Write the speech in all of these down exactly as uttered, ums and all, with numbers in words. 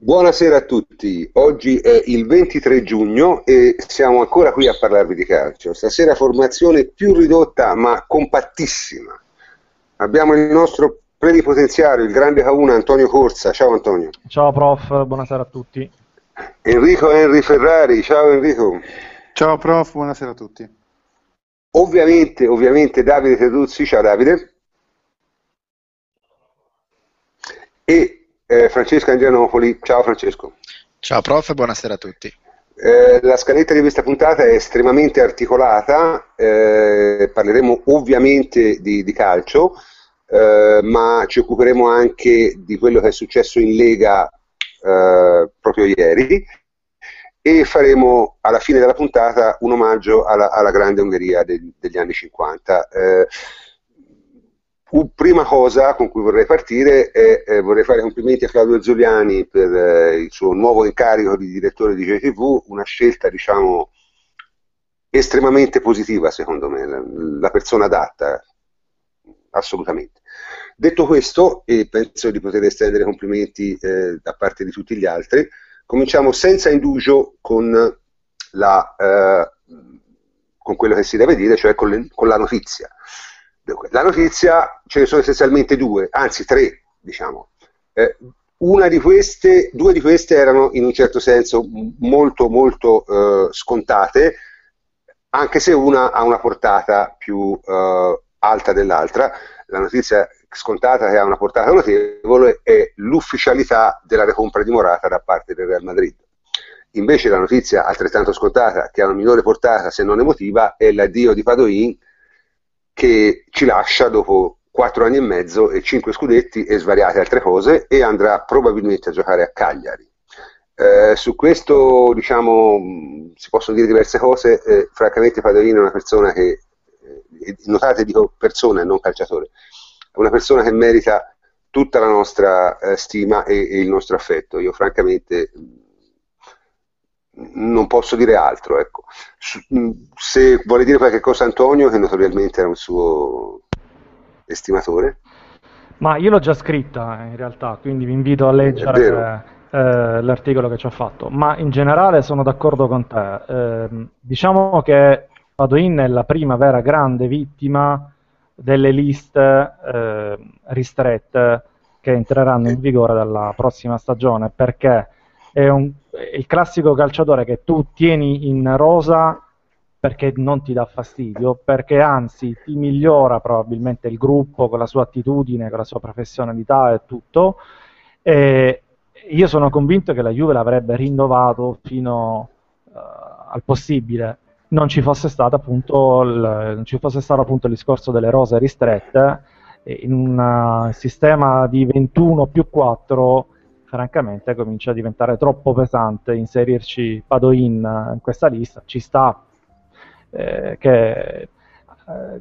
Buonasera a tutti, oggi è il ventitré giugno e siamo ancora qui a parlarvi di calcio. Stasera formazione più ridotta ma compattissima. Abbiamo il nostro plenipotenziario, il grande Cauna, Antonio Corsa. Ciao Antonio. Ciao prof, buonasera a tutti. Enrico Henry Ferrari, ciao Enrico. Ciao prof, buonasera a tutti. Ovviamente, ovviamente Davide Teruzzi, ciao Davide. E Eh, Francesco Angianopoli, ciao Francesco. Ciao prof, buonasera a tutti. Eh, la scaletta di questa puntata è estremamente articolata, eh, parleremo ovviamente di, di calcio, eh, ma ci occuperemo anche di quello che è successo in Lega eh, proprio ieri e faremo alla fine della puntata un omaggio alla, alla grande Ungheria de, degli anni cinquanta. Eh, Prima cosa con cui vorrei partire è eh, vorrei fare complimenti a Claudio Zuliani per eh, il suo nuovo incarico di direttore di J T V, una scelta diciamo estremamente positiva secondo me, la, la persona adatta, assolutamente. Detto questo, e penso di poter estendere complimenti eh, da parte di tutti gli altri, cominciamo senza indugio con, la, eh, con quello che si deve dire, cioè con, le, con la notizia. La notizia ce ne sono essenzialmente due, anzi tre, diciamo. Eh, una di queste, due di queste erano in un certo senso molto molto eh, scontate, anche se una ha una portata più eh, alta dell'altra. La notizia scontata che ha una portata notevole è l'ufficialità della recompra di Morata da parte del Real Madrid. Invece la notizia altrettanto scontata, che ha una minore portata se non emotiva, è l'addio di Padoin, che ci lascia dopo quattro anni e mezzo e cinque scudetti e svariate altre cose, e andrà probabilmente a giocare a Cagliari. Eh, su questo, diciamo, si possono dire diverse cose. Eh, francamente Padoin è una persona che, eh, notate dico persona e non calciatore, è una persona che merita tutta la nostra eh, stima e, e il nostro affetto. Io francamente non posso dire altro, ecco. Se vuole dire qualche cosa Antonio, che notoriamente era un suo estimatore. Ma io l'ho già scritta in realtà, quindi vi invito a leggere eh, l'articolo che ci ho fatto, ma in generale sono d'accordo con te. Eh, diciamo che Padoin è la prima vera grande vittima delle liste eh, ristrette che entreranno in vigore dalla prossima stagione, perché è un, il classico calciatore che tu tieni in rosa perché non ti dà fastidio, perché anzi ti migliora probabilmente il gruppo con la sua attitudine, con la sua professionalità e tutto. E io sono convinto che la Juve l'avrebbe rinnovato fino uh, al possibile, non ci fosse stato appunto il, non ci fosse stato appunto il discorso delle rose ristrette in un sistema di ventuno più quattro. Francamente comincia a diventare troppo pesante inserirci Padoin in questa lista. Ci sta eh, che eh,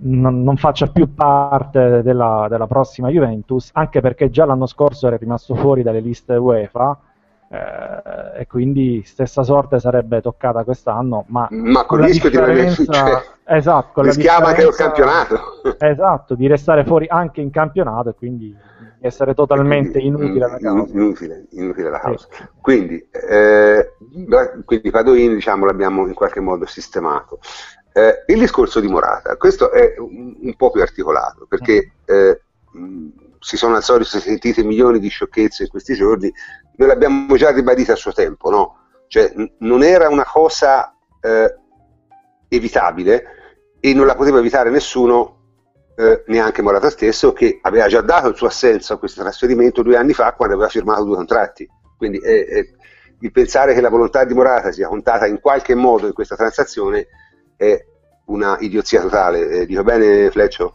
non, non faccia più parte della, della prossima Juventus, anche perché già l'anno scorso era rimasto fuori dalle liste UEFA eh, e quindi stessa sorte sarebbe toccata quest'anno, ma, ma con il rischio di non aver successo. Esatto, con rischiava anche il campionato. Esatto, di restare fuori anche in campionato e quindi di essere totalmente quindi, inutile, la causa. Inutile, inutile la causa. Sì. Quindi, eh, quindi Padoin diciamo, l'abbiamo in qualche modo sistemato. Eh, il discorso di Morata, questo è un, un po' più articolato, perché eh, si sono al solito sentite milioni di sciocchezze in questi giorni, noi l'abbiamo già ribadita a suo tempo, no? Cioè, n- non era una cosa eh, evitabile, e non la poteva evitare nessuno, eh, neanche Morata stesso, che aveva già dato il suo assenso a questo trasferimento due anni fa quando aveva firmato due contratti. Quindi eh, eh, il pensare che la volontà di Morata sia contata in qualche modo in questa transazione è una idiozia totale. Eh, dico bene Fleccio?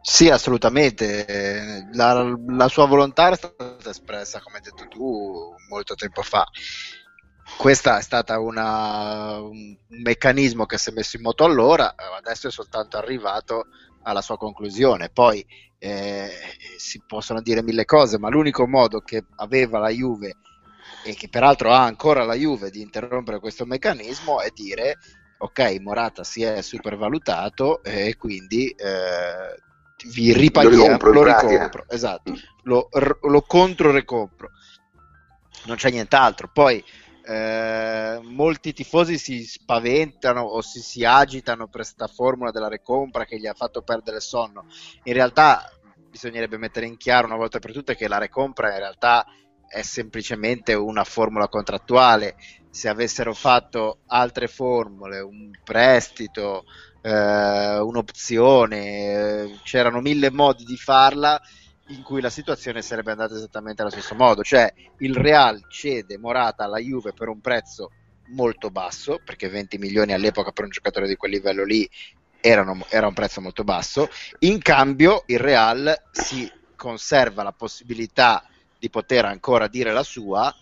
Sì, assolutamente. La, la sua volontà era stata espressa, come hai detto tu, molto tempo fa. Questa è stata una, un meccanismo che si è messo in moto allora, adesso è soltanto arrivato alla sua conclusione. Poi eh, si possono dire mille cose, ma l'unico modo che aveva la Juve, e che peraltro ha ancora la Juve, di interrompere questo meccanismo è dire: ok, Morata si è supervalutato e quindi eh, vi ripaghiamo, lo ricompro, lo ricompro esatto, lo, lo contro-recompro. non c'è nient'altro. Poi eh, molti tifosi si spaventano o si, si agitano per questa formula della recompra che gli ha fatto perdere il sonno. In realtà bisognerebbe mettere in chiaro una volta per tutte che la recompra in realtà è semplicemente una formula contrattuale. Se avessero fatto altre formule, un prestito, eh, un'opzione, eh, c'erano mille modi di farla in cui la situazione sarebbe andata esattamente allo stesso modo. Cioè il Real cede Morata alla Juve per un prezzo molto basso, perché venti milioni all'epoca per un giocatore di quel livello lì erano, era un prezzo molto basso. In cambio il Real si conserva la possibilità di poter ancora dire la sua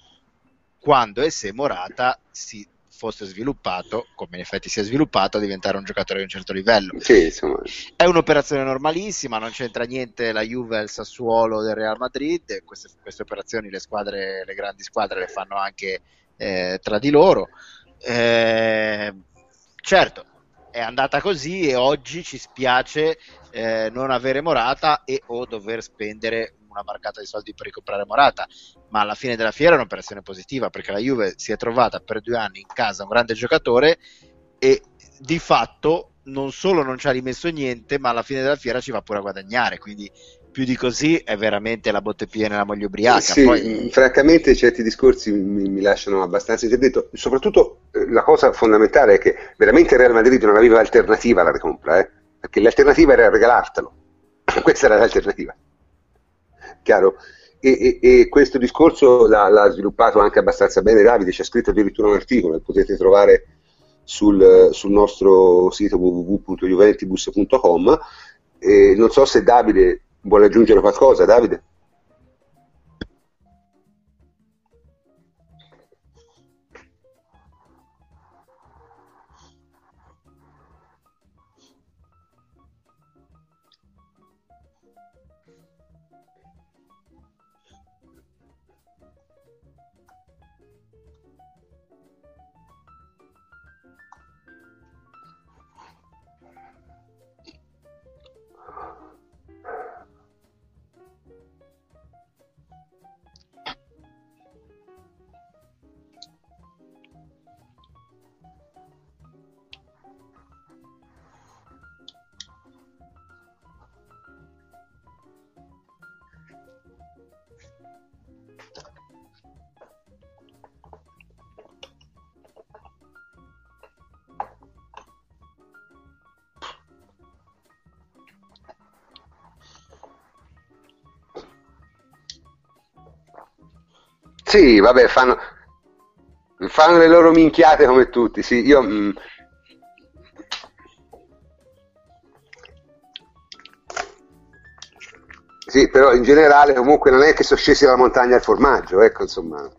quando e se Morata si fosse sviluppato, come in effetti si è sviluppato, a diventare un giocatore di un certo livello. Sì, insomma. È un'operazione normalissima, non c'entra niente la Juve, il Sassuolo del Real Madrid. Queste, queste operazioni le squadre, le grandi squadre le fanno anche eh, tra di loro. Eh, certo, è andata così e oggi ci spiace eh, non avere Morata e o dover spendere una barcata di soldi per ricomprare Morata, ma alla fine della fiera è un'operazione positiva, perché la Juve si è trovata per due anni in casa un grande giocatore e di fatto non solo non ci ha rimesso niente, ma alla fine della fiera ci va pure a guadagnare, quindi più di così è veramente la botte piena e la moglie ubriaca. Sì, poi... francamente certi discorsi mi, mi lasciano abbastanza interdetto, soprattutto eh, la cosa fondamentale è che veramente il Real Madrid non aveva alternativa alla ricompra, eh? Perché l'alternativa era regalartelo, questa era l'alternativa. Chiaro. E, e, e questo discorso l'ha, l'ha sviluppato anche abbastanza bene Davide, ci ha scritto addirittura un articolo che potete trovare sul, sul nostro sito w w w punto juventibus punto com. E non so se Davide vuole aggiungere qualcosa. Davide? Sì, vabbè, fanno, fanno le loro minchiate come tutti, sì, io... Mm. Sì, però in generale comunque non è che sono scesi dalla montagna al formaggio, ecco, insomma...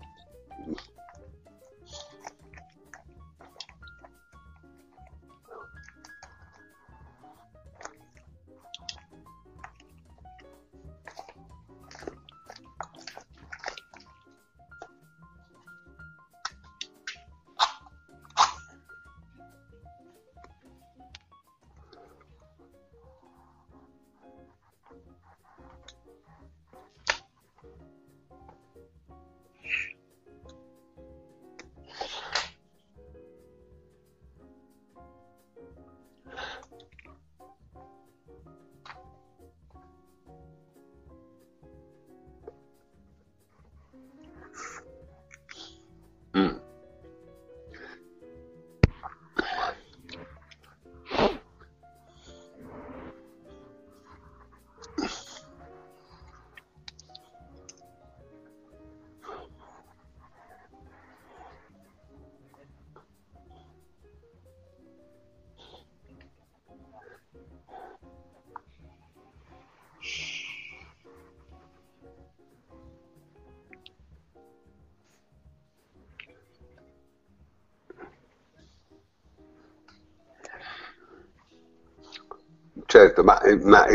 Certo, ma, ma,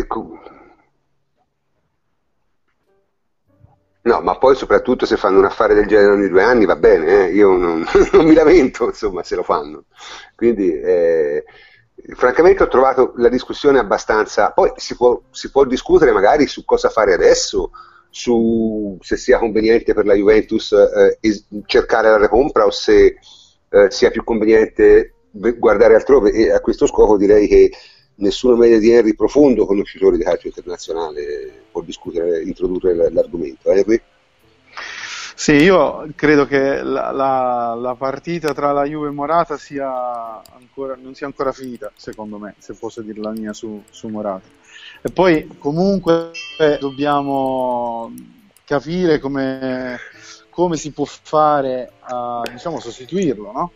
no, ma poi soprattutto se fanno un affare del genere ogni due anni va bene, eh? Io non, non mi lamento, insomma, se lo fanno. Quindi, eh, francamente ho trovato la discussione abbastanza... Poi si può, si può discutere magari su cosa fare adesso, su se sia conveniente per la Juventus eh, cercare la recompra o se eh, sia più conveniente guardare altrove, e a questo scopo direi che nessuno meglio di Henry, profondo conoscitore di calcio internazionale, può discutere, introdurre l'argomento. Eh, qui? Sì, io credo che la, la, la partita tra la Juve e Morata sia ancora, non sia ancora finita, secondo me, se posso dire la mia su, su Morata. E poi comunque eh, dobbiamo capire come, come si può fare a, diciamo, sostituirlo, no?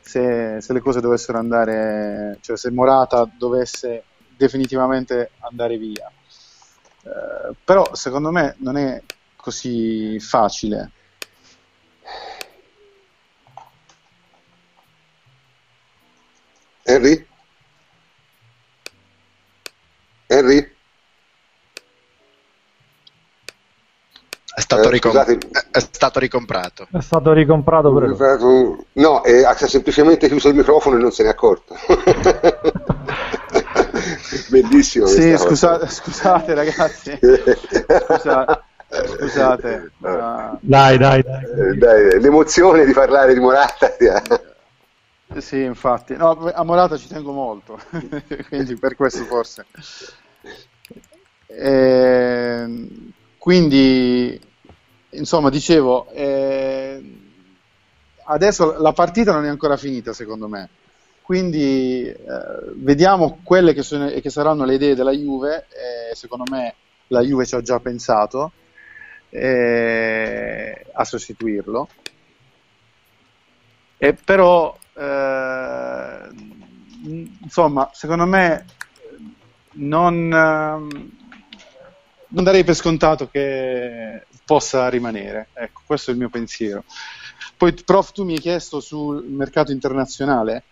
Se, se le cose dovessero andare, cioè se Morata dovesse definitivamente andare via. Eh, però secondo me non è così facile. Henry? Henry? È stato, eh, ricom- è stato ricomprato. È stato ricomprato per lui. No, eh, ha semplicemente chiuso il microfono e non se ne è accorto. Bellissimo. Sì, scusate, scusate ragazzi. Scusate. Scusate. Ma... Dai, dai, dai. Dai, l'emozione di parlare di Morata. Sì, infatti. No, a Morata ci tengo molto, quindi per questo forse. E... Quindi, insomma, dicevo, eh, adesso la partita non è ancora finita, secondo me. Quindi eh, vediamo quelle che, sono, che saranno le idee della Juve. Eh, secondo me la Juve ci ha già pensato eh, a sostituirlo. E però, eh, insomma, secondo me non... Non darei per scontato che possa rimanere, ecco, questo è il mio pensiero. Poi, Prof, tu mi hai chiesto sul mercato internazionale?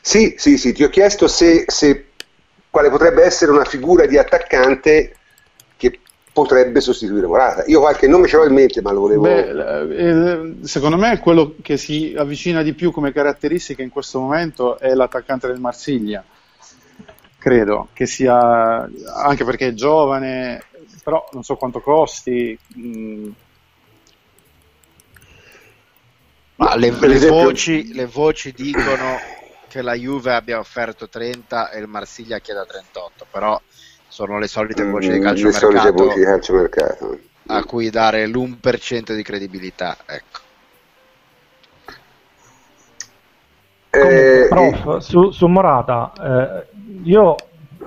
Sì, sì, sì, ti ho chiesto se, se quale potrebbe essere una figura di attaccante che potrebbe sostituire Morata. Io qualche nome ce l'ho in mente, ma lo volevo... Beh, secondo me quello che si avvicina di più come caratteristiche in questo momento è l'attaccante del Marsiglia. Credo che sia, anche perché è giovane, però non so quanto costi. Mm. Ma le, le, voci, le voci dicono che la Juve abbia offerto trenta e il Marsiglia chieda trentotto, però sono le solite voci di calciomercato, le solite voci di calciomercato a cui dare l'uno per cento di credibilità, ecco. Comunque, prof, su, su Morata, eh, io,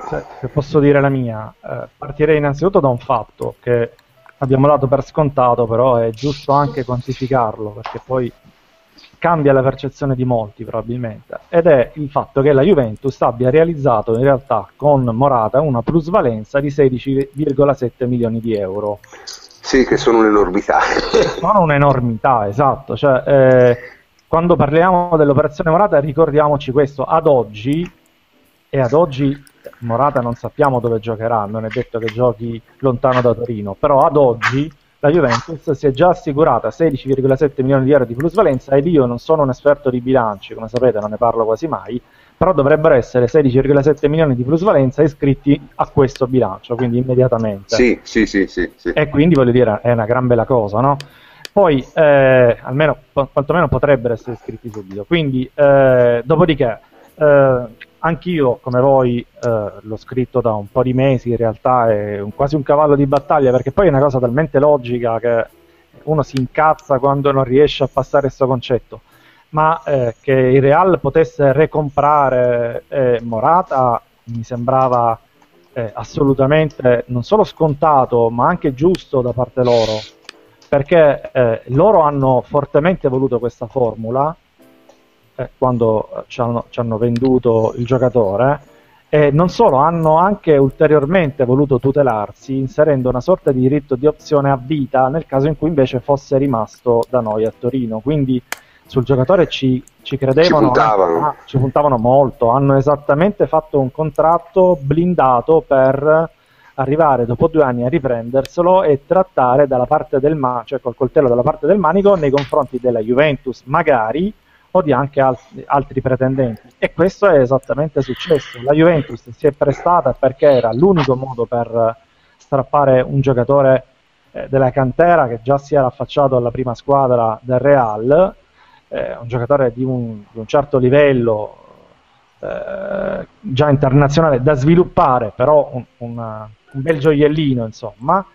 se, se posso dire la mia, eh, partirei innanzitutto da un fatto che abbiamo dato per scontato, però è giusto anche quantificarlo, perché poi cambia la percezione di molti probabilmente, ed è il fatto che la Juventus abbia realizzato in realtà con Morata una plusvalenza di sedici virgola sette milioni di euro. Sì, che sono un'enormità. Sono un'enormità, esatto, cioè... Eh, quando parliamo dell'operazione Morata ricordiamoci questo, ad oggi, e ad oggi Morata non sappiamo dove giocherà, non è detto che giochi lontano da Torino, però ad oggi la Juventus si è già assicurata sedici virgola sette milioni di euro di plusvalenza, ed io non sono un esperto di bilanci, come sapete non ne parlo quasi mai, però dovrebbero essere sedici virgola sette milioni di plusvalenza iscritti a questo bilancio, quindi immediatamente. Sì, sì, sì, sì, sì. E quindi voglio dire, è una gran bella cosa, no? Poi, eh, almeno, quantomeno potrebbero essere iscritti subito. Quindi, eh, dopodiché, eh, anch'io, come voi, eh, l'ho scritto da un po' di mesi, in realtà è un, quasi un cavallo di battaglia, perché poi è una cosa talmente logica che uno si incazza quando non riesce a passare questo concetto. Ma eh, che il Real potesse recomprare eh, Morata mi sembrava eh, assolutamente non solo scontato, ma anche giusto da parte loro. Perché eh, loro hanno fortemente voluto questa formula eh, quando ci hanno, ci hanno venduto il giocatore, e non solo, hanno anche ulteriormente voluto tutelarsi inserendo una sorta di diritto di opzione a vita nel caso in cui invece fosse rimasto da noi a Torino. Quindi sul giocatore ci, ci credevano, ci puntavano. Ah, ci puntavano molto, hanno esattamente fatto un contratto blindato per... arrivare dopo due anni a riprenderselo e trattare dalla parte del ma- cioè col coltello dalla parte del manico nei confronti della Juventus, magari, odia anche altri, altri pretendenti, e questo è esattamente successo. La Juventus si è prestata perché era l'unico modo per strappare un giocatore eh, della cantera che già si era affacciato alla prima squadra del Real, eh, un giocatore di un, di un certo livello eh, già internazionale, da sviluppare, però un, una, un bel gioiellino, insomma.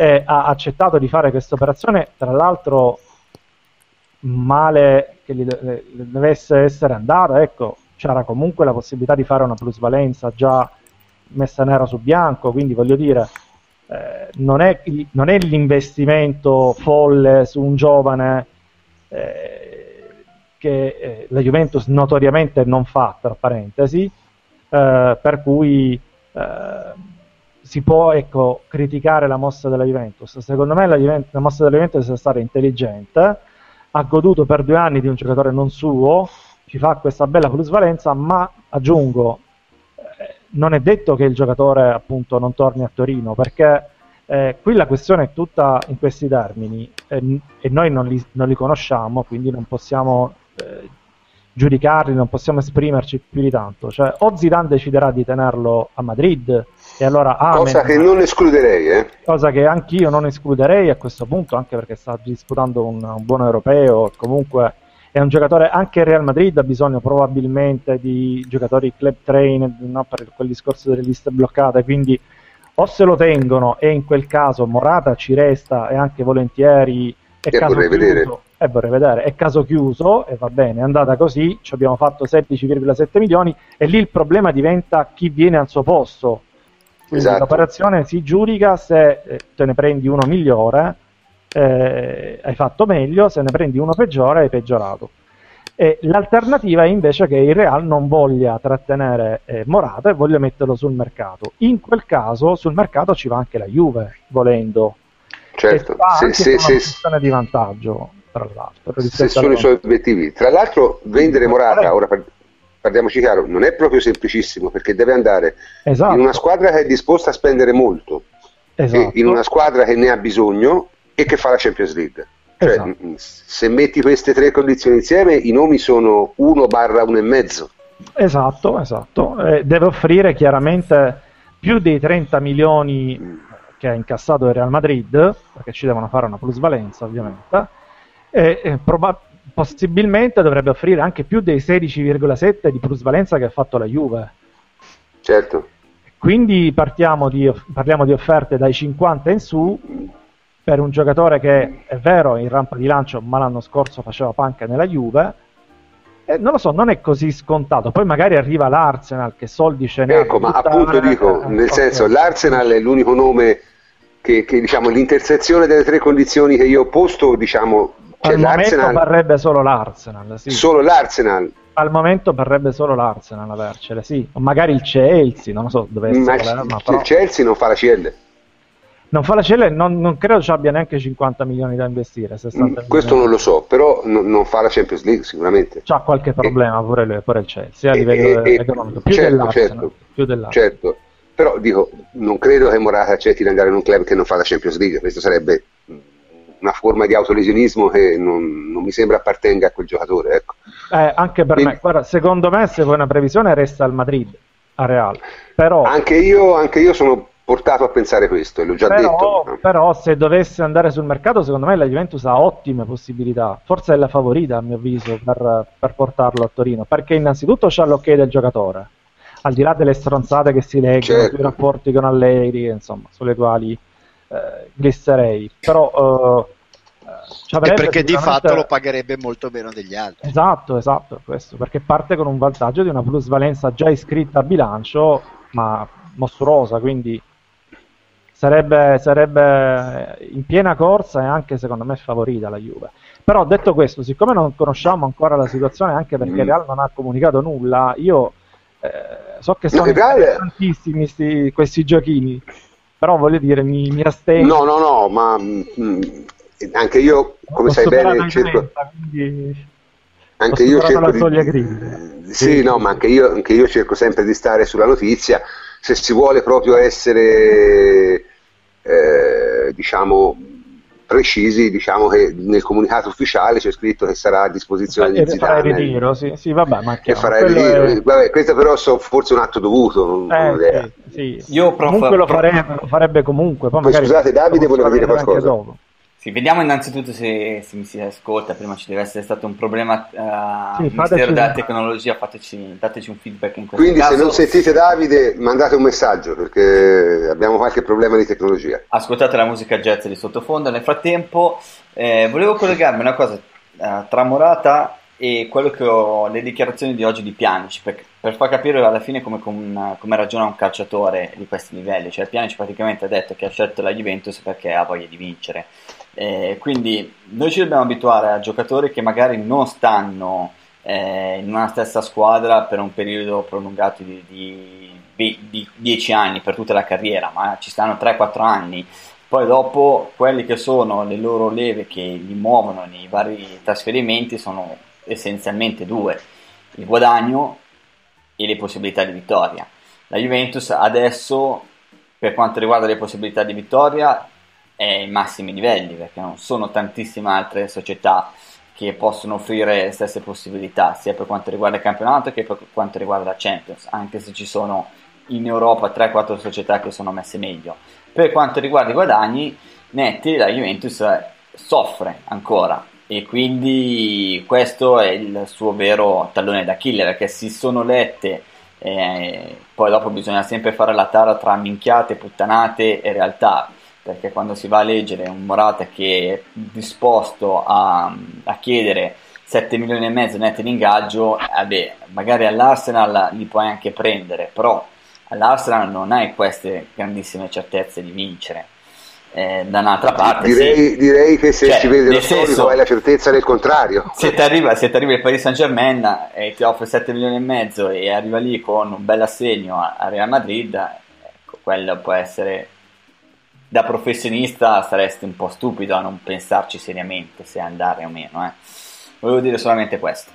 E ha accettato di fare questa operazione, tra l'altro male che gli dovesse essere andata, ecco, c'era comunque la possibilità di fare una plusvalenza già messa nero su bianco, quindi voglio dire, eh, non è, non è l'investimento folle su un giovane eh, che eh, la Juventus notoriamente non fa, tra parentesi, eh, per cui... Eh, si può, ecco, criticare la mossa della Juventus. Secondo me la, Juventus, la mossa della Juventus è stata intelligente, ha goduto per due anni di un giocatore non suo, ci fa questa bella plusvalenza, ma aggiungo, eh, non è detto che il giocatore appunto non torni a Torino, perché eh, qui la questione è tutta in questi termini, eh, e noi non li, non li conosciamo, quindi non possiamo eh, giudicarli, non possiamo esprimerci più di tanto. Cioè, o Zidane deciderà di tenerlo a Madrid, e allora, ah, cosa che non escluderei, eh. cosa che anch'io non escluderei a questo punto, anche perché sta disputando un, un buon europeo, comunque è un giocatore, anche il Real Madrid ha bisogno probabilmente di giocatori club trained, no, per quel discorso delle liste bloccate, quindi o se lo tengono, e in quel caso Morata ci resta, e anche volentieri, è e caso vorrei chiuso, vedere. E vorrei vedere, è caso chiuso, e va bene, è andata così, ci abbiamo fatto sedici virgola sette milioni, e lì il problema diventa chi viene al suo posto. Quindi esatto. L'operazione si giudica se te ne prendi uno migliore, eh, hai fatto meglio, se ne prendi uno peggiore, hai peggiorato. E l'alternativa è invece che il Real non voglia trattenere eh, Morata e voglia metterlo sul mercato. In quel caso sul mercato ci va anche la Juve, volendo. Certo, se, se, se, se, di vantaggio, tra l'altro, se sono i suoi obiettivi. Tra l'altro vendere Morata, ora per... parliamoci chiaro, non è proprio semplicissimo, perché deve andare esatto. in una squadra che è disposta a spendere molto, esatto. in una squadra che ne ha bisogno e che fa la Champions League. Cioè, esatto. se metti queste tre condizioni insieme, i nomi sono uno barra uno e mezzo. Esatto, esatto. Eh, deve offrire chiaramente più dei trenta milioni che ha incassato il Real Madrid, perché ci devono fare una plusvalenza ovviamente, e, e probabilmente possibilmente dovrebbe offrire anche più dei sedici virgola sette di plusvalenza che ha fatto la Juve. Certo. Quindi partiamo di, parliamo di offerte dai cinquanta in su per un giocatore che è vero in rampa di lancio, ma l'anno scorso faceva panca nella Juve, e non lo so, non è così scontato. Poi magari arriva l'Arsenal che soldi ce ne, ecco, ha, ma appunto dico, nel okay. senso, l'Arsenal è l'unico nome che, che diciamo, l'intersezione delle tre condizioni che io ho posto, diciamo, Cioè, al momento parrebbe solo l'Arsenal, sì. Solo l'Arsenal. Al momento parrebbe solo l'Arsenal avercele, sì. O magari il Chelsea, non lo so dove ma essere, ma però... il Chelsea non fa la C L. Non fa la C L, non, non credo ci abbia neanche cinquanta milioni da investire. sessanta mm, questo milioni. Non lo so, però non, non fa la Champions League sicuramente. C'ha qualche problema e, pure, lui, pure il Chelsea a e, livello e, economico, più certo, dell'Arsenal. Certo, più dell'Arsenal. Certo. Però dico, non credo che Morata accetti di andare in un club che non fa la Champions League, questo sarebbe... una forma di autolesionismo che non, non mi sembra appartenga a quel giocatore, ecco. Eh, anche per Quindi, me, guarda, secondo me se vuoi una previsione resta al Madrid, al Real, però anche io, anche io sono portato a pensare questo, e l'ho già però, detto. Però se dovesse andare sul mercato, secondo me la Juventus ha ottime possibilità, forse è la favorita a mio avviso per, per portarlo a Torino, perché innanzitutto c'ha l'ok del giocatore, al di là delle stronzate che si leggono, certo. sui rapporti con Allegri, insomma, sulle quali... Eh, glisserei, però eh, e perché di fatto lo pagherebbe molto meno degli altri. Esatto, esatto, questo, perché parte con un vantaggio di una plusvalenza già iscritta a bilancio, ma mostruosa, quindi sarebbe, sarebbe in piena corsa e anche secondo me favorita la Juve. Però detto questo, siccome non conosciamo ancora la situazione, anche perché mm. Real non ha comunicato nulla, io eh, so che sono no, interessantissimi sti, questi giochini, però voglio dire, mi, mi astengo. No, no, no, ma mh, anche io, come sai bene, cerco... Quindi... Anche io cerco di... Sì, no, ma anche io, anche io cerco sempre di stare sulla notizia, se si vuole proprio essere, eh, diciamo, precisi, diciamo che nel comunicato ufficiale c'è scritto che sarà a disposizione di Zidane. Farà il ritiro, sì, sì, vabbè, ma e farà il ritiro. È... Vabbè, questo però so, forse è un atto dovuto, non eh, ho idea. Sì, sì. Io prof... comunque lo farebbe, lo farebbe comunque. Poi, poi magari, scusate, Davide voleva dire qualcosa. Sì, vediamo innanzitutto se, se mi si ascolta, prima ci deve essere stato un problema uh, sì, Ministero della Tecnologia, fateci, dateci un feedback in questo Quindi caso. Se non sentite Davide mandate un messaggio perché abbiamo qualche problema di tecnologia. Ascoltate la musica jazz di sottofondo, nel frattempo eh, volevo collegarmi una cosa uh, tra Morata e quello che ho, le dichiarazioni di oggi di Pjanic, per, per far capire alla fine come, come, come ragiona un calciatore di questi livelli, cioè Pjanic praticamente ha detto che ha scelto la Juventus perché ha voglia di vincere. Eh, quindi noi ci dobbiamo abituare a giocatori che magari non stanno eh, in una stessa squadra per un periodo prolungato di dieci anni per tutta la carriera, ma ci stanno tre quattro anni, poi dopo quelli che sono le loro leve che li muovono nei vari trasferimenti sono essenzialmente due, il guadagno e le possibilità di vittoria. La Juventus adesso, per quanto riguarda le possibilità di vittoria, ai massimi livelli, perché non sono tantissime altre società che possono offrire le stesse possibilità sia per quanto riguarda il campionato che per quanto riguarda la Champions, anche se ci sono in Europa tre quattro società che sono messe meglio. Per quanto riguarda i guadagni netti, la Juventus soffre ancora e quindi questo è il suo vero tallone d'Achille, perché si sono lette eh, poi dopo bisogna sempre fare la tara tra minchiate, puttanate e realtà, perché quando si va a leggere un Morata che è disposto a, a chiedere sette milioni e mezzo net di ingaggio, eh beh, magari all'Arsenal li puoi anche prendere, però all'Arsenal non hai queste grandissime certezze di vincere. Eh, da un'altra parte direi, sì. direi che se cioè, ci vede lo storico hai la certezza del contrario. Se ti arriva il Paris Saint Germain e ti offre sette milioni e mezzo e arriva lì con un bel assegno a Real Madrid, ecco, quello può essere... Da professionista saresti un po' stupido a non pensarci seriamente se andare o meno. Eh. Volevo dire solamente questo.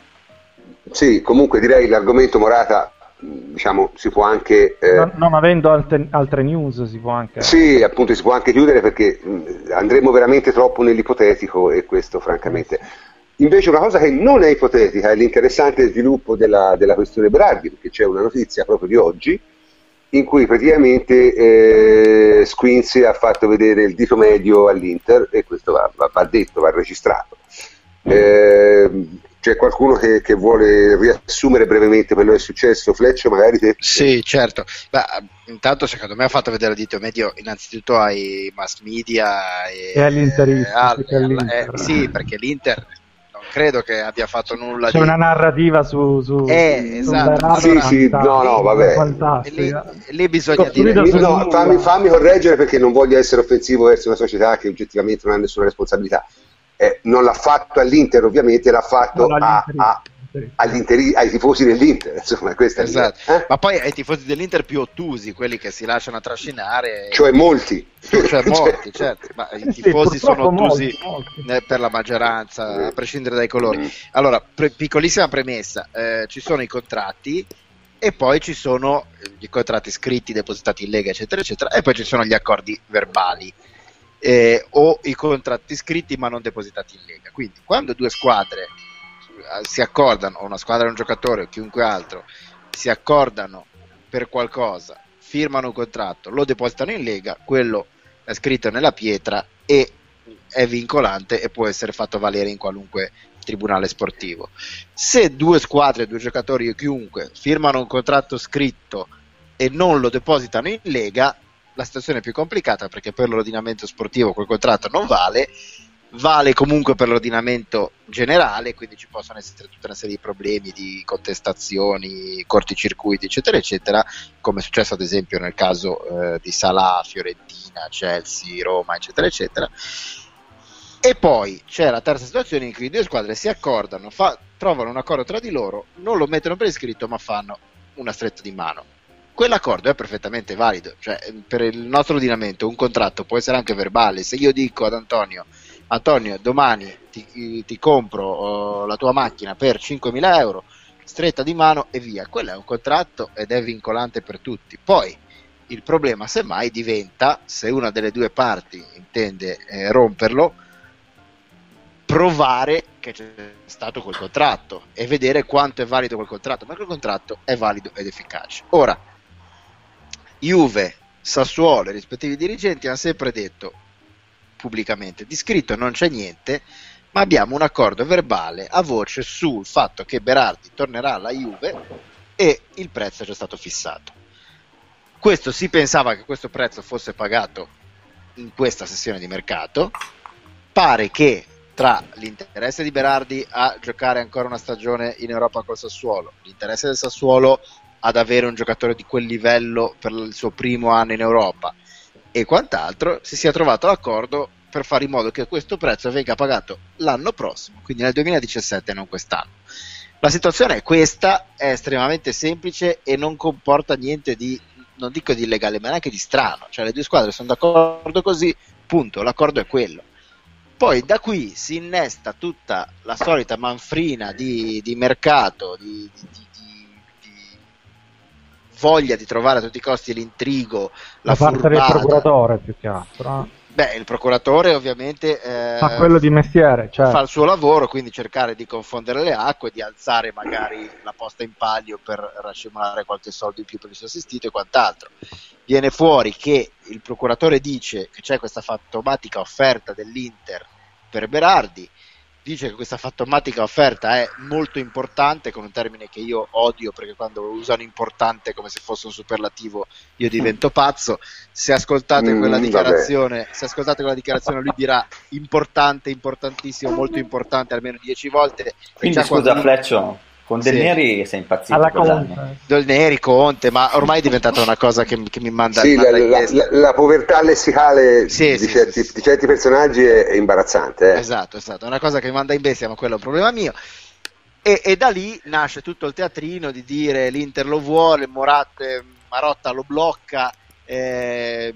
Sì, comunque direi l'argomento Morata, diciamo, si può anche... Eh... Non, non avendo altre, altre news si può anche... Sì, appunto si può anche chiudere perché andremo veramente troppo nell'ipotetico e questo francamente... Invece una cosa che non è ipotetica è l'interessante sviluppo della, della questione Berardi, perché c'è una notizia proprio di oggi in cui praticamente eh, Squinzi ha fatto vedere il dito medio all'Inter e questo va, va, va detto, va registrato. Eh, c'è qualcuno che, che vuole riassumere brevemente quello che è successo? Fleccio, magari te? Sì, certo. Ma, intanto secondo me ha fatto vedere il dito medio innanzitutto ai mass media e, e all'interisti. Eh, all'Inter. eh, sì, perché l'Inter... credo che abbia fatto nulla c'è di... una narrativa su, su eh, esatto. Sì, sì, no no vabbè lì, lì bisogna Costruito dire no, fammi, fammi correggere perché non voglio essere offensivo verso una società che oggettivamente non ha nessuna responsabilità, eh, non l'ha fatto all'Inter ovviamente, l'ha fatto no, a, a, agli ai tifosi dell'Inter, insomma questa esatto. è eh? Ma poi ai tifosi dell'Inter più ottusi, quelli che si lasciano trascinare, cioè e... molti cioè molti, certo, ma i tifosi sì, sono ottusi per la maggioranza, a prescindere dai colori. Allora, pre- piccolissima premessa, eh, ci sono i contratti e poi ci sono i contratti scritti, depositati in Lega, eccetera, eccetera, e poi ci sono gli accordi verbali eh, o i contratti scritti ma non depositati in Lega. Quindi quando due squadre si accordano, o una squadra e un giocatore o chiunque altro, si accordano per qualcosa, firmano un contratto, lo depositano in Lega, quello è scritto nella pietra e è vincolante e può essere fatto valere in qualunque tribunale sportivo. Se due squadre, due giocatori o chiunque firmano un contratto scritto e non lo depositano in Lega, la situazione è più complicata perché per l'ordinamento sportivo quel contratto non vale, vale comunque per l'ordinamento generale, quindi ci possono essere tutta una serie di problemi, di contestazioni, corticircuiti, eccetera, eccetera, come è successo ad esempio nel caso eh, di Salah, Fiorentina, Chelsea, Roma, eccetera, eccetera. E poi c'è la terza situazione in cui le due squadre si accordano, fa, trovano un accordo tra di loro, non lo mettono per iscritto ma fanno una stretta di mano. Quell'accordo è perfettamente valido, cioè per il nostro ordinamento un contratto può essere anche verbale. Se io dico ad Antonio Antonio, domani ti, ti compro uh, la tua macchina per cinquemila euro, stretta di mano e via. Quello è un contratto ed è vincolante per tutti. Poi il problema semmai diventa se una delle due parti intende eh, romperlo, provare che c'è stato quel contratto e vedere quanto è valido quel contratto, ma quel contratto è valido ed efficace. Ora, Juve, Sassuolo e i rispettivi dirigenti hanno sempre detto pubblicamente, di scritto non c'è niente, ma abbiamo un accordo verbale a voce sul fatto che Berardi tornerà alla Juve e il prezzo è già stato fissato. Questo si pensava che questo prezzo fosse pagato in questa sessione di mercato, pare che tra l'interesse di Berardi a giocare ancora una stagione in Europa col Sassuolo, l'interesse del Sassuolo ad avere un giocatore di quel livello per il suo primo anno in Europa e quant'altro, si sia trovato l'accordo per fare in modo che questo prezzo venga pagato l'anno prossimo, quindi nel duemiladiciassette e non quest'anno. La situazione è questa, è estremamente semplice e non comporta niente di, non dico di illegale, ma neanche di strano, cioè le due squadre sono d'accordo così, punto, l'accordo è quello. Poi da qui si innesta tutta la solita manfrina di, di mercato, di, di, di, di voglia di trovare a tutti i costi l'intrigo, la, la parte furbata del procuratore più che altro. Beh, il procuratore ovviamente eh, fa quello di mestiere, cioè fa il suo lavoro, quindi cercare di confondere le acque, di alzare magari la posta in palio per racimolare qualche soldo in più per il suo assistito e quant'altro. Viene fuori che il procuratore dice che c'è questa fantomatica offerta dell'Inter per Berardi, dice che questa fantomatica offerta è molto importante, con un termine che io odio perché quando usano importante come se fosse un superlativo io divento pazzo. Se ascoltate quella dichiarazione, se ascoltate quella dichiarazione lui dirà importante, importantissimo, molto importante almeno dieci volte. Quindi scusa Fleccio, con Del Neri sì, sei impazzito alla Conte. Del Neri, Conte, ma ormai è diventata una cosa che, che mi manda, sì, manda la, la, la, la povertà lessicale sì, di, sì, certi, sì, sì. di certi personaggi è, è imbarazzante eh. Esatto, esatto, è una cosa che mi manda in bestia, ma quello è un problema mio. E, e da lì nasce tutto il teatrino di dire l'Inter lo vuole, Morata, Marotta lo blocca, eh,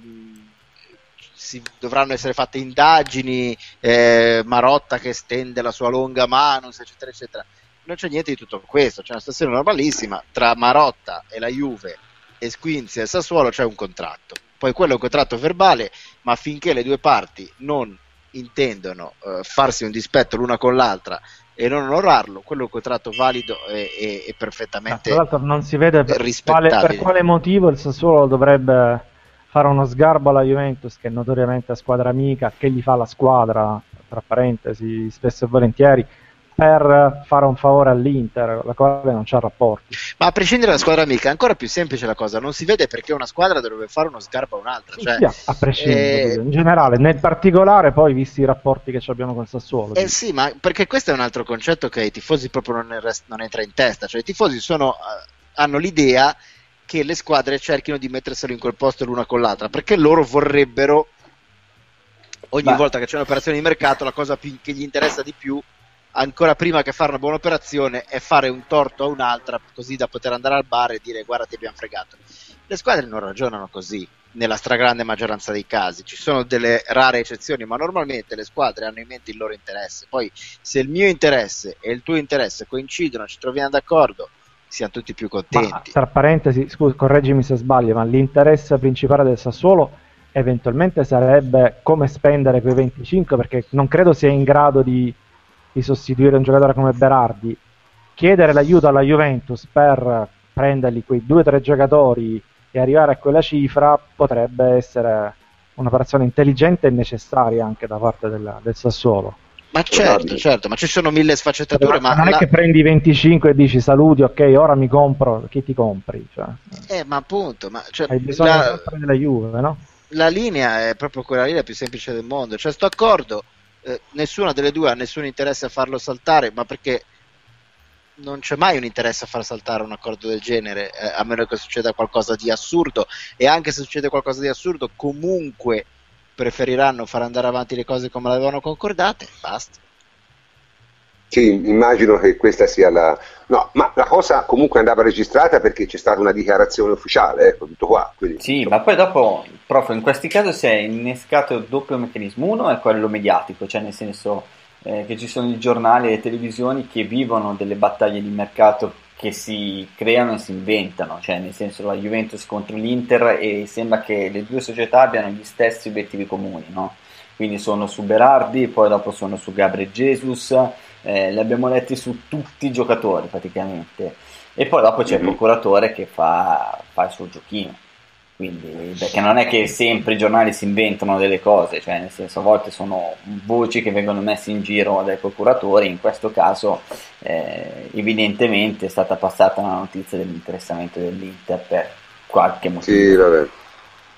si, dovranno essere fatte indagini, eh, Marotta che stende la sua longa mano, eccetera eccetera. Non c'è niente di tutto questo, c'è una situazione normalissima, tra Marotta e la Juve e Squinzi e il Sassuolo c'è un contratto, poi quello è un contratto verbale, ma finché le due parti non intendono eh, farsi un dispetto l'una con l'altra e non onorarlo, quello è un contratto valido e, e, e perfettamente rispettabile. Tra l'altro non si vede per quale, per quale motivo il Sassuolo dovrebbe fare uno sgarbo alla Juventus, che è notoriamente la squadra amica, che gli fa la squadra, tra parentesi, spesso e volentieri, per fare un favore all'Inter, la quale non c'ha rapporti. Ma a prescindere dalla squadra amica, è ancora più semplice la cosa, non si vede perché una squadra dovrebbe fare uno sgarbo a un'altra. Sì, cioè, sì, a prescindere, eh, in generale, nel particolare poi visti i rapporti che abbiamo con il Sassuolo. Eh quindi. Sì, ma perché questo è un altro concetto che ai tifosi proprio non, rest- non entra in testa, cioè i tifosi sono, hanno l'idea che le squadre cerchino di metterselo in quel posto l'una con l'altra, perché loro vorrebbero, ogni Beh. volta che c'è un'operazione di mercato, la cosa più, che gli interessa di più ancora prima che fare una buona operazione è fare un torto a un'altra, così da poter andare al bar e dire guarda ti abbiamo fregato. Le squadre non ragionano così nella stragrande maggioranza dei casi, ci sono delle rare eccezioni, ma normalmente le squadre hanno in mente il loro interesse, poi se il mio interesse e il tuo interesse coincidono, ci troviamo d'accordo, siamo tutti più contenti. Ma, tra parentesi, scusa, correggimi se sbaglio, ma l'interesse principale del Sassuolo eventualmente sarebbe come spendere quei venticinque, perché non credo sia in grado di di sostituire un giocatore come Berardi, chiedere l'aiuto alla Juventus per prendergli quei due o tre giocatori e arrivare a quella cifra potrebbe essere un'operazione intelligente e necessaria anche da parte della, del Sassuolo. Ma certo, certo, ma ci sono mille sfaccettature. Ma, ma non la... è che prendi venticinque e dici saluti, ok, ora mi compro, chi ti compri? Cioè, eh, ma appunto, ma, cioè, hai bisogno la... della Juve, no? La linea è proprio quella linea più semplice del mondo, cioè sto accordo. Eh, nessuna delle due ha nessun interesse a farlo saltare, ma perché non c'è mai un interesse a far saltare un accordo del genere, eh, a meno che succeda qualcosa di assurdo, e anche se succede qualcosa di assurdo comunque preferiranno far andare avanti le cose come le avevano concordate e basta. Sì, immagino che questa sia la... No, ma la cosa comunque andava registrata perché c'è stata una dichiarazione ufficiale, ecco, tutto qua. Quindi... Sì, ma poi dopo, proprio in questi casi si è innescato il doppio meccanismo. Uno è quello mediatico, cioè nel senso eh, che ci sono i giornali e le televisioni che vivono delle battaglie di mercato che si creano e si inventano, cioè nel senso la Juventus contro l'Inter e sembra che le due società abbiano gli stessi obiettivi comuni, no? quindi sono su Berardi, poi dopo sono su Gabriel Jesus, eh, li abbiamo letti su tutti i giocatori praticamente, e poi dopo c'è il procuratore che fa, fa il suo giochino, quindi, perché non è che sempre i giornali si inventano delle cose, cioè nel senso a volte sono voci che vengono messe in giro dai procuratori, in questo caso eh, evidentemente è stata passata una notizia dell'interessamento dell'Inter per qualche motivo. Sì, vabbè,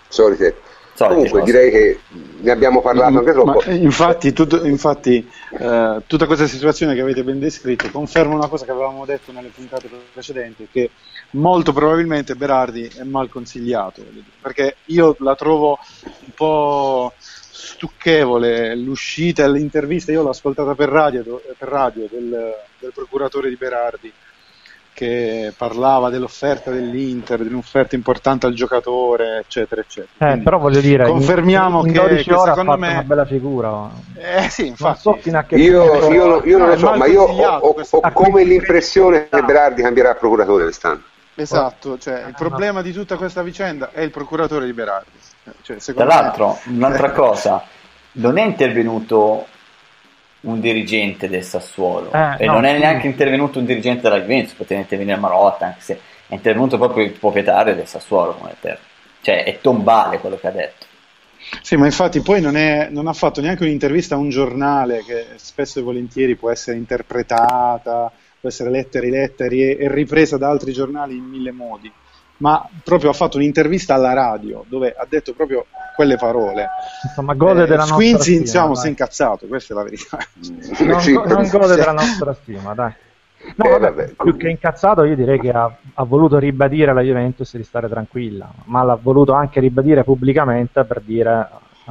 solite. Comunque direi che ne abbiamo parlato anche troppo. Ma infatti, tutto, infatti eh, tutta questa situazione che avete ben descritto conferma una cosa che avevamo detto nelle puntate precedenti, che molto probabilmente Berardi è mal consigliato, perché io la trovo un po' stucchevole l'uscita, l'intervista, io l'ho ascoltata per radio, per radio del, del procuratore di Berardi, che parlava dell'offerta dell'Inter, di un'offerta importante al giocatore, eccetera, eccetera. Eh, però voglio dire, confermiamo in, in dodici che, ore che secondo ha fatto me... una bella figura. Eh sì, infatti. Non so fino a che io, io, io non lo so, ma io ho, ho, ho come l'impressione che Berardi cambierà procuratore quest'anno. Esatto, cioè il problema di tutta questa vicenda è il procuratore di Berardi. Cioè, Tra l'altro, me... un'altra cosa, non è intervenuto un dirigente del Sassuolo eh, e no, non è neanche intervenuto un dirigente della Juventus, poteva intervenire Marotta, anche se è intervenuto proprio il proprietario del Sassuolo come per... cioè è tombale quello che ha detto. Sì, ma infatti poi non, è, non ha fatto neanche un'intervista a un giornale, che spesso e volentieri può essere interpretata, può essere letta e riletta e ripresa da altri giornali in mille modi, ma proprio ha fatto un'intervista alla radio dove ha detto proprio quelle parole. Insomma, gode eh, della Squinzi, nostra stima, insomma, si è incazzato, questa è la verità. Non, sì, go, non gode della nostra stima, dai. No, eh, vabbè, vabbè. Più che incazzato io direi che ha, ha voluto ribadire alla Juventus di stare tranquilla, ma l'ha voluto anche ribadire pubblicamente per dire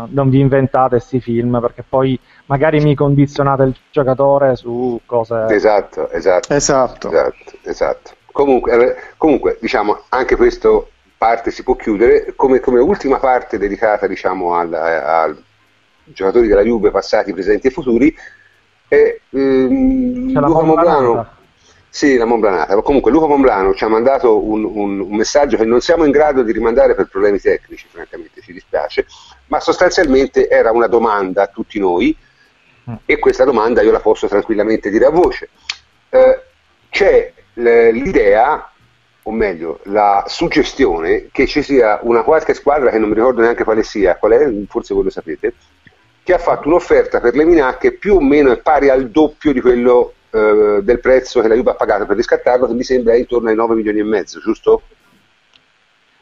non vi inventate questi film perché poi magari mi condizionate il giocatore su cose... Esatto, esatto. Esatto, esatto, esatto. Comunque, comunque, diciamo, anche questa parte si può chiudere come, come ultima parte dedicata, diciamo, ai giocatori della Juve passati, presenti e futuri. E, ehm, Luca Momblano, sì, la Momblanata. Comunque, Luca Momblano ci ha mandato un, un, un messaggio che non siamo in grado di rimandare per problemi tecnici, francamente ci dispiace, ma sostanzialmente era una domanda a tutti noi, mm. e questa domanda io la posso tranquillamente dire a voce. Eh, c'è l'idea, o meglio la suggestione, che ci sia una qualche squadra che non mi ricordo neanche quale sia, qual è, forse voi lo sapete, che ha fatto un'offerta per Lemina che più o meno è pari al doppio di quello eh, del prezzo che la Juve ha pagato per riscattarlo, che mi sembra è intorno ai nove milioni e mezzo, giusto?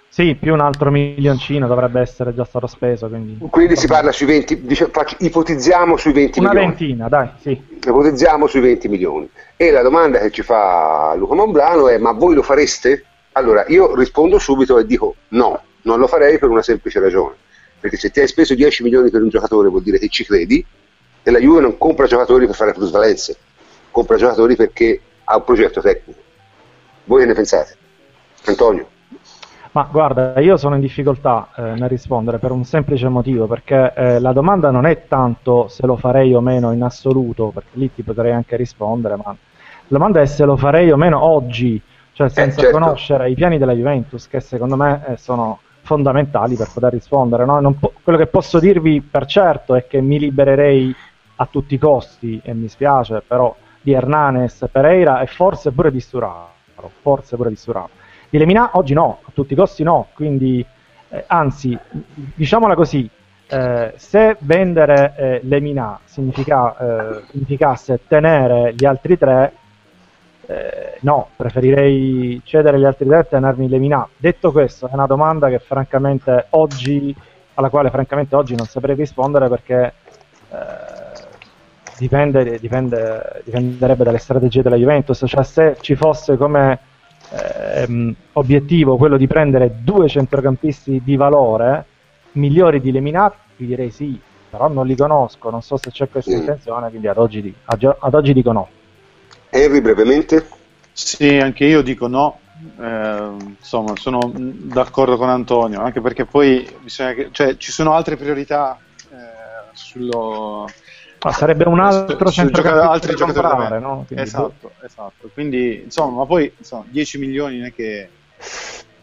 Sì, più un altro milioncino dovrebbe essere già stato speso, quindi, quindi si parla sui venti, diciamo, faccio, ipotizziamo sui venti una milioni, una ventina, dai, sì, ipotizziamo sui venti milioni, e la domanda che ci fa Luca Momblano è: ma voi lo fareste? Allora io rispondo subito e dico no, non lo farei per una semplice ragione, perché se ti hai speso dieci milioni per un giocatore vuol dire che ci credi, e la Juve non compra giocatori per fare plusvalenze, compra giocatori perché ha un progetto tecnico. Voi che ne pensate? Antonio? Ma guarda, io sono in difficoltà eh, nel rispondere per un semplice motivo, perché eh, la domanda non è tanto se lo farei o meno in assoluto, perché lì ti potrei anche rispondere, ma la domanda è se lo farei o meno oggi, cioè senza eh, certo. conoscere i piani della Juventus, che secondo me eh, sono fondamentali per poter rispondere. No? Non po- quello che posso dirvi per certo è che mi libererei a tutti i costi, e mi spiace però, di Hernanes, Pereira e forse pure di Sturaro, forse pure di Sturaro. Di Lemina oggi no, a tutti i costi no, quindi eh, anzi, diciamola così, eh, se vendere eh, Lemina significa, eh, significasse tenere gli altri tre, eh, no, preferirei cedere gli altri tre e tenermi Lemina. Detto questo, è una domanda che francamente oggi, alla quale francamente oggi non saprei rispondere, perché eh, dipende, dipende, dipenderebbe dalle strategie della Juventus, cioè se ci fosse come Ehm, obiettivo quello di prendere due centrocampisti di valore migliori di Lemina, vi direi sì, però non li conosco, non so se c'è questa mm. intenzione, quindi ad oggi, ad, ad oggi dico no. Henry, brevemente? Sì, anche io dico no, eh, insomma sono d'accordo con Antonio, anche perché poi bisogna che, cioè, ci sono altre priorità eh, sullo... Ma sarebbe un altro centrocampista da comprare, no? Quindi, esatto, esatto. Quindi, insomma, ma poi insomma, dieci milioni non è che...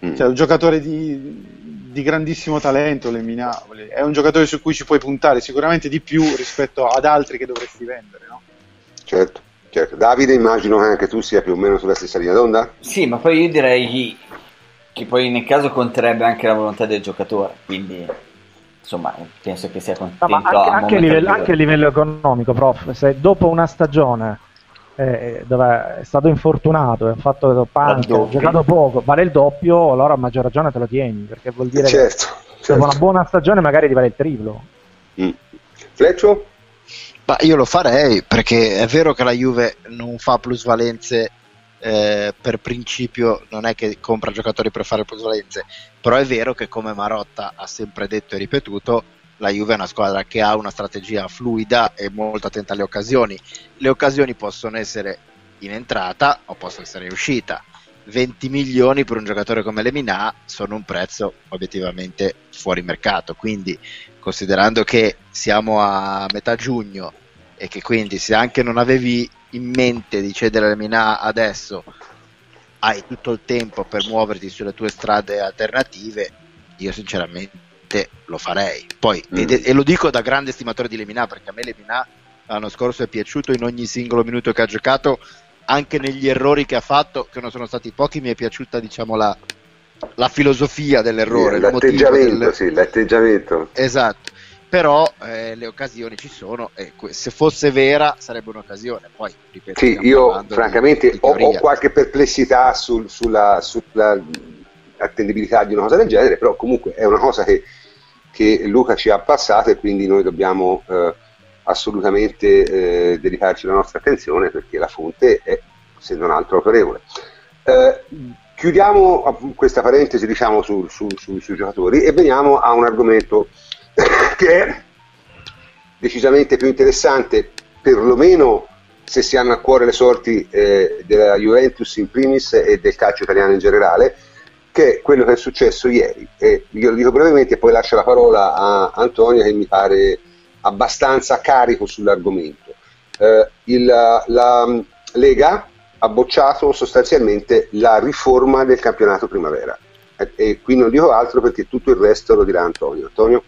Mm. Cioè, un giocatore di di grandissimo talento Lemina, è un giocatore su cui ci puoi puntare sicuramente di più rispetto ad altri che dovresti vendere, no? Certo, certo. Davide, immagino che anche tu sia più o meno sulla stessa linea d'onda? Sì, ma poi io direi che poi nel caso conterebbe anche la volontà del giocatore, quindi insomma penso che sia contento. No, ma anche, a anche, livello, anche a livello economico, prof, se dopo una stagione eh, dove è stato infortunato e ha fatto panco, ha giocato poco, vale il doppio, allora a maggior ragione te lo tieni, perché vuol dire certo, che certo. dopo una buona stagione magari ti vale il triplo. mm. Fleccio? Ma io lo farei, perché è vero che la Juve non fa plusvalenze eh, per principio, non è che compra giocatori per fare plusvalenze, però è vero che, come Marotta ha sempre detto e ripetuto, la Juve è una squadra che ha una strategia fluida e molto attenta alle occasioni. Le occasioni possono essere in entrata o possono essere in uscita. venti milioni per un giocatore come Lemina sono un prezzo obiettivamente fuori mercato, quindi considerando che siamo a metà giugno e che quindi se anche non avevi in mente di cedere Lemina adesso, hai tutto il tempo per muoverti sulle tue strade alternative, io sinceramente lo farei. Poi, mm. ed, e lo dico da grande stimatore di Lemina, perché a me Lemina l'anno scorso è piaciuto in ogni singolo minuto che ha giocato, anche negli errori che ha fatto, che non sono stati pochi, mi è piaciuta, diciamo, la, la filosofia dell'errore, sì, l'atteggiamento, del... sì, l'atteggiamento. Esatto, però eh, le occasioni ci sono e que- se fosse vera sarebbe un'occasione. Poi ripeto, sì, io francamente di, di ho, ho qualche perplessità sul, sulla, sulla attendibilità di una cosa del genere, però comunque è una cosa che, che Luca ci ha passato e quindi noi dobbiamo eh, assolutamente eh, dedicarci la nostra attenzione, perché la fonte è, se non altro, autorevole. Eh, chiudiamo questa parentesi, diciamo, su, su, su, sui giocatori e veniamo a un argomento che è decisamente più interessante, perlomeno se si hanno a cuore le sorti eh, della Juventus in primis e del calcio italiano in generale, che è quello che è successo ieri. E io lo dico brevemente e poi lascio la parola a Antonio, che mi pare abbastanza carico sull'argomento. Eh, il, la, la Lega ha bocciato sostanzialmente la riforma del campionato primavera, e, e qui non dico altro perché tutto il resto lo dirà Antonio. Antonio?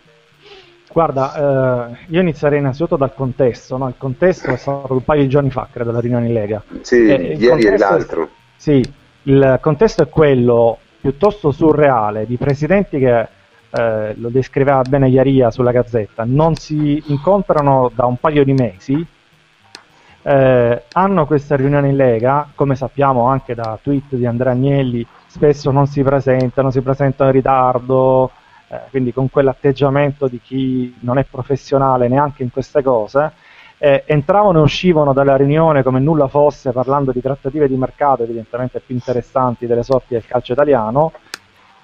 Guarda, eh, io inizierei innanzitutto dal contesto, no? Il contesto è stato un paio di giorni fa, credo, la riunione in Lega. Sì, eh, ieri e l'altro. È, sì, il contesto è quello piuttosto surreale di presidenti che, Eh, lo descriveva bene Iaria sulla Gazzetta, non si incontrano da un paio di mesi, eh, hanno questa riunione in Lega, come sappiamo anche da tweet di Andrea Agnelli, spesso non si presentano, si presentano in ritardo, eh, quindi con quell'atteggiamento di chi non è professionale neanche in queste cose, eh, entravano e uscivano dalla riunione come nulla fosse, parlando di trattative di mercato evidentemente più interessanti delle sorti del calcio italiano.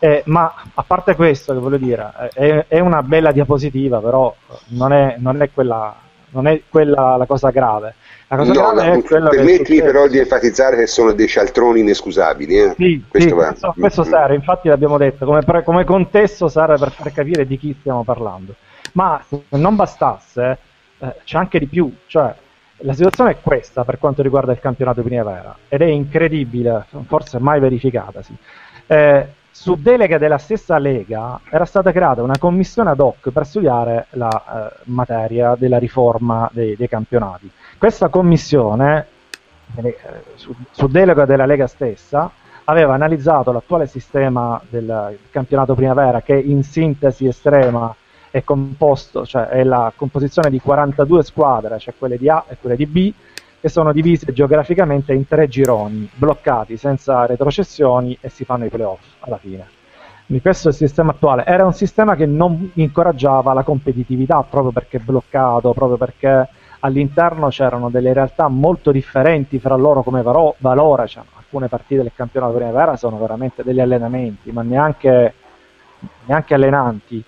Eh, ma a parte questo, che voglio dire, è, è una bella diapositiva, però non è, non è quella, non è quella la cosa grave. La cosa no, grave la, è quella permettimi che però di enfatizzare che sono dei cialtroni inescusabili. Eh? Sì, questo, sì, questo, questo serve, infatti l'abbiamo detto, come, come contesto serve per far capire di chi stiamo parlando. Ma se non bastasse, eh, c'è anche di più, cioè la situazione è questa per quanto riguarda il campionato primavera, ed è incredibile, forse mai verificatasi. Eh, Su delega della stessa Lega era stata creata una commissione ad hoc per studiare la eh, materia della riforma dei, dei campionati. Questa commissione, eh, su, su delega della Lega stessa, aveva analizzato l'attuale sistema del campionato primavera, che in sintesi estrema è composto, cioè è la composizione di quarantadue squadre, cioè quelle di A e quelle di B, che sono divise geograficamente in tre gironi, bloccati senza retrocessioni, e si fanno i playoff alla fine. Quindi questo è il sistema attuale. Era un sistema che non incoraggiava la competitività, proprio perché bloccato, proprio perché all'interno c'erano delle realtà molto differenti fra loro come varo- valore. Cioè, alcune partite del campionato primavera sono veramente degli allenamenti, ma neanche, neanche allenanti.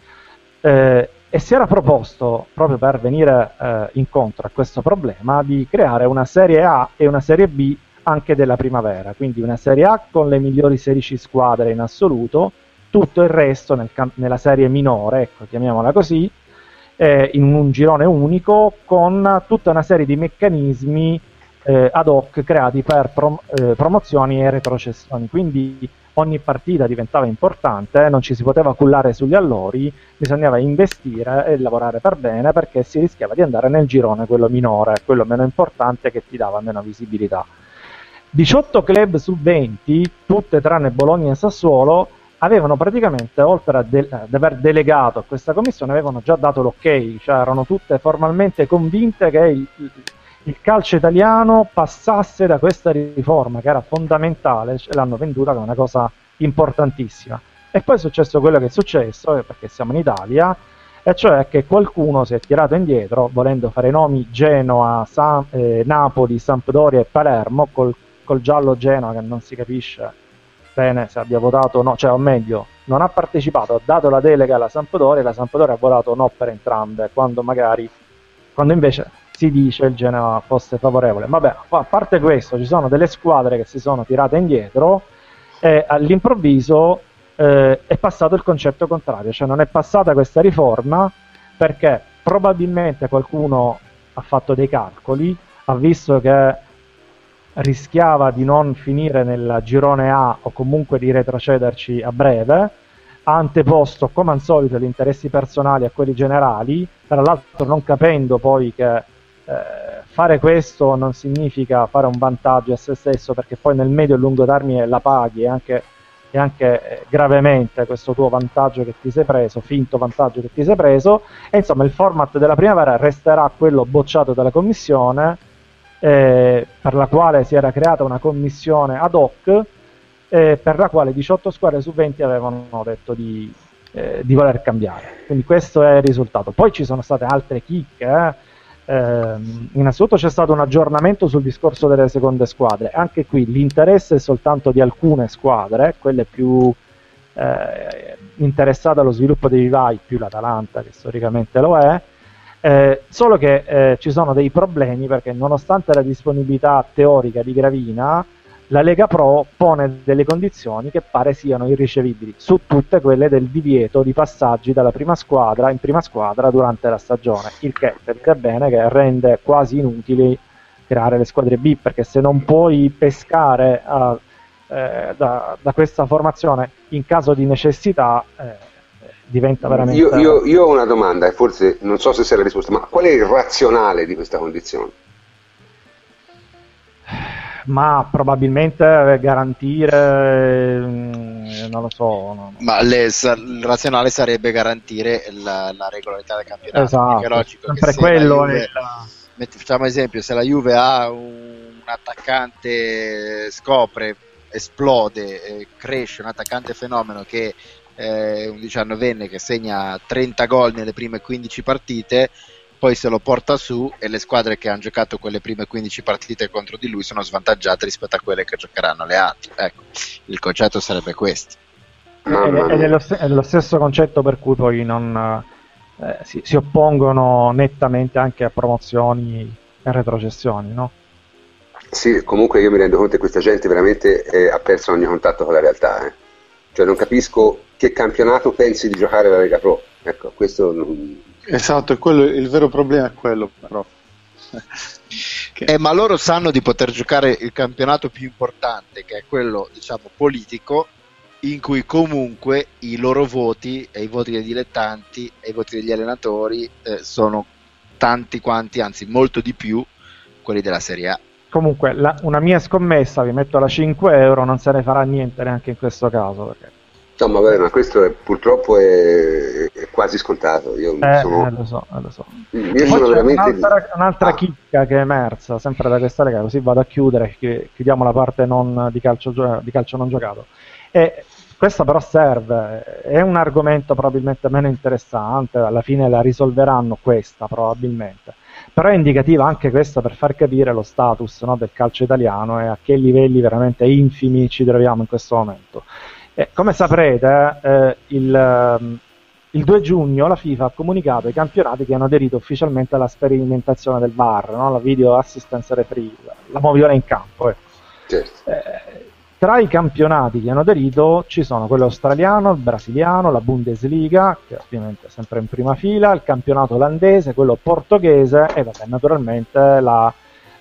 Eh, E si era proposto, proprio per venire eh, incontro a questo problema, di creare una Serie A e una Serie B anche della primavera, quindi una Serie A con le migliori sedici squadre in assoluto, tutto il resto nel cam- nella serie minore, ecco, chiamiamola così, eh, in un girone unico, con tutta una serie di meccanismi eh, ad hoc creati per prom- eh, promozioni e retrocessioni. Quindi ogni partita diventava importante, non ci si poteva cullare sugli allori, bisognava investire e lavorare per bene, perché si rischiava di andare nel girone quello minore, quello meno importante, che ti dava meno visibilità. diciotto club su venti, tutte tranne Bologna e Sassuolo, avevano praticamente, oltre ad de- aver delegato a questa commissione, avevano già dato l'ok, cioè erano tutte formalmente convinte che il, il calcio italiano passasse da questa riforma, che era fondamentale, ce l'hanno venduta come una cosa importantissima. E poi è successo quello che è successo, perché siamo in Italia, e cioè che qualcuno si è tirato indietro, volendo fare i nomi Genoa, San, eh, Napoli, Sampdoria e Palermo, col, col giallo Genoa che non si capisce bene se abbia votato o no, cioè o meglio non ha partecipato, ha dato la delega alla Sampdoria e la Sampdoria ha votato no per entrambe, quando magari, quando invece si dice il Genoa fosse favorevole. Vabbè, a parte questo, ci sono delle squadre che si sono tirate indietro e all'improvviso eh, è passato il concetto contrario, cioè non è passata questa riforma perché probabilmente qualcuno ha fatto dei calcoli, ha visto che rischiava di non finire nel girone A o comunque di retrocederci a breve, ha anteposto come al solito gli interessi personali a quelli generali, tra l'altro non capendo poi che eh, fare questo non significa fare un vantaggio a se stesso, perché poi nel medio e lungo termine la paghi e anche, e anche eh, gravemente questo tuo vantaggio che ti sei preso, finto vantaggio che ti sei preso. E insomma il format della primavera resterà quello bocciato dalla commissione, Eh, per la quale si era creata una commissione ad hoc, eh, per la quale diciotto squadre su venti avevano detto di, eh, di voler cambiare. Quindi questo è il risultato. Poi ci sono state altre chicche, eh. Eh, innanzitutto c'è stato un aggiornamento sul discorso delle seconde squadre. Anche qui l'interesse è soltanto di alcune squadre, quelle più eh, interessate allo sviluppo dei vivai, più l'Atalanta che storicamente lo è. Eh, solo che eh, ci sono dei problemi, perché nonostante la disponibilità teorica di Gravina, la Lega Pro pone delle condizioni che pare siano irricevibili, su tutte quelle del divieto di passaggi dalla prima squadra in prima squadra durante la stagione, il che è bene che rende quasi inutili creare le squadre B, perché se non puoi pescare a, eh, da, da questa formazione in caso di necessità eh, diventa veramente... Io, io, io ho una domanda, e forse non so se sia la risposta, ma qual è il razionale di questa condizione? Ma probabilmente garantire, non lo so. No. Ma le, il razionale sarebbe garantire la, la regolarità del campionato. Esatto, è logico sempre che quello. Juve, è la... metti, facciamo esempio, se la Juve ha un attaccante, scopre, esplode, eh, cresce, un attaccante fenomeno che... Eh, un diciannovenne che segna trenta gol nelle prime quindici partite, poi se lo porta su e le squadre che hanno giocato quelle prime quindici partite contro di lui sono svantaggiate rispetto a quelle che giocheranno le altre. Ecco, il concetto sarebbe questo. Ed è lo, è lo stesso concetto per cui poi non eh, si, si oppongono nettamente anche a promozioni e retrocessioni, no? Sì, comunque io mi rendo conto che questa gente veramente eh, ha perso ogni contatto con la realtà, eh. Cioè non capisco che campionato pensi di giocare la Lega Pro, ecco, questo non... Esatto, è quello, il vero problema è quello, però. Che... Eh, ma loro sanno di poter giocare il campionato più importante, che è quello, diciamo, politico, in cui comunque i loro voti e i voti dei dilettanti e i voti degli allenatori eh, sono tanti quanti, anzi molto di più quelli della Serie A. Comunque la, una mia scommessa, vi metto la cinque euro, non se ne farà niente neanche in questo caso, perché... No, ma beh, ma questo è, purtroppo è, è quasi scontato. Io eh, sono... eh, lo so, eh, lo so. Io sono veramente... Un'altra, un'altra ah. chicca che è emersa sempre da questa lega, così vado a chiudere, chi, chiudiamo la parte non di, calcio, di calcio non giocato. E questa però serve, è un argomento probabilmente meno interessante, alla fine la risolveranno questa probabilmente. Però è indicativa anche questa per far capire lo status, no, del calcio italiano e a che livelli veramente infimi ci troviamo in questo momento. E come saprete, eh, il, il due giugno la FIFA ha comunicato ai campionati che hanno aderito ufficialmente alla sperimentazione del V A R, no? La video assistance referee, la moviola in campo. Eh. Certo. Eh, tra i campionati che hanno aderito ci sono quello australiano, il brasiliano, la Bundesliga, che ovviamente è sempre in prima fila, il campionato olandese, quello portoghese e vabbè, naturalmente la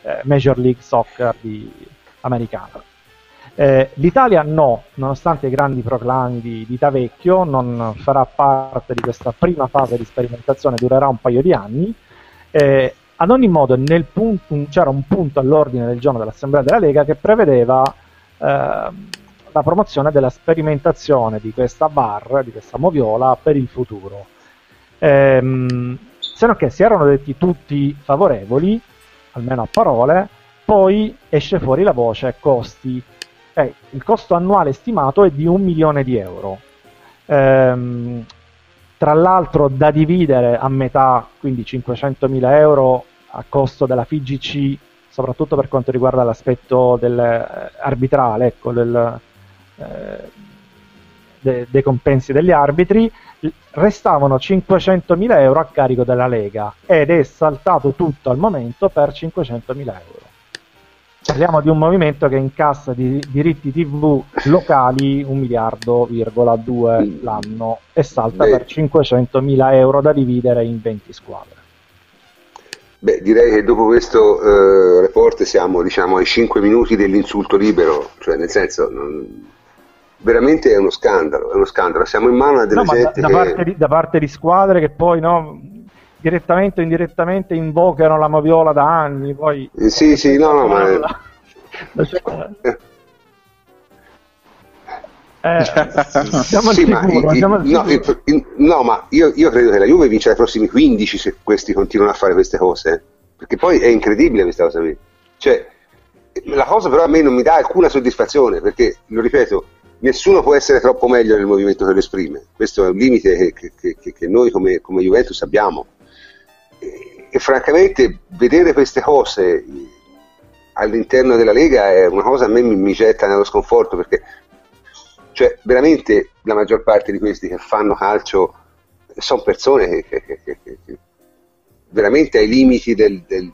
eh, Major League Soccer di, americana. Eh, L'Italia no, nonostante i grandi proclami di, di Tavecchio, non farà parte di questa prima fase di sperimentazione, durerà un paio di anni. Eh, ad ogni modo nel punto, c'era un punto all'ordine del giorno dell'Assemblea della Lega che prevedeva eh, la promozione della sperimentazione di questa bar, di questa moviola per il futuro. Ehm, se non che si erano detti tutti favorevoli, almeno a parole, poi esce fuori la voce costi. Eh, il costo annuale stimato è di un milione di euro. Ehm, tra l'altro da dividere a metà, quindi cinquecentomila euro a costo della F I G C, soprattutto per quanto riguarda l'aspetto del, eh, arbitrale, ecco, del, eh, de, dei compensi degli arbitri. Restavano cinquecentomila euro a carico della Lega ed è saltato tutto al momento per cinquecentomila euro. Parliamo di un movimento che incassa di diritti tivù locali un miliardo virgola due l'anno e salta, beh, per cinquecentomila euro da dividere in venti squadre. Beh, direi che dopo questo eh, report siamo, diciamo, ai cinque minuti dell'insulto libero, cioè nel senso non... veramente è uno scandalo, è uno scandalo, siamo in mano a delle, no, gente da, da, che... parte di, da parte di squadre che poi, no, direttamente o indirettamente invocano la moviola da anni, poi... Sì, sì, no, no, ma... La... eh, siamo sì, ma sicuro, i, siamo i, no, i, no, ma io, io credo che la Juve vincerà i prossimi quindici se questi continuano a fare queste cose, perché poi è incredibile questa cosa qui. Cioè, la cosa però a me non mi dà alcuna soddisfazione, perché, lo ripeto, nessuno può essere troppo meglio nel movimento che lo esprime. Questo è un limite che, che, che, che noi come, come Juventus abbiamo. E, e francamente vedere queste cose all'interno della Lega è una cosa a me mi, mi getta nello sconforto, perché cioè, veramente la maggior parte di questi che fanno calcio sono persone che, che, che, che, che veramente ai limiti del, del,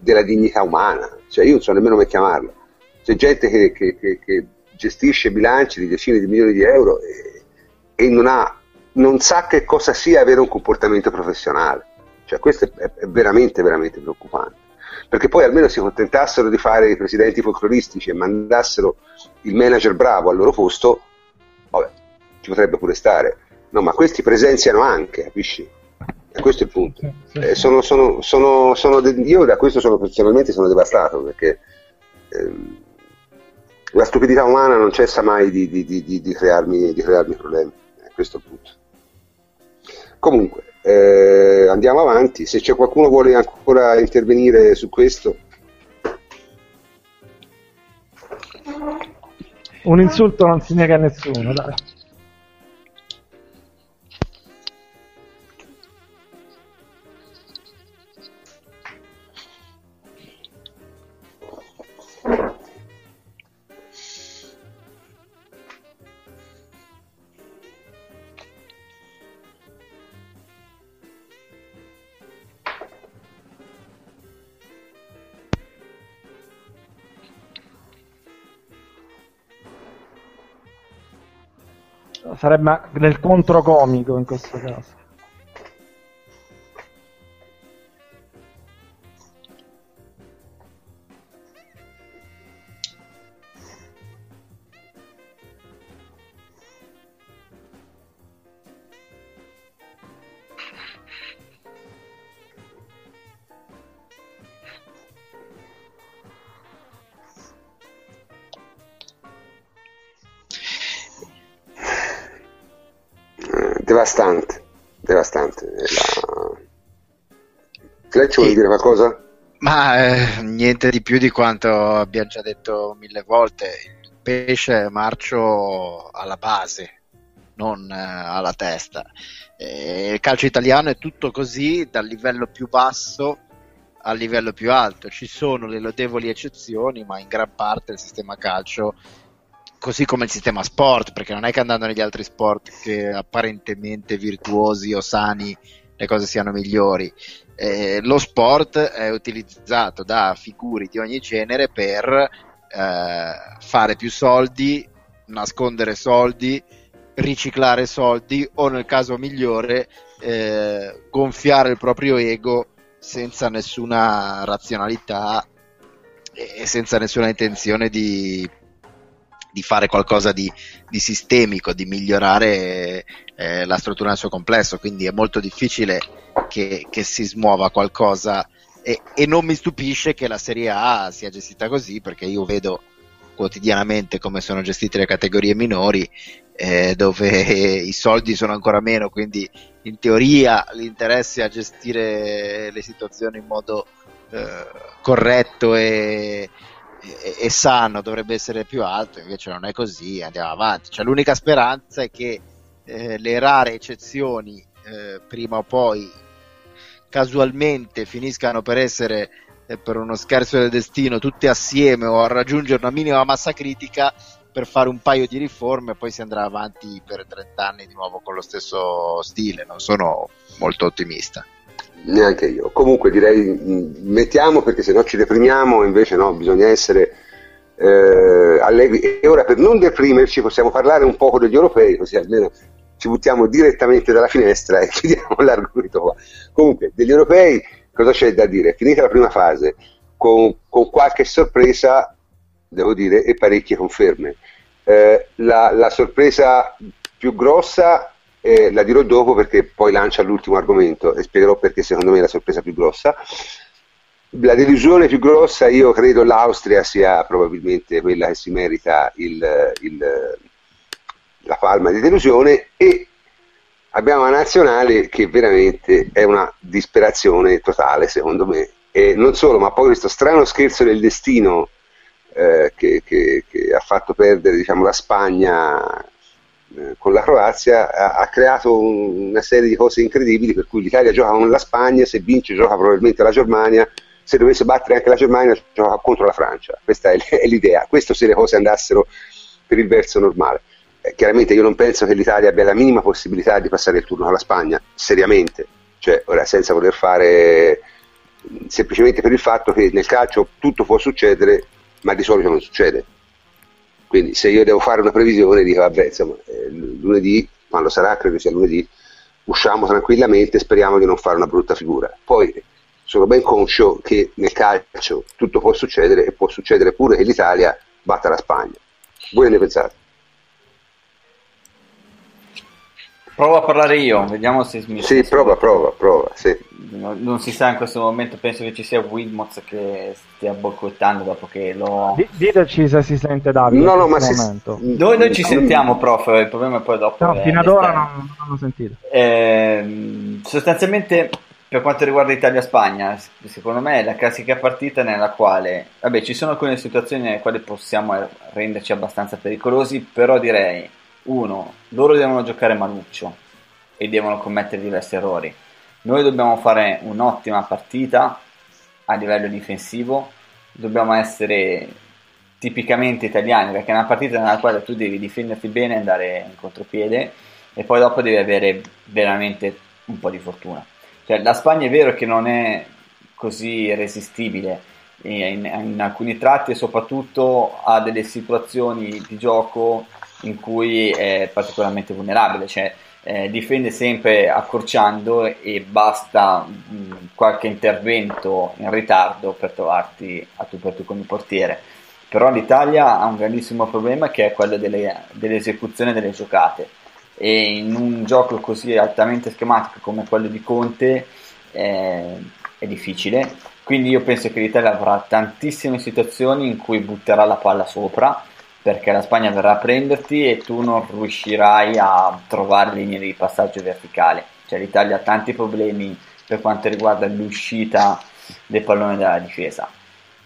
della dignità umana. Cioè, io non so nemmeno come chiamarlo. C'è gente che, che, che, che gestisce bilanci di decine di milioni di euro e, e non, ha, non sa che cosa sia avere un comportamento professionale. Cioè questo è, è veramente veramente preoccupante, perché poi almeno si contentassero di fare i presidenti folcloristici e mandassero il manager bravo al loro posto, vabbè, ci potrebbe pure stare, no, ma questi presenziano anche, capisci? E questo è il punto. Eh, sono, sono, sono, sono de- io da questo sono, personalmente sono devastato, perché ehm, la stupidità umana non cessa mai di, di, di, di, di, crearmi, di crearmi problemi, a questo punto. Comunque, eh, andiamo avanti, se c'è qualcuno che vuole ancora intervenire su questo. Un insulto non si nega a nessuno, dai. Sarebbe del controcomico in questo caso. Devastante, devastante. La... Fletch, vuoi dire qualcosa? Ma eh, niente di più di quanto abbia già detto mille volte. Il pesce è marcio alla base, non eh, alla testa. E il calcio italiano è tutto così, dal livello più basso al livello più alto. Ci sono le lodevoli eccezioni, ma in gran parte il sistema calcio, così come il sistema sport, perché non è che andando negli altri sport che apparentemente virtuosi o sani le cose siano migliori, eh, lo sport è utilizzato da figure di ogni genere per eh, fare più soldi, nascondere soldi, riciclare soldi o, nel caso migliore, eh, gonfiare il proprio ego senza nessuna razionalità e senza nessuna intenzione di di fare qualcosa di, di sistemico, di migliorare eh, la struttura nel suo complesso, quindi è molto difficile che, che si smuova qualcosa e, e non mi stupisce che la Serie A sia gestita così, perché io vedo quotidianamente come sono gestite le categorie minori, eh, dove i soldi sono ancora meno, quindi in teoria l'interesse a gestire le situazioni in modo eh, corretto e, e, e sano dovrebbe essere più alto, invece non è così, andiamo avanti. Cioè, l'unica speranza è che eh, le rare eccezioni eh, prima o poi casualmente finiscano per essere, per uno scherzo del destino, tutte assieme o a raggiungere una minima massa critica per fare un paio di riforme e poi si andrà avanti per trent'anni di nuovo con lo stesso stile. Non sono molto ottimista. Neanche io. Comunque direi mettiamo, perché se no ci deprimiamo, invece no, bisogna essere eh, allegri. E ora, per non deprimerci, possiamo parlare un po' degli europei, così almeno ci buttiamo direttamente dalla finestra e chiudiamo l'argomento qua. Comunque, degli europei cosa c'è da dire? Finita la prima fase, con, con qualche sorpresa, devo dire, e parecchie conferme. Eh, la, la sorpresa più grossa eh, la dirò dopo, perché poi lancia l'ultimo argomento e spiegherò perché secondo me è la sorpresa più grossa. La delusione più grossa, io credo l'Austria sia probabilmente quella che si merita il, il, la palma di delusione, e abbiamo una nazionale che veramente è una disperazione totale, secondo me, e non solo, ma poi questo strano scherzo del destino eh, che, che, che ha fatto perdere, diciamo, la Spagna eh, con la Croazia, ha, ha creato un, una serie di cose incredibili, per cui l'Italia gioca con la Spagna, se vince gioca probabilmente la Germania, se dovesse battere anche la Germania gioca contro la Francia. Questa è, è l'idea, questo se le cose andassero per il verso normale. Eh, chiaramente io non penso che l'Italia abbia la minima possibilità di passare il turno con la Spagna, seriamente, cioè ora senza voler fare, semplicemente per il fatto che nel calcio tutto può succedere, ma di solito non succede. Quindi se io devo fare una previsione dico vabbè, insomma, eh, lunedì, quando sarà, credo sia lunedì, usciamo tranquillamente, speriamo di non fare una brutta figura. Poi sono ben conscio che nel calcio tutto può succedere, e può succedere pure che l'Italia batta la Spagna. Voi ne pensate? Provo a parlare io, vediamo se mi... Sì, prova, prova, prova, sì. Non, non si sa in questo momento, penso che ci sia Wilmots che stia boicottando dopo che lo... D- diteci se si sente Davide. No, no, ma si... Noi, noi ci sentiamo, prof, il problema è poi dopo... No, fino ad ora non l'ho sentito. Eh, sostanzialmente, per quanto riguarda Italia-Spagna, secondo me è la classica partita nella quale... Vabbè, ci sono alcune situazioni nelle quali possiamo renderci abbastanza pericolosi, però direi... Uno, loro devono giocare maluccio e devono commettere diversi errori. Noi dobbiamo fare un'ottima partita a livello difensivo, dobbiamo essere tipicamente italiani, perché è una partita nella quale tu devi difenderti bene e andare in contropiede, e poi dopo devi avere veramente un po' di fortuna. Cioè, la Spagna è vero che non è così resistibile in, in alcuni tratti, e soprattutto ha delle situazioni di gioco in cui è particolarmente vulnerabile, cioè eh, difende sempre accorciando, e basta mh, qualche intervento in ritardo per trovarti a tu per tu con il portiere. Però l'Italia ha un grandissimo problema, che è quello delle, dell'esecuzione delle giocate, e in un gioco così altamente schematico come quello di Conte eh, è difficile. Quindi io penso che l'Italia avrà tantissime situazioni in cui butterà la palla sopra, perché la Spagna verrà a prenderti e tu non riuscirai a trovare linee di passaggio verticale. Cioè l'Italia ha tanti problemi per quanto riguarda l'uscita del pallone dalla difesa,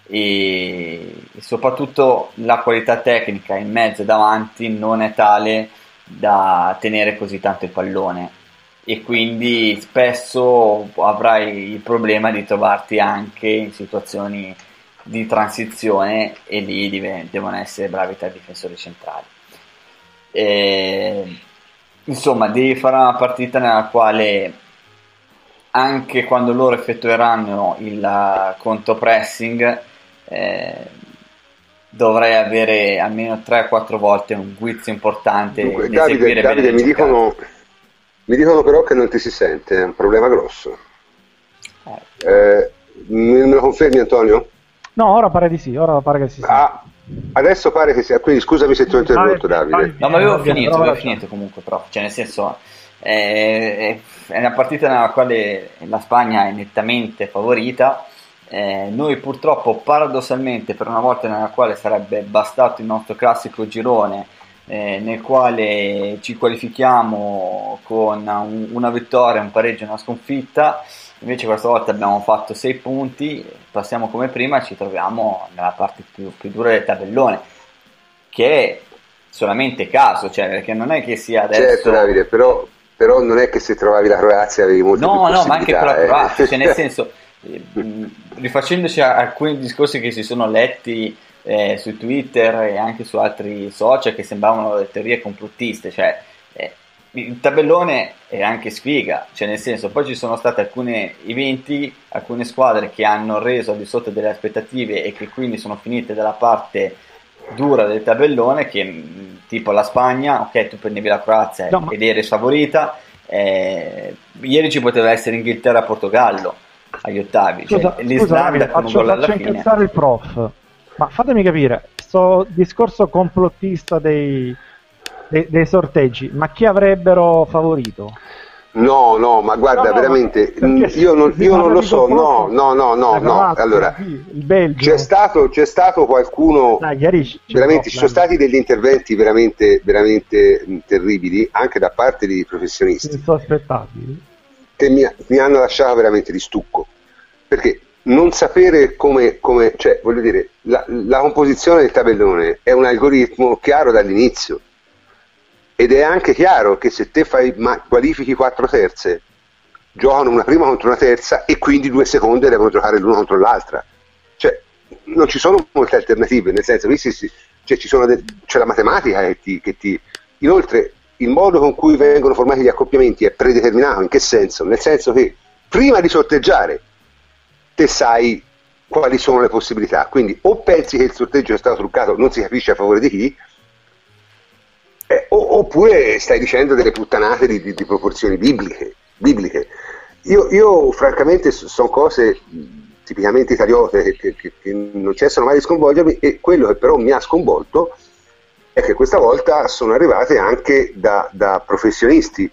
e soprattutto la qualità tecnica in mezzo e davanti non è tale da tenere così tanto il pallone, e quindi spesso avrai il problema di trovarti anche in situazioni di transizione, e lì devono essere bravi tra i difensori centrali. E, insomma, devi fare una partita nella quale, anche quando loro effettueranno il contropressing, eh, dovrai avere almeno tre quattro volte un guizzo importante. Dunque, di Davide, Davide mi, dicono, mi dicono però che non ti si sente, è un problema grosso. Eh. Eh, me lo confermi, Antonio? No, ora pare di sì, ora pare che si sia. Ah, Adesso pare che sia, quindi scusami se ti ho interrotto, Davide. No, ma avevo finito, avevo finito comunque, però, cioè nel senso è, è una partita nella quale la Spagna è nettamente favorita. Eh, noi purtroppo, paradossalmente, per una volta nella quale sarebbe bastato il nostro classico girone, eh, nel quale ci qualifichiamo con un, una vittoria, un pareggio e una sconfitta, invece questa volta abbiamo fatto sei punti, passiamo come prima e ci troviamo nella parte più, più dura del tabellone, che è solamente caso, cioè, perché non è che sia adesso... Certo, Davide, però, però non è che se trovavi la Croazia avevi molte no, più no, possibilità. No, no, ma anche con la Croazia, eh. cioè, nel senso... rifacendoci a alcuni discorsi che si sono letti eh, su Twitter e anche su altri social che sembravano teorie complottiste, cioè eh, il tabellone è anche sfiga, cioè nel senso, poi ci sono stati alcuni eventi, alcune squadre che hanno reso al di sotto delle aspettative e che quindi sono finite dalla parte dura del tabellone, che tipo la Spagna, ok, tu prendevi la Croazia no, ed eri sfavorita, eh, ieri ci poteva essere Inghilterra-Portogallo agli ottavi, scusa, cioè, l'Islanda con un gol alla fine. Faccio incazzare il prof, ma fatemi capire, sto discorso complottista dei, dei, dei sorteggi, ma chi avrebbero favorito? No, no, ma guarda, no, no, veramente, ma io non, io non lo so, no, no, no, no, no, allora, il Belgio. C'è stato, c'è stato qualcuno, dai, chiarisci, veramente, ci sono stati degli interventi veramente, veramente terribili, anche da parte di professionisti. Insospettabili. Che mi, mi hanno lasciato veramente di stucco, perché non sapere come, come cioè voglio dire, la, la composizione del tabellone è un algoritmo chiaro dall'inizio, ed è anche chiaro che se te fai ma, qualifichi quattro terze, giocano una prima contro una terza e quindi due seconde devono giocare l'una contro l'altra, cioè non ci sono molte alternative, nel senso qui si, si, cioè, ci sono de, c'è la matematica che ti, che ti inoltre. Il modo con cui vengono formati gli accoppiamenti è predeterminato. In che senso? Nel senso che prima di sorteggiare te sai quali sono le possibilità, quindi o pensi che il sorteggio sia stato truccato, non si capisce a favore di chi, eh, o, oppure stai dicendo delle puttanate di, di, di proporzioni bibliche, bibliche. Io, io francamente sono cose tipicamente italiote che, che, che non cessano mai di sconvolgermi, e quello che però mi ha sconvolto è che questa volta sono arrivate anche da, da professionisti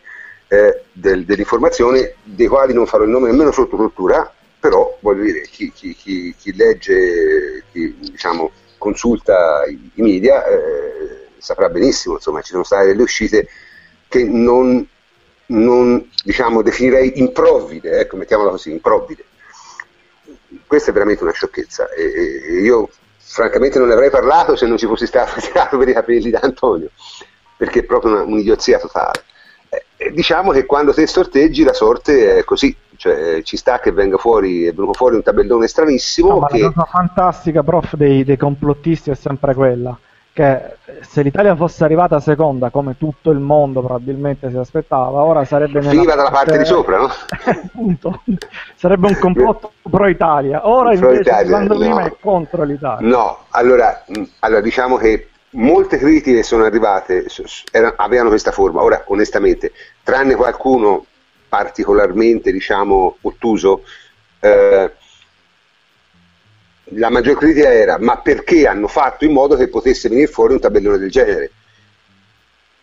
eh, del, dell'informazione, dei quali non farò il nome nemmeno sotto cultura, però voglio dire, chi, chi, chi, chi legge, chi diciamo, consulta i, i media eh, saprà benissimo, insomma, ci sono state delle uscite che non, non diciamo, definirei improvvide, ecco, mettiamola così, improvvide. Questa è veramente una sciocchezza, e, e io... francamente non ne avrei parlato se non ci fossi stato tirato per i capelli da Antonio, perché è proprio una, un'idiozia totale. Eh, diciamo che quando te sorteggi la sorte è così, cioè ci sta che venga fuori, è venuto fuori un tabellone stranissimo. No, ma che... la cosa fantastica, prof, dei, dei complottisti è sempre quella, che se l'Italia fosse arrivata seconda, come tutto il mondo probabilmente si aspettava, ora sarebbe finiva dalla parte, parte di sopra, no? Punto. Sarebbe un complotto pro Italia. Ora pro invece Italia, quando no. Prima è contro l'Italia. No, allora, allora diciamo che molte critiche sono arrivate, erano, avevano questa forma. Ora onestamente, tranne qualcuno particolarmente diciamo ottuso, eh, la maggior critica era: ma perché hanno fatto in modo che potesse venire fuori un tabellone del genere?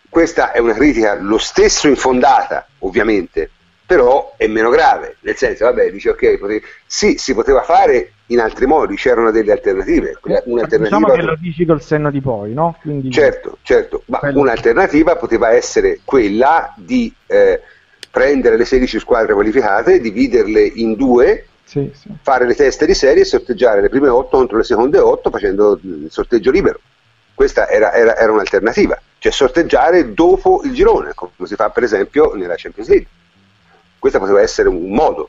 Questa è una critica lo stesso infondata, ovviamente, però è meno grave, nel senso, vabbè, dice ok, potevi... sì, si poteva fare in altri modi, c'erano delle alternative. Un'alternativa... Diciamo che lo dici col senno di poi, no? Quindi... Certo, certo, ma quello... un'alternativa poteva essere quella di eh, prendere le sedici squadre qualificate, dividerle in due, sì, sì. Fare le teste di serie e sorteggiare le prime otto contro le seconde otto facendo il sorteggio libero. Questa era, era, era un'alternativa, cioè sorteggiare dopo il girone, come si fa per esempio nella Champions League. Questo poteva essere un modo,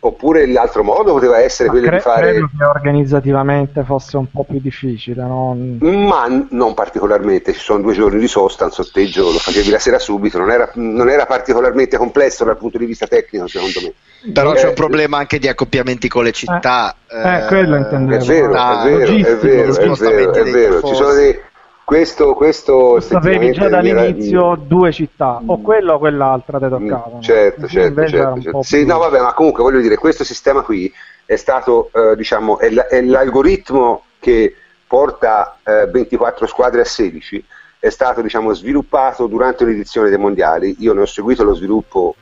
oppure l'altro modo poteva essere ma quello cre- di fare... Credo che organizzativamente fosse un po' più difficile, non... ma n- non particolarmente, ci sono due giorni di sosta, un sorteggio lo facevi la sera subito, non era, non era particolarmente complesso dal punto di vista tecnico secondo me. Però c'è un problema anche di accoppiamenti con le città. Eh, eh, eh quello intendevo. È vero, ah, è, vero, è vero, è vero, è vero. Ci sono dei, questo, questo sapevi già dall'inizio di... due città, o quello o quell'altra te toccava. Mm, certo, certo, certo. certo. Sì, no, vabbè, ma comunque voglio dire, questo sistema qui è stato, eh, diciamo, è, la, è l'algoritmo che porta eh, ventiquattro squadre a sedici, è stato, diciamo, sviluppato durante un'edizione dei mondiali. Io ne ho seguito lo sviluppo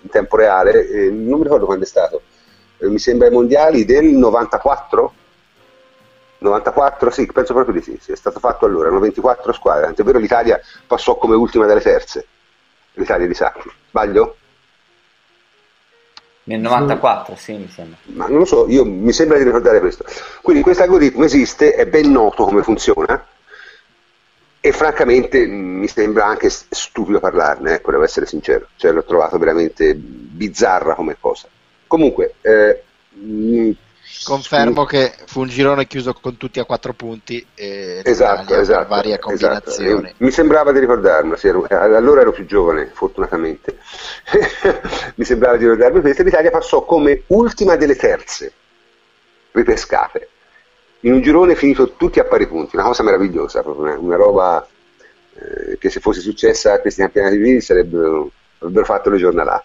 in tempo reale, eh, non mi ricordo quando è stato, eh, mi sembra ai mondiali del novantaquattro, sì, penso proprio di sì, sì, è stato fatto allora, erano ventiquattro squadre, tant'è vero l'Italia passò come ultima delle terze, l'Italia di Sacchi, sbaglio? Nel novantaquattro, sì, mi sembra. Ma non lo so, io mi sembra di ricordare questo. Quindi questo algoritmo esiste, è ben noto come funziona e francamente mi sembra anche stupido parlarne, ecco, devo essere sincero. Cioè l'ho trovato veramente bizzarra come cosa. Comunque... Eh, confermo mh. che fu un girone chiuso con tutti a quattro punti e esatto, esatto, varie combinazioni. Esatto. Mi sembrava di ricordarlo, sì, ero, allora ero più giovane, fortunatamente. Mi sembrava di ricordarmi questo. L'Italia passò come ultima delle terze ripescate in un girone finito tutti a pari punti, una cosa meravigliosa, proprio una, una roba eh, che se fosse successa a questi campionati lì sarebbero avrebbero fatto le giornalate.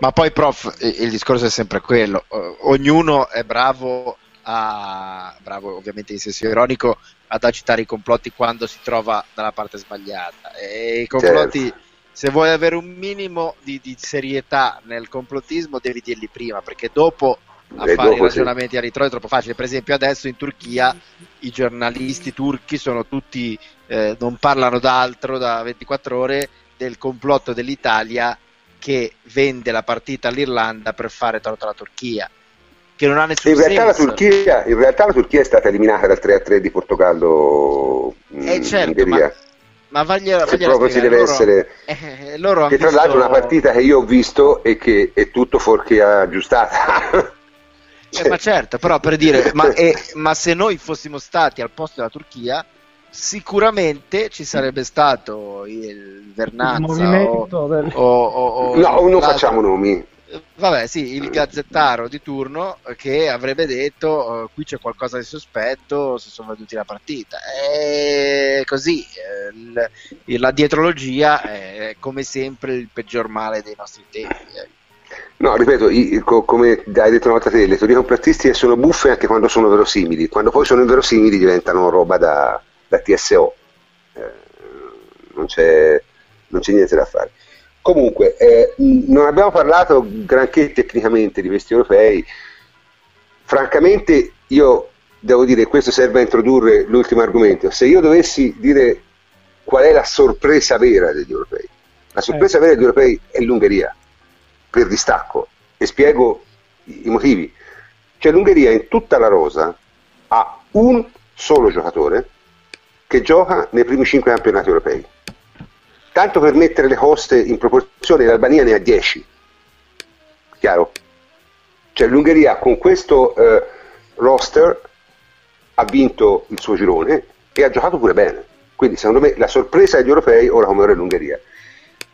Ma poi, prof, il discorso è sempre quello: ognuno è bravo a, bravo ovviamente in senso ironico, ad agitare i complotti quando si trova dalla parte sbagliata, e i complotti, certo, se vuoi avere un minimo di, di serietà nel complottismo devi dirli prima, perché dopo a e fare dopo, i ragionamenti sì. a ritrovo è troppo facile. Per esempio adesso in Turchia i giornalisti turchi sono tutti eh, non parlano d'altro da ventiquattro ore del complotto dell'Italia che vende la partita all'Irlanda per fare torto alla Turchia, che non ha nessun in realtà senso. La Turchia, in realtà la Turchia è stata eliminata dal tre a tre di Portogallo eh certo, Ungheria. Ma, ma vagliela, vagliela proprio ci deve loro, essere eh, loro che tra visto... l'altro è una partita che io ho visto e che è tutto fuorché aggiustata. Eh, ma certo, però per dire ma, eh, ma se noi fossimo stati al posto della Turchia sicuramente ci sarebbe stato il Vernazza il o, del... o, o, o no, non facciamo nomi, vabbè sì, il gazzettaro di turno che avrebbe detto eh, qui c'è qualcosa di sospetto, si sono veduti la partita e così eh, la dietrologia è come sempre il peggior male dei nostri tempi. No, ripeto, io, come hai detto una volta te, le teorie complottistiche sono buffe anche quando sono verosimili, quando poi sono inverosimili diventano roba da da T S O, eh, non c'è non c'è niente da fare. Comunque eh, non abbiamo parlato granché tecnicamente di questi europei, francamente io devo dire, questo serve a introdurre l'ultimo argomento, se io dovessi dire qual è la sorpresa vera degli europei, la sorpresa eh. vera degli europei è l'Ungheria, per distacco, e spiego i motivi. Cioè l'Ungheria in tutta la rosa ha un solo giocatore che gioca nei primi cinque campionati europei. Tanto per mettere le coste in proporzione, l'Albania ne ha dieci. Chiaro? Cioè l'Ungheria con questo eh, roster ha vinto il suo girone e ha giocato pure bene. Quindi secondo me la sorpresa degli europei ora come ora è l'Ungheria.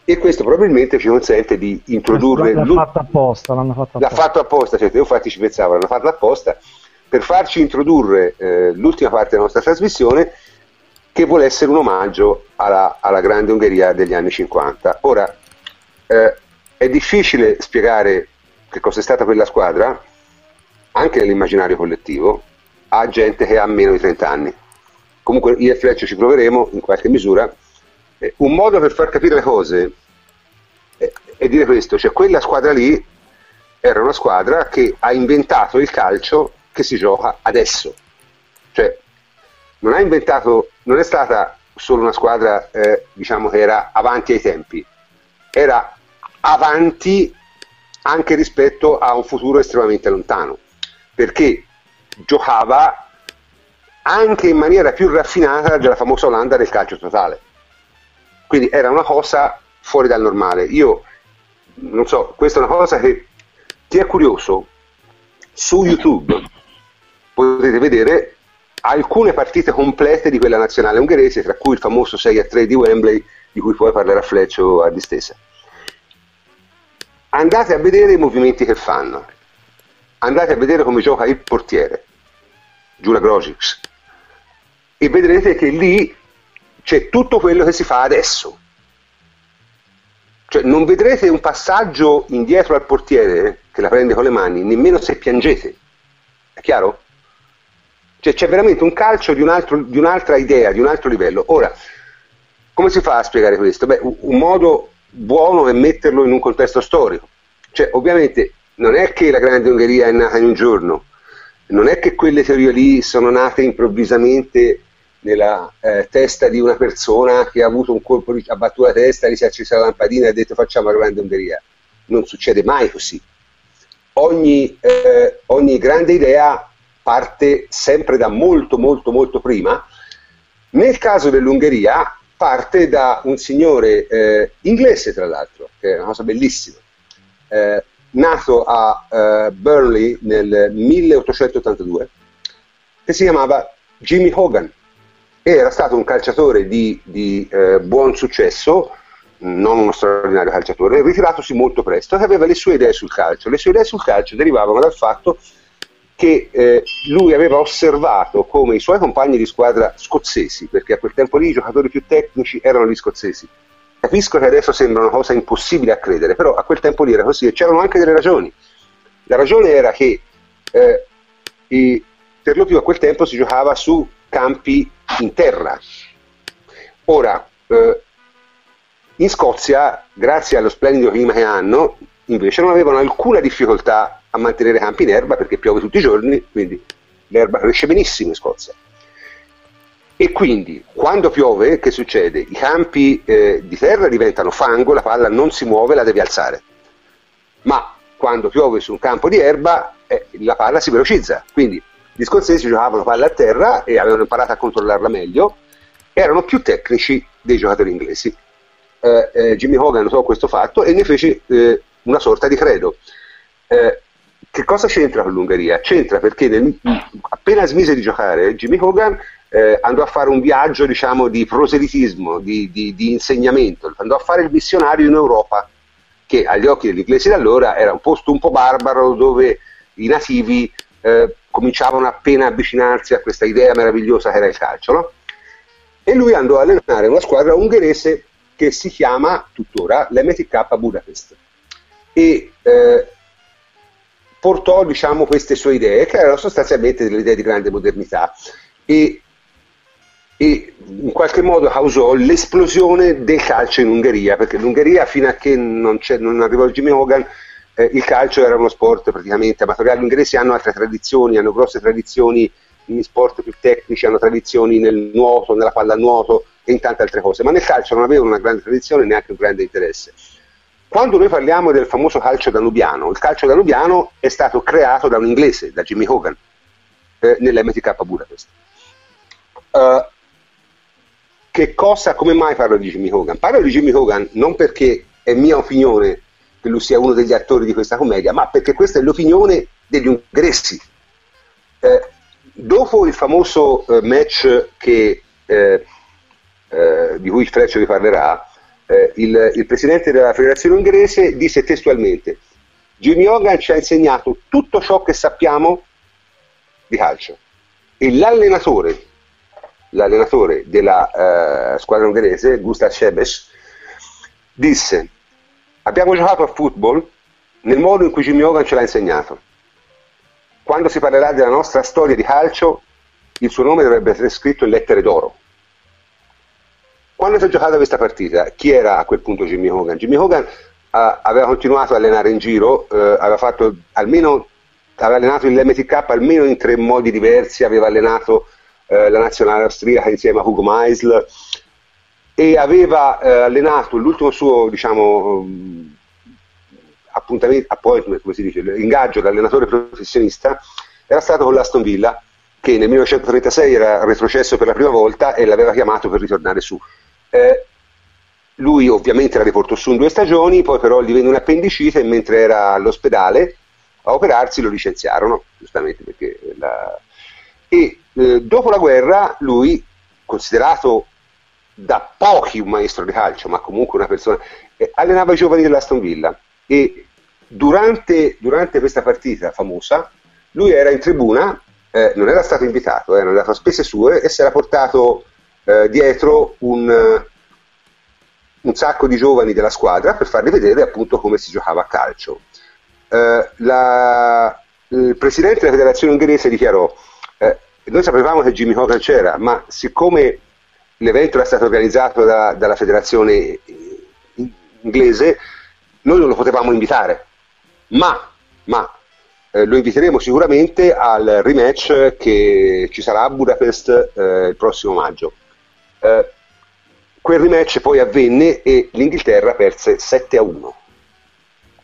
E questo probabilmente ci consente di introdurre... L'hanno fatta apposta, l'hanno fatta apposta. L'ha fatto apposta, certo, io infatti ci pensavo, l'hanno fatta apposta per farci introdurre eh, l'ultima parte della nostra trasmissione, che vuole essere un omaggio alla, alla grande Ungheria degli anni cinquanta. Ora, eh, è difficile spiegare che cosa è stata quella squadra, anche nell'immaginario collettivo, a gente che ha meno di trenta anni. Comunque io e Fleccio ci proveremo in qualche misura. Eh, un modo per far capire le cose è, è dire questo, cioè quella squadra lì era una squadra che ha inventato il calcio che si gioca adesso. Cioè, non ha inventato... non è stata solo una squadra eh, diciamo che era avanti ai tempi, era avanti anche rispetto a un futuro estremamente lontano, perché giocava anche in maniera più raffinata della famosa Olanda del calcio totale, quindi era una cosa fuori dal normale. Io non so, questa è una cosa che chi è curioso su YouTube potete vedere alcune partite complete di quella nazionale ungherese, tra cui il famoso sei a tre di Wembley, di cui poi parlerà Fleccio a distesa. Andate a vedere i movimenti che fanno, andate a vedere come gioca il portiere, Gyula Grosics, e vedrete che lì c'è tutto quello che si fa adesso. Cioè non vedrete un passaggio indietro al portiere che la prende con le mani, nemmeno se piangete, è chiaro? Cioè c'è veramente un calcio di, un altro, di un'altra idea, di un altro livello. Ora, come si fa a spiegare questo? Beh, un modo buono è metterlo in un contesto storico. Cioè, ovviamente, non è che la grande Ungheria è nata in un giorno, non è che quelle teorie lì sono nate improvvisamente nella eh, testa di una persona che ha avuto un colpo, di, ha battuto la testa, gli si è accesa la lampadina e ha detto facciamo la grande Ungheria. Non succede mai così. Ogni, eh, ogni grande idea parte sempre da molto molto molto prima. Nel caso dell'Ungheria parte da un signore eh, inglese, tra l'altro, che è una cosa bellissima, eh, nato a eh, Burnley nel milleottocentottantadue, che si chiamava Jimmy Hogan e era stato un calciatore di, di eh, buon successo, non uno straordinario calciatore, ritiratosi molto presto, che aveva le sue idee sul calcio. Le sue idee sul calcio derivavano dal fatto che eh, lui aveva osservato come i suoi compagni di squadra scozzesi, perché a quel tempo lì i giocatori più tecnici erano gli scozzesi. Capisco che adesso sembra una cosa impossibile a credere, però a quel tempo lì era così e c'erano anche delle ragioni. La ragione era che eh, e per lo più a quel tempo si giocava su campi in terra. Ora, eh, in Scozia, grazie allo splendido clima che hanno, invece non avevano alcuna difficoltà a mantenere campi in erba, perché piove tutti i giorni, quindi l'erba cresce benissimo in Scozia. E quindi quando piove che succede? I campi eh, di terra diventano fango, la palla non si muove, la devi alzare. Ma quando piove su un campo di erba eh, la palla si velocizza, quindi gli scozzesi giocavano palla a terra e avevano imparato a controllarla meglio, erano più tecnici dei giocatori inglesi. Eh, eh, Jimmy Hogan notò questo fatto e ne fece eh, una sorta di credo. Eh, che cosa c'entra con l'Ungheria? C'entra perché nel, appena smise di giocare Jimmy Hogan eh, andò a fare un viaggio, diciamo, di proselitismo, di, di, di insegnamento, andò a fare il missionario in Europa, che agli occhi degli inglesi d'allora era un posto un po' barbaro dove i nativi eh, cominciavano appena a avvicinarsi a questa idea meravigliosa che era il calcio, no? E lui andò a allenare una squadra ungherese che si chiama tuttora l'M T K Budapest e eh, portò, diciamo, queste sue idee, che erano sostanzialmente delle idee di grande modernità, e, e in qualche modo causò l'esplosione del calcio in Ungheria, perché l'Ungheria, fino a che non, non arrivò Jimmy Hogan, eh, il calcio era uno sport praticamente amatoriale. Gli inglesi hanno altre tradizioni, hanno grosse tradizioni in sport più tecnici, hanno tradizioni nel nuoto, nella pallanuoto e in tante altre cose, ma nel calcio non avevano una grande tradizione e neanche un grande interesse. Quando noi parliamo del famoso calcio danubiano, il calcio danubiano è stato creato da un inglese, da Jimmy Hogan, eh, nell'M T K Budapest. Uh, che cosa, come mai parlo di Jimmy Hogan? Parlo di Jimmy Hogan non perché è mia opinione che lui sia uno degli attori di questa commedia, ma perché questa è l'opinione degli ungheresi. Eh, dopo il famoso eh, match che, eh, eh, di cui Freccio vi parlerà, Eh, il, il presidente della federazione ungherese disse testualmente: Jimmy Hogan ci ha insegnato tutto ciò che sappiamo di calcio, e l'allenatore l'allenatore della eh, squadra ungherese, Gusztáv Sebes, disse: abbiamo giocato a football nel modo in cui Jimmy Hogan ce l'ha insegnato. Quando si parlerà della nostra storia di calcio, il suo nome dovrebbe essere scritto in lettere d'oro. Quando si è giocata questa partita, chi era a quel punto Jimmy Hogan? Jimmy Hogan uh, aveva continuato a allenare in giro, uh, aveva fatto almeno, aveva allenato l'M T K almeno in tre modi diversi, aveva allenato uh, la nazionale austriaca insieme a Hugo Meisel e aveva uh, allenato l'ultimo suo, diciamo, um, appuntamento, appointment, come si dice, ingaggio da allenatore professionista, era stato con l'Aston Villa, che nel millenovecentotrentasei era retrocesso per la prima volta e l'aveva chiamato per ritornare su. Eh, lui ovviamente la riportò su in due stagioni, poi però gli venne un'appendicite e mentre era all'ospedale a operarsi lo licenziarono, giustamente perché la... e eh, dopo la guerra lui, considerato da pochi un maestro di calcio, ma comunque una persona, eh, allenava i giovani dell'Aston Villa e durante, durante questa partita famosa lui era in tribuna, eh, non era stato invitato, eh, era andato a spese sue e si era portato dietro un, un sacco di giovani della squadra per farli vedere appunto come si giocava a calcio. Eh, la, il presidente della federazione ungherese dichiarò: eh, Noi sapevamo che Jimmy Hogan c'era, ma siccome l'evento era stato organizzato da, dalla federazione inglese, noi non lo potevamo invitare, ma, ma eh, lo inviteremo sicuramente al rematch che ci sarà a Budapest eh, il prossimo maggio. Eh, quel rematch poi avvenne e l'Inghilterra perse sette a uno,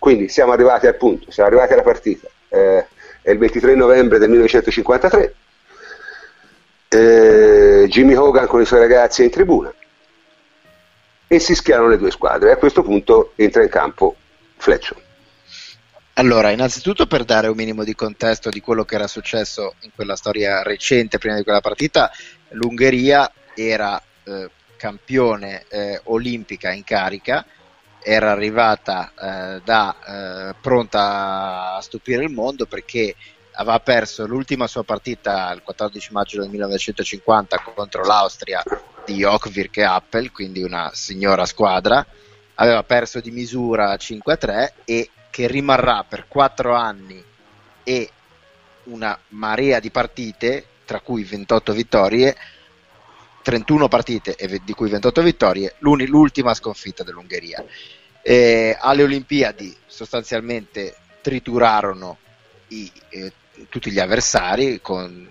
quindi siamo arrivati al punto, siamo arrivati alla partita, eh, è il ventitré novembre del millenovecentocinquantatré, eh, Jimmy Hogan con i suoi ragazzi è in tribuna e si schierano le due squadre e a questo punto entra in campo Fletcher. Allora, innanzitutto per dare un minimo di contesto di quello che era successo in quella storia recente prima di quella partita, l'Ungheria era eh, campione eh, olimpica in carica, era arrivata eh, da eh, pronta a stupire il mondo perché aveva perso l'ultima sua partita il quattordici maggio del millenovecentocinquanta contro l'Austria di Jockvirk e Appel, quindi una signora squadra, aveva perso di misura cinque a tre e che rimarrà per quattro anni e una marea di partite, tra cui ventotto vittorie, trentuno partite e di cui ventotto vittorie, l'ultima sconfitta dell'Ungheria. E alle Olimpiadi sostanzialmente triturarono i, eh, tutti gli avversari con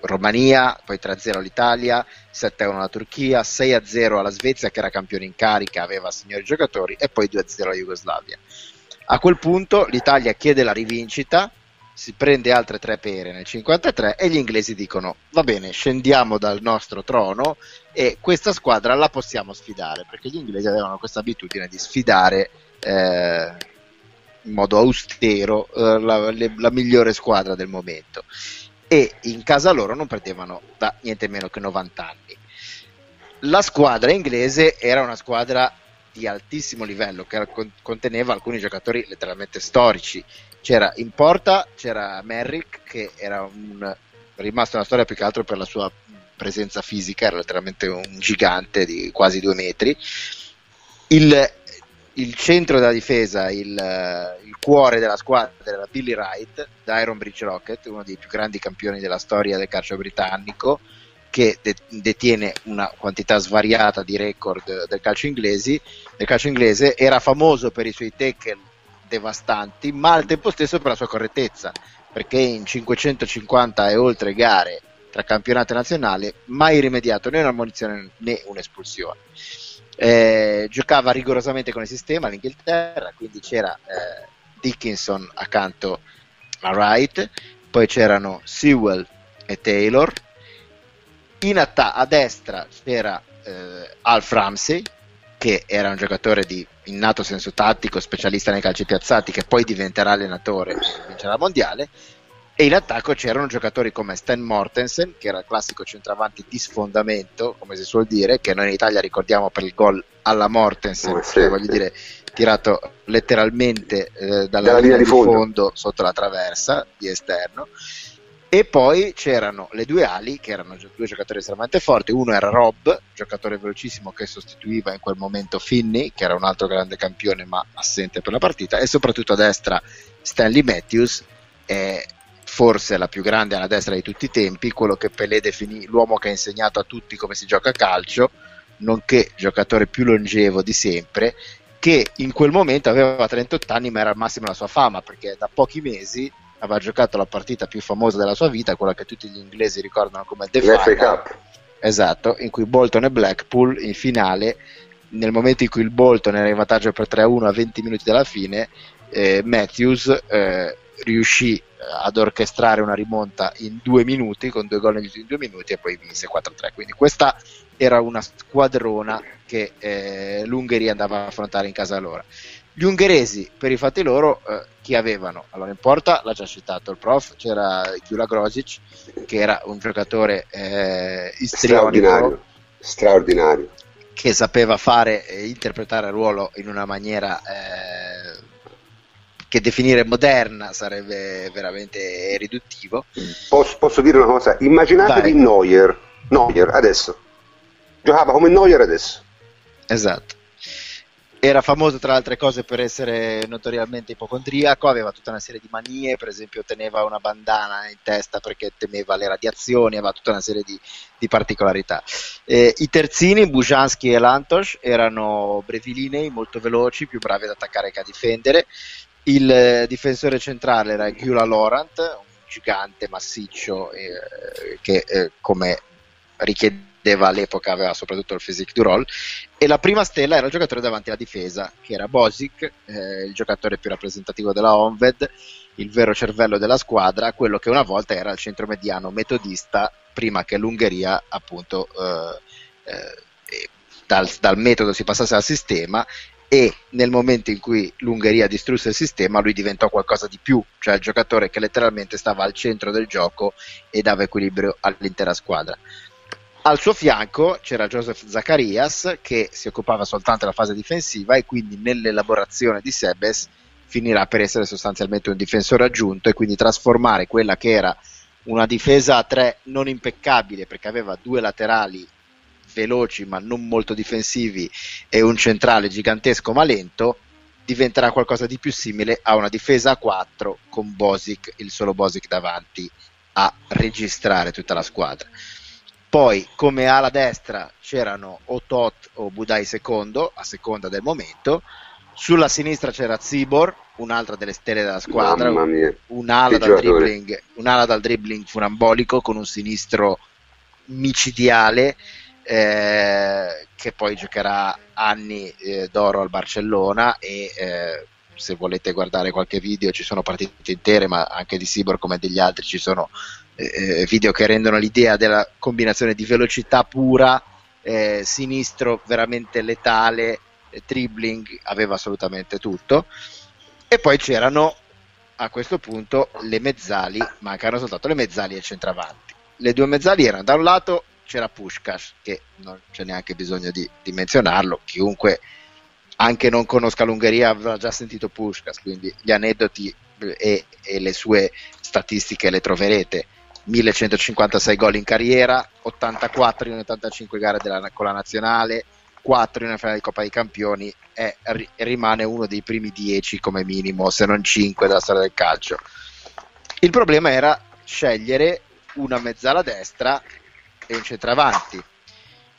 Romania, poi tre a zero all'Italia, sette a uno alla Turchia, sei a zero alla Svezia che era campione in carica, aveva signori giocatori, e poi due a zero alla Jugoslavia. A quel punto l'Italia chiede la rivincita, si prende altre tre pere nel cinquantatré e gli inglesi dicono va bene, scendiamo dal nostro trono e questa squadra la possiamo sfidare, perché gli inglesi avevano questa abitudine di sfidare eh, in modo austero eh, la, le, la migliore squadra del momento, e in casa loro non perdevano da niente meno che novanta anni. La squadra inglese era una squadra di altissimo livello che conteneva alcuni giocatori letteralmente storici. C'era in porta, c'era Merrick che era un, rimasto una storia più che altro per la sua presenza fisica, era letteralmente un gigante di quasi due metri. Il, il centro della difesa, il, il cuore della squadra era Billy Wright da Ironbridge Rocket, uno dei più grandi campioni della storia del calcio britannico, che detiene una quantità svariata di record del calcio inglese, del calcio inglese, era famoso per i suoi tackle devastanti, ma al tempo stesso per la sua correttezza, perché in cinquecentocinquanta e oltre gare tra campionato e nazionale mai rimediato né un'ammonizione né un'espulsione. Eh, giocava rigorosamente con il sistema l'Inghilterra, quindi c'era eh, Dickinson accanto a Wright, poi c'erano Sewell e Taylor. In atta a destra c'era eh, Alf Ramsey, che era un giocatore di innato senso tattico, specialista nei calci piazzati, che poi diventerà allenatore e vincerà il mondiale, e in attacco c'erano giocatori come Stan Mortensen, che era il classico centravanti di sfondamento, come si suol dire, che noi in Italia ricordiamo per il gol alla Mortensen, oh, sì, cioè, voglio dire, tirato letteralmente eh, dalla, dalla linea di fondo. fondo sotto la traversa di esterno. E poi c'erano le due ali, che erano due giocatori estremamente forti. Uno era Rob, giocatore velocissimo che sostituiva in quel momento Finney, che era un altro grande campione ma assente per la partita, e soprattutto a destra Stanley Matthews, eh, forse la più grande alla destra di tutti i tempi, quello che Pelé definì l'uomo che ha insegnato a tutti come si gioca a calcio, nonché giocatore più longevo di sempre, che in quel momento aveva trentotto anni ma era al massimo la sua fama, perché da pochi mesi aveva giocato la partita più famosa della sua vita, quella che tutti gli inglesi ricordano come The Final Cup. Esatto, in cui Bolton e Blackpool in finale, nel momento in cui il Bolton era in vantaggio per tre a uno a venti minuti dalla fine, eh, Matthews eh, riuscì ad orchestrare una rimonta in due minuti, con due gol negli ultimi due minuti, e poi vinse quattro a tre. Quindi questa era una squadrona che eh, l'Ungheria andava a affrontare in casa loro. Gli ungheresi, per i fatti loro, eh, chi avevano? Allora, in porta, l'ha già citato il prof, c'era Gyula Grosics, che era un giocatore eh, istrionico, straordinario, straordinario, che sapeva fare e interpretare il ruolo in una maniera eh, che definire moderna sarebbe veramente riduttivo. Posso, posso dire una cosa? Immaginatevi Neuer, Neuer adesso, giocava come Neuer adesso. Esatto. Era famoso tra altre cose per essere notoriamente ipocondriaco, aveva tutta una serie di manie, per esempio teneva una bandana in testa perché temeva le radiazioni, aveva tutta una serie di, di particolarità. Eh, I terzini, Bujanski e Lantos, erano brevilinei, molto veloci, più bravi ad attaccare che a difendere. Il eh, difensore centrale era Gyula Lorant, un gigante massiccio eh, che eh, come richiede all'epoca aveva soprattutto il physique du rôle, e la prima stella era il giocatore davanti alla difesa, che era Bozsik, eh, il giocatore più rappresentativo della Honved, il vero cervello della squadra, quello che una volta era il centromediano metodista prima che l'Ungheria appunto eh, eh, dal, dal metodo si passasse al sistema, e nel momento in cui l'Ungheria distrusse il sistema lui diventò qualcosa di più, cioè il giocatore che letteralmente stava al centro del gioco e dava equilibrio all'intera squadra. Al suo fianco c'era Joseph Zacarias, che si occupava soltanto della fase difensiva e quindi nell'elaborazione di Sebes finirà per essere sostanzialmente un difensore aggiunto, e quindi trasformare quella che era una difesa a tre non impeccabile, perché aveva due laterali veloci ma non molto difensivi e un centrale gigantesco ma lento, diventerà qualcosa di più simile a una difesa a quattro con Bozsik, il solo Bozsik davanti a registrare tutta la squadra. Poi come ala destra c'erano o Tot o Budai secondo, a seconda del momento. Sulla sinistra c'era Czibor, un'altra delle stelle della squadra, un'ala dal, dribbling, un'ala dal dribbling funambolico con un sinistro micidiale, eh, che poi giocherà anni eh, d'oro al Barcellona, e eh, se volete guardare qualche video ci sono partite intere, ma anche di Czibor come degli altri ci sono Eh, video che rendono l'idea della combinazione di velocità pura, eh, sinistro veramente letale, eh, dribbling, aveva assolutamente tutto. E poi c'erano a questo punto le mezzali, mancano soltanto le mezzali e il centravanti. Le due mezzali erano, da un lato c'era Puskas, che non c'è neanche bisogno di, di menzionarlo, chiunque anche non conosca l'Ungheria avrà già sentito Puskas, quindi gli aneddoti e, e le sue statistiche le troverete. millecentocinquantasei gol in carriera, ottantaquattro in ottantacinque gare della, con la nazionale, quattro in una finale di Coppa dei Campioni, e ri, rimane uno dei primi dieci come minimo, se non cinque della storia del calcio. Il problema era scegliere una mezzala destra e un centravanti,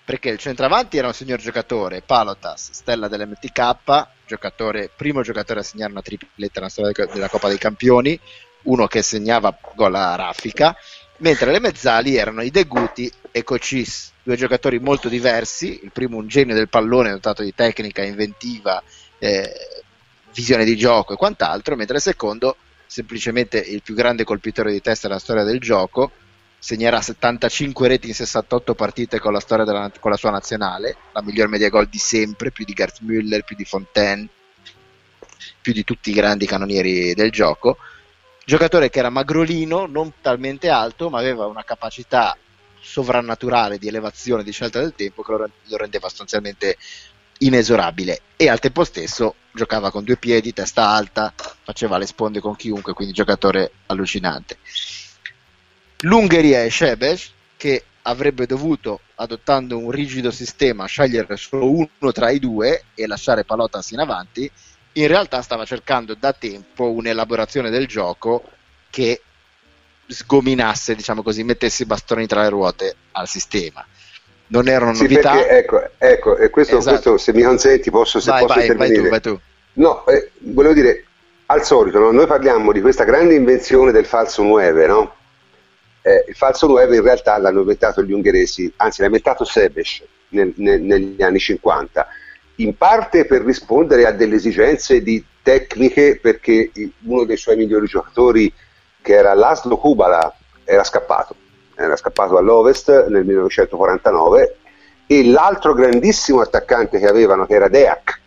perché il centravanti era un signor giocatore, Palotas, stella dell'emme ti kappa, giocatore, primo giocatore a segnare una tripletta nella storia della Coppa dei Campioni, uno che segnava gol a raffica, mentre le mezzali erano Hidegkuti e Kocsis, due giocatori molto diversi, il primo un genio del pallone dotato di tecnica, inventiva, eh, visione di gioco e quant'altro, mentre il secondo, semplicemente il più grande colpitore di testa della storia del gioco, segnerà settantacinque reti in sessantotto partite con la, storia della, con la sua nazionale, la miglior media gol di sempre, più di Gerd Müller, più di Fontaine, più di tutti i grandi cannonieri del gioco. Giocatore che era magrolino, non talmente alto, ma aveva una capacità sovrannaturale di elevazione, di scelta del tempo, che lo, lo rendeva sostanzialmente inesorabile, e al tempo stesso giocava con due piedi, testa alta, faceva le sponde con chiunque, quindi giocatore allucinante. L'Ungheria e Sebes, che avrebbe dovuto, adottando un rigido sistema, scegliere solo uno tra i due e lasciare Palotas in avanti, in realtà stava cercando da tempo un'elaborazione del gioco che sgominasse, diciamo così, mettesse i bastoni tra le ruote al sistema. Non erano novità. Sì, perché, ecco, ecco e questo, esatto. questo se mi consenti posso, se vai, posso vai, intervenire. Vai tu, vai tu. No, eh, volevo dire, al solito, no? Noi parliamo di questa grande invenzione del falso nove, no? Eh, il falso nove in realtà l'hanno inventato gli ungheresi, anzi l'ha inventato Sebes nel, nel, negli anni cinquanta. In parte per rispondere a delle esigenze di tecniche, perché uno dei suoi migliori giocatori, che era Laszlo Kubala, era scappato, era scappato all'Ovest nel millenovecentoquarantanove, e l'altro grandissimo attaccante che avevano, che era Deak,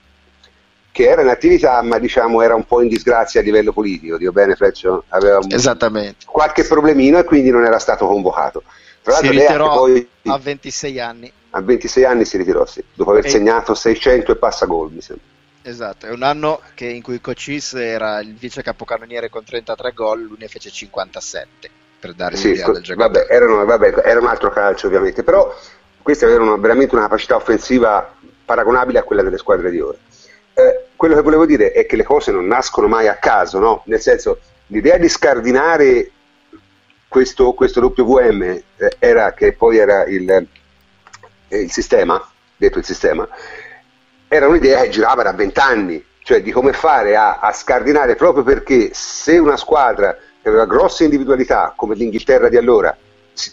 che era in attività ma diciamo era un po' in disgrazia a livello politico, dico bene Fleccio, aveva Esattamente. qualche problemino e quindi non era stato convocato. Tra l'altro si ritirò Deak poi a ventisei anni. A ventisei anni si ritirò, sì, dopo aver e... segnato seicento e passa gol, mi sembra. Esatto, è un anno che in cui Kocsis era il vice capocannoniere con trentatré gol, lui ne fece cinquantasette, per dare sì, l'idea co- del giocatore. Vabbè, erano, vabbè, era un altro calcio ovviamente, però questi avevano veramente una capacità offensiva paragonabile a quella delle squadre di ora. eh, quello che volevo dire è che le cose non nascono mai a caso, no? Nel senso, l'idea di scardinare questo, questo W M eh, era, che poi era il, eh, il sistema, detto il sistema, era un'idea che girava da vent'anni, cioè di come fare a, a scardinare, proprio perché se una squadra che aveva grosse individualità, come l'Inghilterra di allora, si,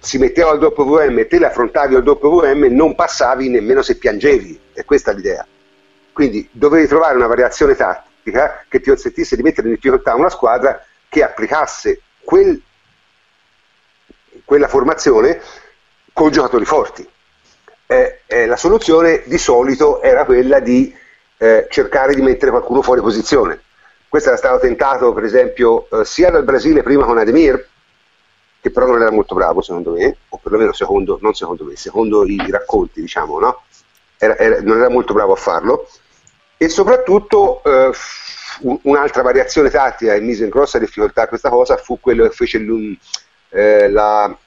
si metteva al W M e te la affrontavi al W M, non passavi nemmeno se piangevi, e questa è l'idea. Quindi dovevi trovare una variazione tattica che ti consentisse di mettere in difficoltà una squadra che applicasse quel, quella formazione con giocatori forti. Eh, eh, la soluzione di solito era quella di eh, cercare di mettere qualcuno fuori posizione. Questo era stato tentato per esempio eh, sia dal Brasile prima con Ademir, che però non era molto bravo secondo me, o perlomeno secondo, non secondo me, secondo i racconti, diciamo, no? Era, era, non era molto bravo a farlo, e soprattutto eh, un'altra variazione tattica e mise in grossa difficoltà questa cosa fu quello che fece l'Uruguay,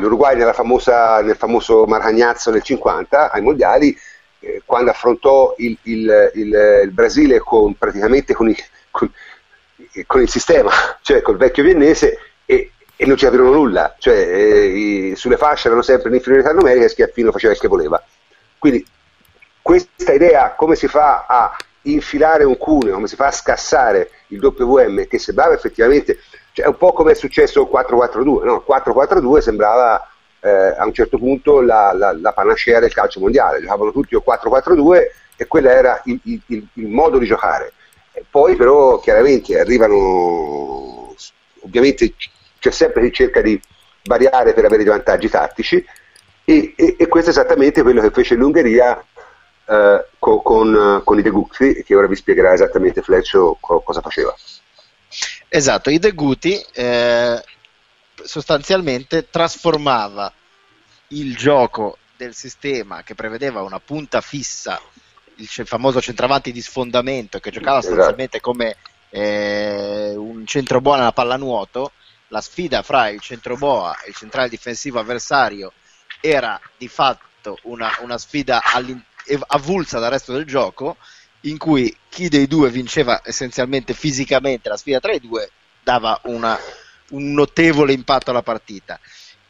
l'Uruguay nella famosa, nel famoso Marcagnazzo del cinquanta ai mondiali, eh, quando affrontò il, il, il, il Brasile con, praticamente con, i, con, con il sistema, cioè col vecchio viennese, e, e non ci avevano nulla, cioè eh, i, sulle fasce erano sempre in inferiorità numerica e Schiaffino faceva il che voleva. Quindi questa idea, come si fa a infilare un cuneo, come si fa a scassare il W M, che sembrava effettivamente, cioè, un po' come è successo con il quattro quattro due, no? Il quattro quattro due sembrava eh, a un certo punto la, la, la panacea del calcio mondiale, giocavano tutti o quattro quattro due e quello era il, il, il modo di giocare. E poi però chiaramente arrivano, ovviamente c'è sempre chi cerca di variare per avere dei vantaggi tattici. E, e, e questo è esattamente quello che fece l'Ungheria eh, co, con, con Hidegkuti, che ora vi spiegherà esattamente Fleccio co, cosa faceva. Esatto, Hidegkuti eh, sostanzialmente trasformava il gioco del sistema che prevedeva una punta fissa, il famoso centravanti di sfondamento che giocava sostanzialmente come eh, un centroboa alla pallanuoto. La sfida fra il centroboa e il centrale difensivo avversario era di fatto una, una sfida avulsa dal resto del gioco, in cui chi dei due vinceva essenzialmente fisicamente la sfida tra i due dava una, un notevole impatto alla partita.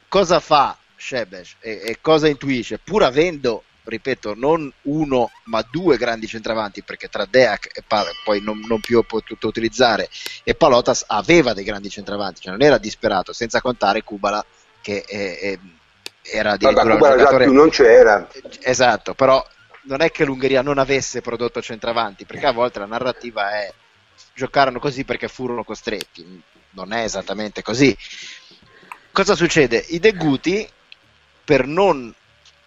Cosa fa Sebes e, e cosa intuisce? Pur avendo, ripeto, non uno ma due grandi centravanti, perché tra Deak e Pal poi non, non più ho potuto utilizzare, e Palotas aveva dei grandi centravanti, cioè non era disperato, senza contare Kubala che è, è era addirittura Vabbè, un giocatore... non c'era, esatto, però non è che l'Ungheria non avesse prodotto centravanti, perché a volte la narrativa è giocarono così perché furono costretti, non è esattamente così. Cosa succede? Hidegkuti, per non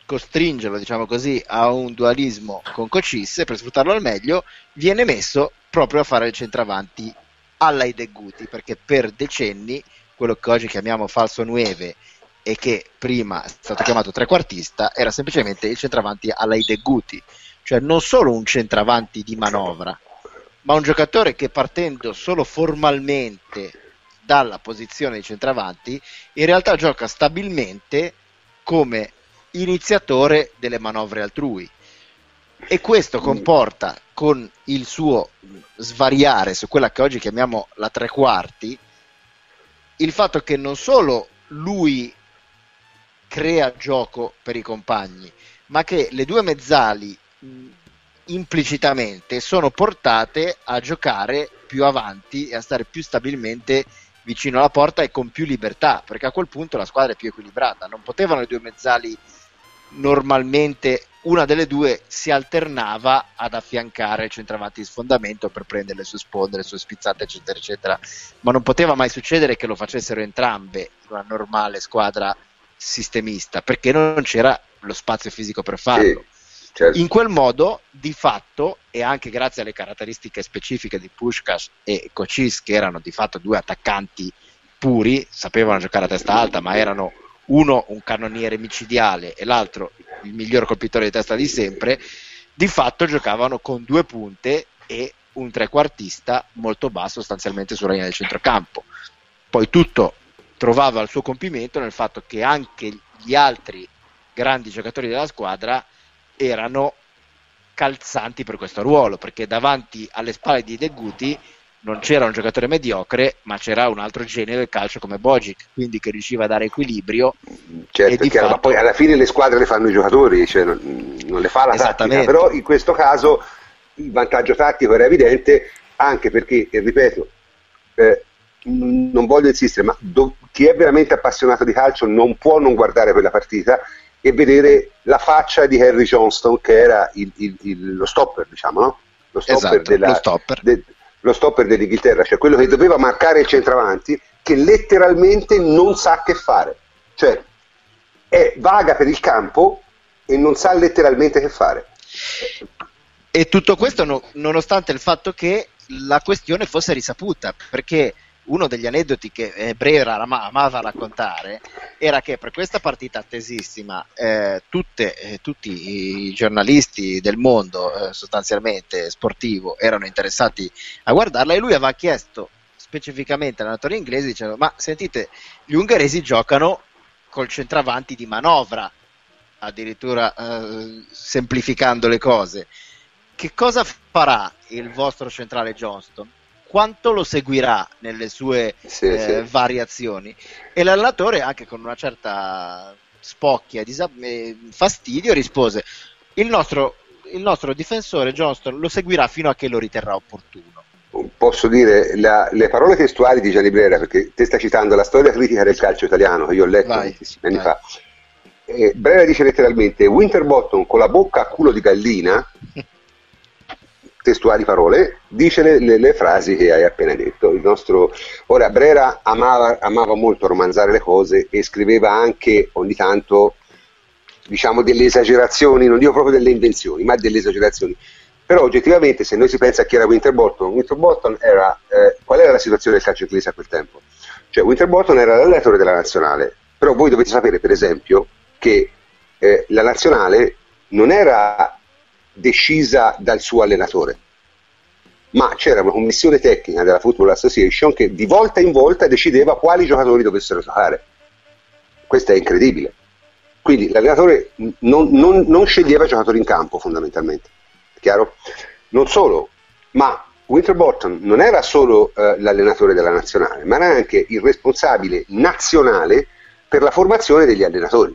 costringerlo, diciamo così, a un dualismo con Kocsis, per sfruttarlo al meglio, viene messo proprio a fare il centravanti alla Hidegkuti, perché per decenni quello che oggi chiamiamo falso nueve e che prima è stato chiamato trequartista era semplicemente il centravanti alla Hidegkuti, cioè non solo un centravanti di manovra, ma un giocatore che, partendo solo formalmente dalla posizione di centravanti, in realtà gioca stabilmente come iniziatore delle manovre altrui, e questo comporta, con il suo svariare su quella che oggi chiamiamo la tre quarti, il fatto che non solo lui crea gioco per i compagni, ma che le due mezzali mh, implicitamente sono portate a giocare più avanti e a stare più stabilmente vicino alla porta e con più libertà, perché a quel punto la squadra è più equilibrata. Non potevano le due mezzali, normalmente una delle due si alternava ad affiancare il centravanti di sfondamento per prendere le sue sponde, le sue spizzate, eccetera eccetera, ma non poteva mai succedere che lo facessero entrambe in una normale squadra sistemista, perché non c'era lo spazio fisico per farlo. Sì, certo. In quel modo, di fatto, e anche grazie alle caratteristiche specifiche di Puskas e Kocsis, che erano di fatto due attaccanti puri, sapevano giocare a testa alta, ma erano uno un cannoniere micidiale e l'altro il miglior colpitore di testa di sempre, di fatto giocavano con due punte e un trequartista molto basso sostanzialmente sulla linea del centrocampo. Poi tutto trovava il suo compimento nel fatto che anche gli altri grandi giocatori della squadra erano calzanti per questo ruolo, perché davanti alle spalle di Hidegkuti non c'era un giocatore mediocre, ma c'era un altro genio del calcio come Bozsik, quindi che riusciva a dare equilibrio. Certo, e chiaro, fatto... ma poi alla fine le squadre le fanno i giocatori, cioè non, non le fa la tattica, però in questo caso il vantaggio tattico era evidente, anche perché, ripeto, eh, non voglio insistere, ma do, chi è veramente appassionato di calcio non può non guardare quella partita e vedere la faccia di Harry Johnston, che era il, il, il, lo stopper, diciamo, no? Lo stopper, esatto, della, lo stopper. De, lo stopper dell'Inghilterra, cioè quello che doveva marcare il centravanti, che letteralmente non sa che fare, cioè è vaga per il campo e non sa letteralmente che fare. E tutto questo no, nonostante il fatto che la questione fosse risaputa, perché uno degli aneddoti che Brera amava raccontare era che per questa partita attesissima eh, tutte, eh, tutti i giornalisti del mondo eh, sostanzialmente sportivo erano interessati a guardarla, e lui aveva chiesto specificamente all'allenatore inglese dicendo: ma sentite, gli ungheresi giocano col centravanti di manovra, addirittura eh, semplificando le cose, che cosa farà il vostro centrale Johnston? Quanto lo seguirà nelle sue sì, eh, sì. variazioni? E l'allenatore, anche con una certa spocchia e fastidio, rispose: il nostro, il nostro difensore Johnston lo seguirà fino a che lo riterrà opportuno. Posso dire la, le parole testuali di Gianni Brera, perché te sta citando la storia critica del calcio italiano che io ho letto vai, tantissimi anni vai. fa. Eh, Brera dice letteralmente: Winterbottom con la bocca a culo di gallina, testuali parole, dice le, le, le frasi che hai appena detto. Il nostro... Ora, Brera amava, amava molto romanzare le cose e scriveva anche ogni tanto, diciamo, delle esagerazioni, non dico proprio delle invenzioni, ma delle esagerazioni. Però oggettivamente, se noi si pensa a chi era Winterbottom, Winterbottom era... Eh, qual era la situazione del calcio inglese a quel tempo? Cioè, Winterbottom era l'allenatore della nazionale, però voi dovete sapere, per esempio, che eh, la nazionale non era... decisa dal suo allenatore, ma c'era una commissione tecnica della Football Association che di volta in volta decideva quali giocatori dovessero giocare. Questo è incredibile. Quindi l'allenatore non, non, non sceglieva giocatori in campo, fondamentalmente, chiaro? Non solo, ma Winterbottom non era solo eh, l'allenatore della nazionale, ma era anche il responsabile nazionale per la formazione degli allenatori,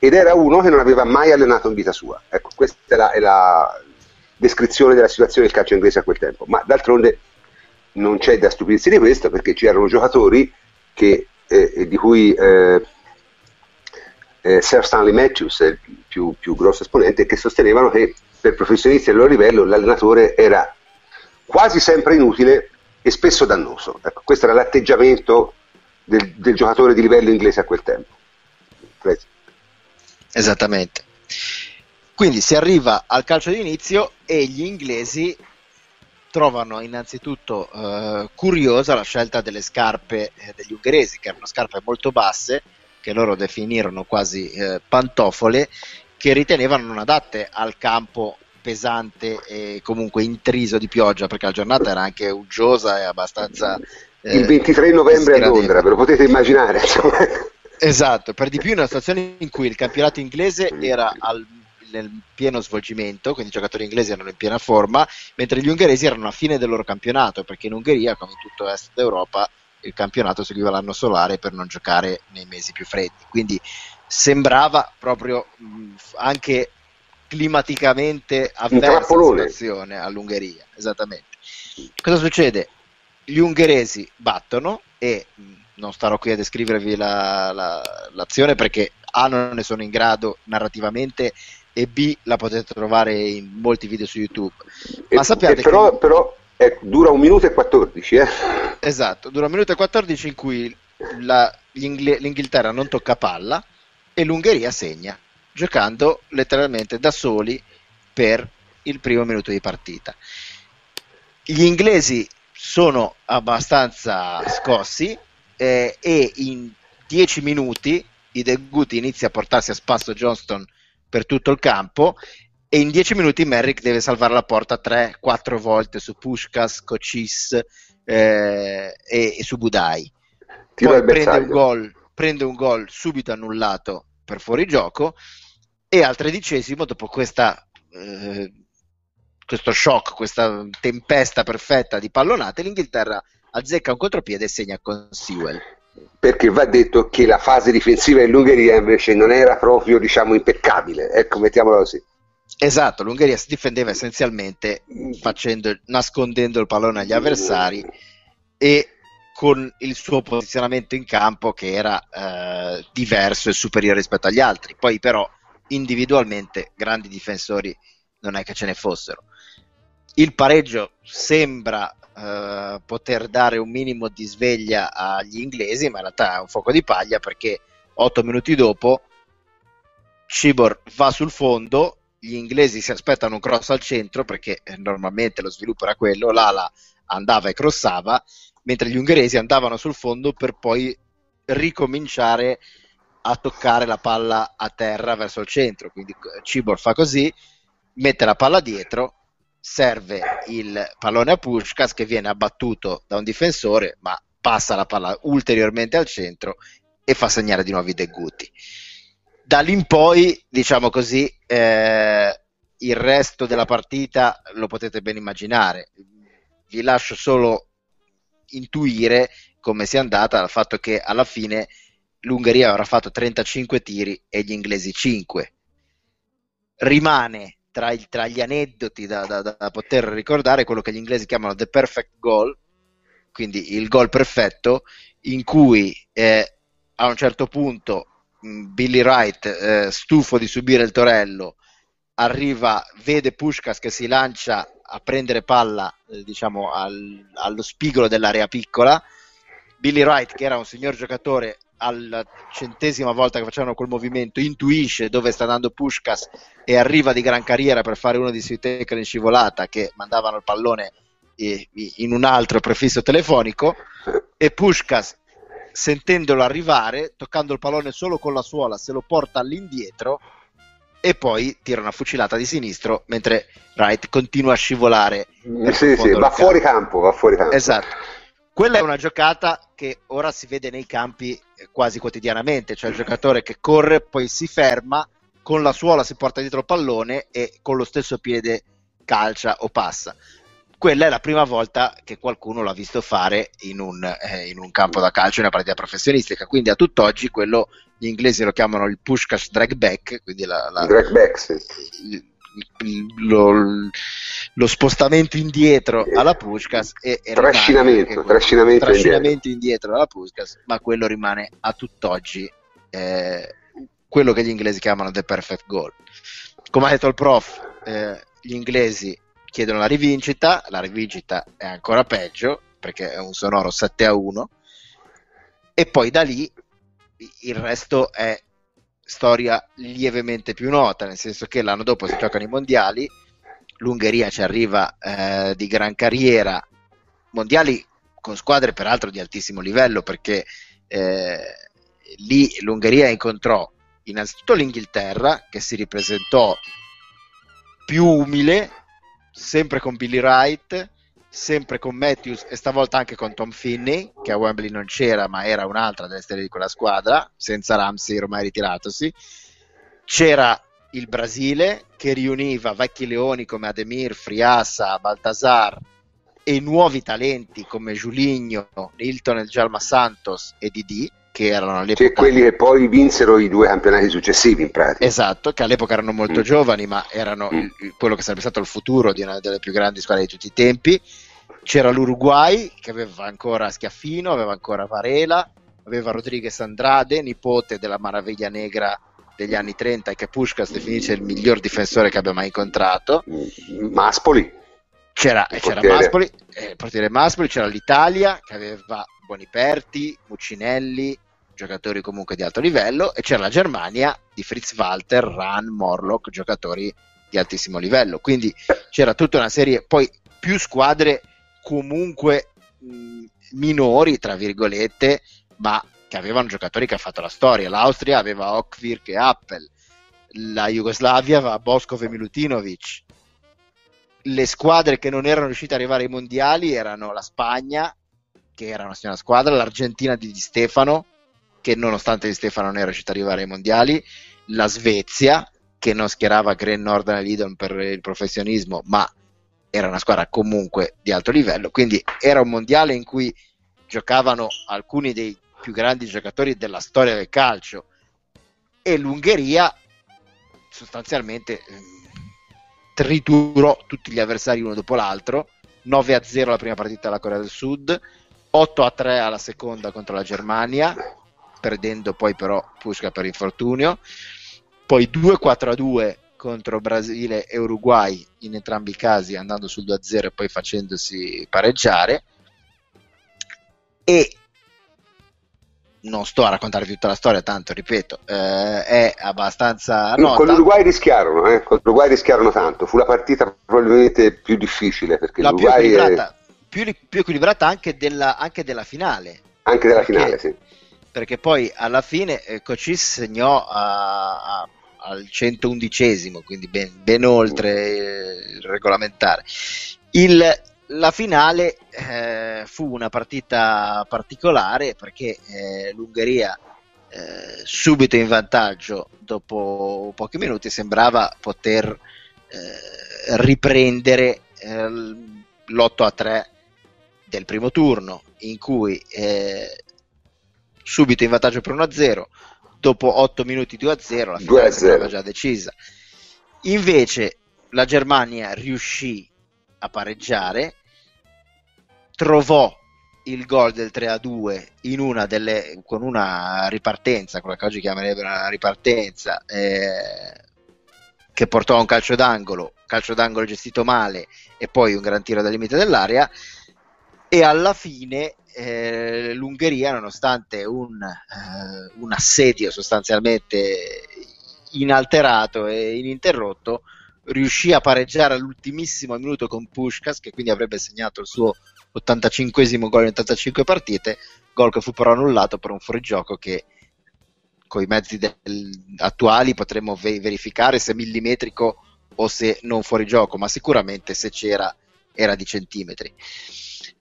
ed era uno che non aveva mai allenato in vita sua. Ecco, questa è la, è la descrizione della situazione del calcio inglese a quel tempo, ma d'altronde non c'è da stupirsi di questo, perché c'erano giocatori che, eh, di cui eh, eh, Sir Stanley Matthews è il più, più grosso esponente, che sostenevano che per professionisti del loro livello l'allenatore era quasi sempre inutile e spesso dannoso. Ecco, questo era l'atteggiamento del, del giocatore di livello inglese a quel tempo. Prezi. Esattamente. Quindi si arriva al calcio d'inizio e gli inglesi trovano innanzitutto eh, curiosa la scelta delle scarpe eh, degli ungheresi, che erano scarpe molto basse, che loro definirono quasi eh, pantofole, che ritenevano non adatte al campo pesante e comunque intriso di pioggia, perché la giornata era anche uggiosa e abbastanza... Eh, il ventitré novembre a Londra, ve lo potete immaginare, insomma. Esatto, per di più in una situazione in cui il campionato inglese era al, nel pieno svolgimento, quindi i giocatori inglesi erano in piena forma, mentre gli ungheresi erano a fine del loro campionato, perché in Ungheria, come in tutto est d'Europa, il campionato seguiva l'anno solare per non giocare nei mesi più freddi, quindi sembrava proprio mh, anche climaticamente avversa la situazione all'Ungheria. Esattamente. Cosa succede? Gli ungheresi battono e... Mh, non starò qui a descrivervi la, la, l'azione, perché A non ne sono in grado narrativamente e B la potete trovare in molti video su YouTube. Ma e, sappiate e però, che... però è, dura un minuto e quattordici. Eh? Esatto, dura un minuto e quattordici in cui la, l'Ingle, l'Inghilterra non tocca palla e l'Ungheria segna, giocando letteralmente da soli per il primo minuto di partita. Gli inglesi sono abbastanza scossi. Eh, e in dieci minuti Hidegkuti inizia a portarsi a spasso Johnston per tutto il campo, e in dieci minuti Merrick deve salvare la porta tre quattro volte su Puskas, Kocsis eh, e, e su Budai. Poi prende un, gol, prende un gol subito annullato per fuorigioco, e al tredicesimo, dopo questa eh, questo shock, questa tempesta perfetta di pallonate, l'Inghilterra azzecca un contropiede e segna con Sewell. Perché va detto che la fase difensiva dell'Ungheria invece non era proprio, diciamo, impeccabile, ecco, mettiamola così. Esatto, l'Ungheria si difendeva essenzialmente facendo, nascondendo il pallone agli avversari e con il suo posizionamento in campo che era eh, diverso e superiore rispetto agli altri. Poi però individualmente grandi difensori non è che ce ne fossero. Il pareggio sembra eh, poter dare un minimo di sveglia agli inglesi, ma in realtà è un fuoco di paglia, perché otto minuti dopo Czibor va sul fondo, gli inglesi si aspettano un cross al centro perché normalmente lo sviluppo era quello, l'ala andava e crossava, mentre gli ungheresi andavano sul fondo per poi ricominciare a toccare la palla a terra verso il centro. Quindi Czibor fa così, mette la palla dietro, serve il pallone a Puskas che viene abbattuto da un difensore, ma passa la palla ulteriormente al centro e fa segnare di nuovo Hidegkuti. Da lì in poi, diciamo così, eh, il resto della partita lo potete ben immaginare. Vi lascio solo intuire come sia andata, dal fatto che alla fine l'Ungheria avrà fatto trentacinque tiri e gli inglesi cinque. Rimane tra, il, tra gli aneddoti da, da, da poter ricordare quello che gli inglesi chiamano the perfect goal, quindi il gol perfetto, in cui eh, a un certo punto Billy Wright, eh, stufo di subire il torello, arriva, vede Puskas che si lancia a prendere palla, eh, diciamo al, allo spigolo dell'area piccola. Billy Wright, che era un signor giocatore, alla centesima volta che facevano quel movimento intuisce dove sta andando Puskas e arriva di gran carriera per fare uno dei suoi tackle in scivolata che mandavano il pallone eh, in un altro prefisso telefonico, e Puskas, sentendolo arrivare, toccando il pallone solo con la suola, se lo porta all'indietro e poi tira una fucilata di sinistro mentre Wright continua a scivolare. Sì, sì, va fuori campo, va fuori campo. Esatto. Quella è una giocata che ora si vede nei campi quasi quotidianamente, cioè il giocatore che corre, poi si ferma, con la suola si porta dietro il pallone e con lo stesso piede calcia o passa. Quella è la prima volta che qualcuno l'ha visto fare in un, eh, in un campo da calcio, in una partita professionistica. Quindi a tutt'oggi quello, gli inglesi lo chiamano il Puskas drag back, quindi la, la, drag back, sì. il, il, lo, lo spostamento indietro alla Puskas e, e trascinamento, rimane, trascinamento, trascinamento indietro. indietro alla Puskas, ma quello rimane a tutt'oggi eh, quello che gli inglesi chiamano the perfect goal. Come ha detto il prof, eh, gli inglesi chiedono la rivincita, la rivincita è ancora peggio perché è un sonoro sette a uno, e poi da lì il resto è storia lievemente più nota, nel senso che l'anno dopo si giocano i mondiali, l'Ungheria ci arriva eh, di gran carriera, mondiali con squadre peraltro di altissimo livello, perché eh, lì l'Ungheria incontrò innanzitutto l'Inghilterra, che si ripresentò più umile, sempre con Billy Wright, sempre con Matthews e stavolta anche con Tom Finney, che a Wembley non c'era ma era un'altra delle stelle di quella squadra, senza Ramsey ormai ritiratosi. C'era il Brasile che riuniva vecchi leoni come Ademir, Friassa, Baltasar e nuovi talenti come Julinho, Hilton e Djalma Santos e Didi, che erano all'epoca... Cioè quelli che poi vinsero i due campionati successivi in pratica. Esatto, che all'epoca erano molto mm. giovani, ma erano mm. il, quello che sarebbe stato il futuro di una delle più grandi squadre di tutti i tempi. C'era l'Uruguay, che aveva ancora Schiaffino, aveva ancora Varela, aveva Rodriguez Andrade, nipote della maraviglia negra degli anni trenta, e che Puskas definisce il miglior difensore che abbia mai incontrato. Maspoli. C'era, c'era Maspoli, eh, il portiere Maspoli, c'era l'Italia, che aveva Boniperti, Muccinelli, giocatori comunque di alto livello, e c'era la Germania di Fritz Walter, Rahn, Morlock, giocatori di altissimo livello. Quindi c'era tutta una serie, poi più squadre comunque mh, minori tra virgolette, ma che avevano giocatori che ha fatto la storia. L'Austria aveva Hochvirk e Appel, la Jugoslavia aveva Boskov e Milutinovic. Le squadre che non erano riuscite ad arrivare ai mondiali erano la Spagna, che era una signora squadra, l'Argentina di Di Stefano, che nonostante Di Stefano non era riuscito ad arrivare ai mondiali, la Svezia, che non schierava Graham Norton e Lydon per il professionismo, ma era una squadra comunque di alto livello, quindi era un mondiale in cui giocavano alcuni dei più grandi giocatori della storia del calcio, e l'Ungheria sostanzialmente triturò tutti gli avversari uno dopo l'altro. Nove a zero la prima partita alla Corea del Sud, otto a tre alla seconda contro la Germania, perdendo poi però Puskas per infortunio, poi due quattro a due contro Brasile e Uruguay, in entrambi i casi andando sul due a zero e poi facendosi pareggiare. E non sto a raccontarvi tutta la storia, tanto ripeto, eh, è abbastanza nota. Con l'Uruguay rischiarono, eh? Con l'Uruguay rischiarono tanto, fu la partita probabilmente più difficile, perché la più equilibrata, è... più, più equilibrata anche della, anche della finale. Anche della perché, finale, sì. Perché poi alla fine eh, Kocsis segnò a, a, al centoundicesimo, quindi ben, ben oltre il regolamentare. Il... La finale eh, fu una partita particolare perché eh, l'Ungheria eh, subito in vantaggio dopo pochi minuti sembrava poter eh, riprendere eh, l'otto a tre del primo turno, in cui eh, subito in vantaggio per uno a zero, dopo otto minuti due a zero, la finale sembrava già decisa. Invece la Germania riuscì a pareggiare, trovò il gol del tre a due in una delle, con una ripartenza, quella che oggi chiamerebbero una ripartenza, eh, che portò a un calcio d'angolo, calcio d'angolo gestito male e poi un gran tiro dal limite dell'area. E alla fine eh, l'Ungheria, nonostante un, eh, un assedio sostanzialmente inalterato e ininterrotto, riuscì a pareggiare all'ultimissimo minuto con Puskas, che quindi avrebbe segnato il suo ottantacinquesimo gol in ottantacinque partite, gol che fu però annullato per un fuorigioco che con i mezzi del, attuali potremmo ve- verificare se millimetrico o se non fuorigioco, ma sicuramente se c'era era di centimetri.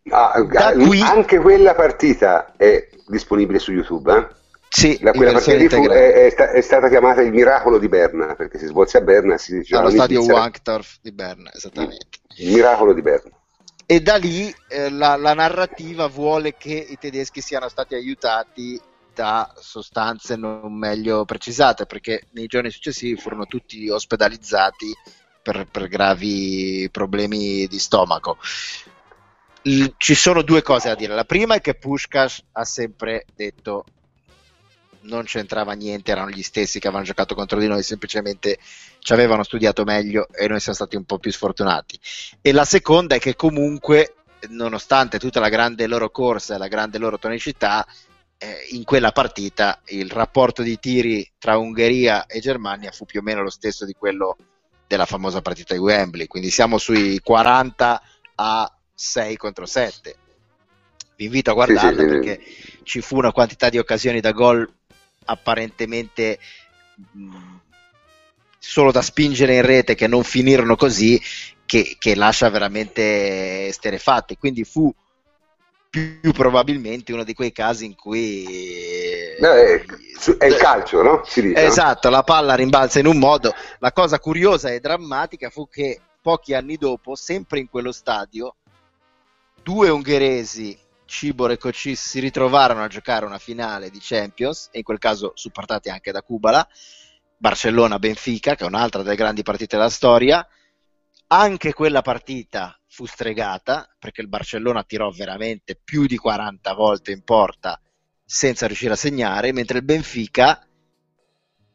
Ah, da qui... Anche quella partita è disponibile su YouTube, eh? Sì, la, quella partita di fu, è, è, è stata chiamata il miracolo di Berna, perché si svolse a Berna, si diceva allo stadio Wankdorf di Berna, esattamente. Il, il miracolo di Berna. E da lì eh, la, la narrativa vuole che i tedeschi siano stati aiutati da sostanze non meglio precisate, perché nei giorni successivi furono tutti ospedalizzati per, per gravi problemi di stomaco. L- ci sono due cose da dire. La prima è che Puskas ha sempre detto non c'entrava niente, erano gli stessi che avevano giocato contro di noi, semplicemente ci avevano studiato meglio e noi siamo stati un po' più sfortunati. E la seconda è che comunque, nonostante tutta la grande loro corsa e la grande loro tonicità, eh, in quella partita il rapporto di tiri tra Ungheria e Germania fu più o meno lo stesso di quello della famosa partita di Wembley, quindi siamo sui quaranta a sei contro sette. Vi invito a guardarla, sì, sì, perché sì. Ci fu una quantità di occasioni da gol apparentemente mh, solo da spingere in rete, che non finirono così, che, che lascia veramente esterefatti. Quindi fu più, più probabilmente uno di quei casi in cui no, è, è il calcio, no? Si dice, esatto, no? La palla rimbalza in un modo. La cosa curiosa e drammatica fu che pochi anni dopo, sempre in quello stadio, due ungheresi, Czibor e Kocsis, si ritrovarono a giocare una finale di Champions, e in quel caso supportati anche da Kubala, Barcellona-Benfica, che è un'altra delle grandi partite della storia. Anche quella partita fu stregata, perché il Barcellona tirò veramente più di quaranta volte in porta senza riuscire a segnare, mentre il Benfica,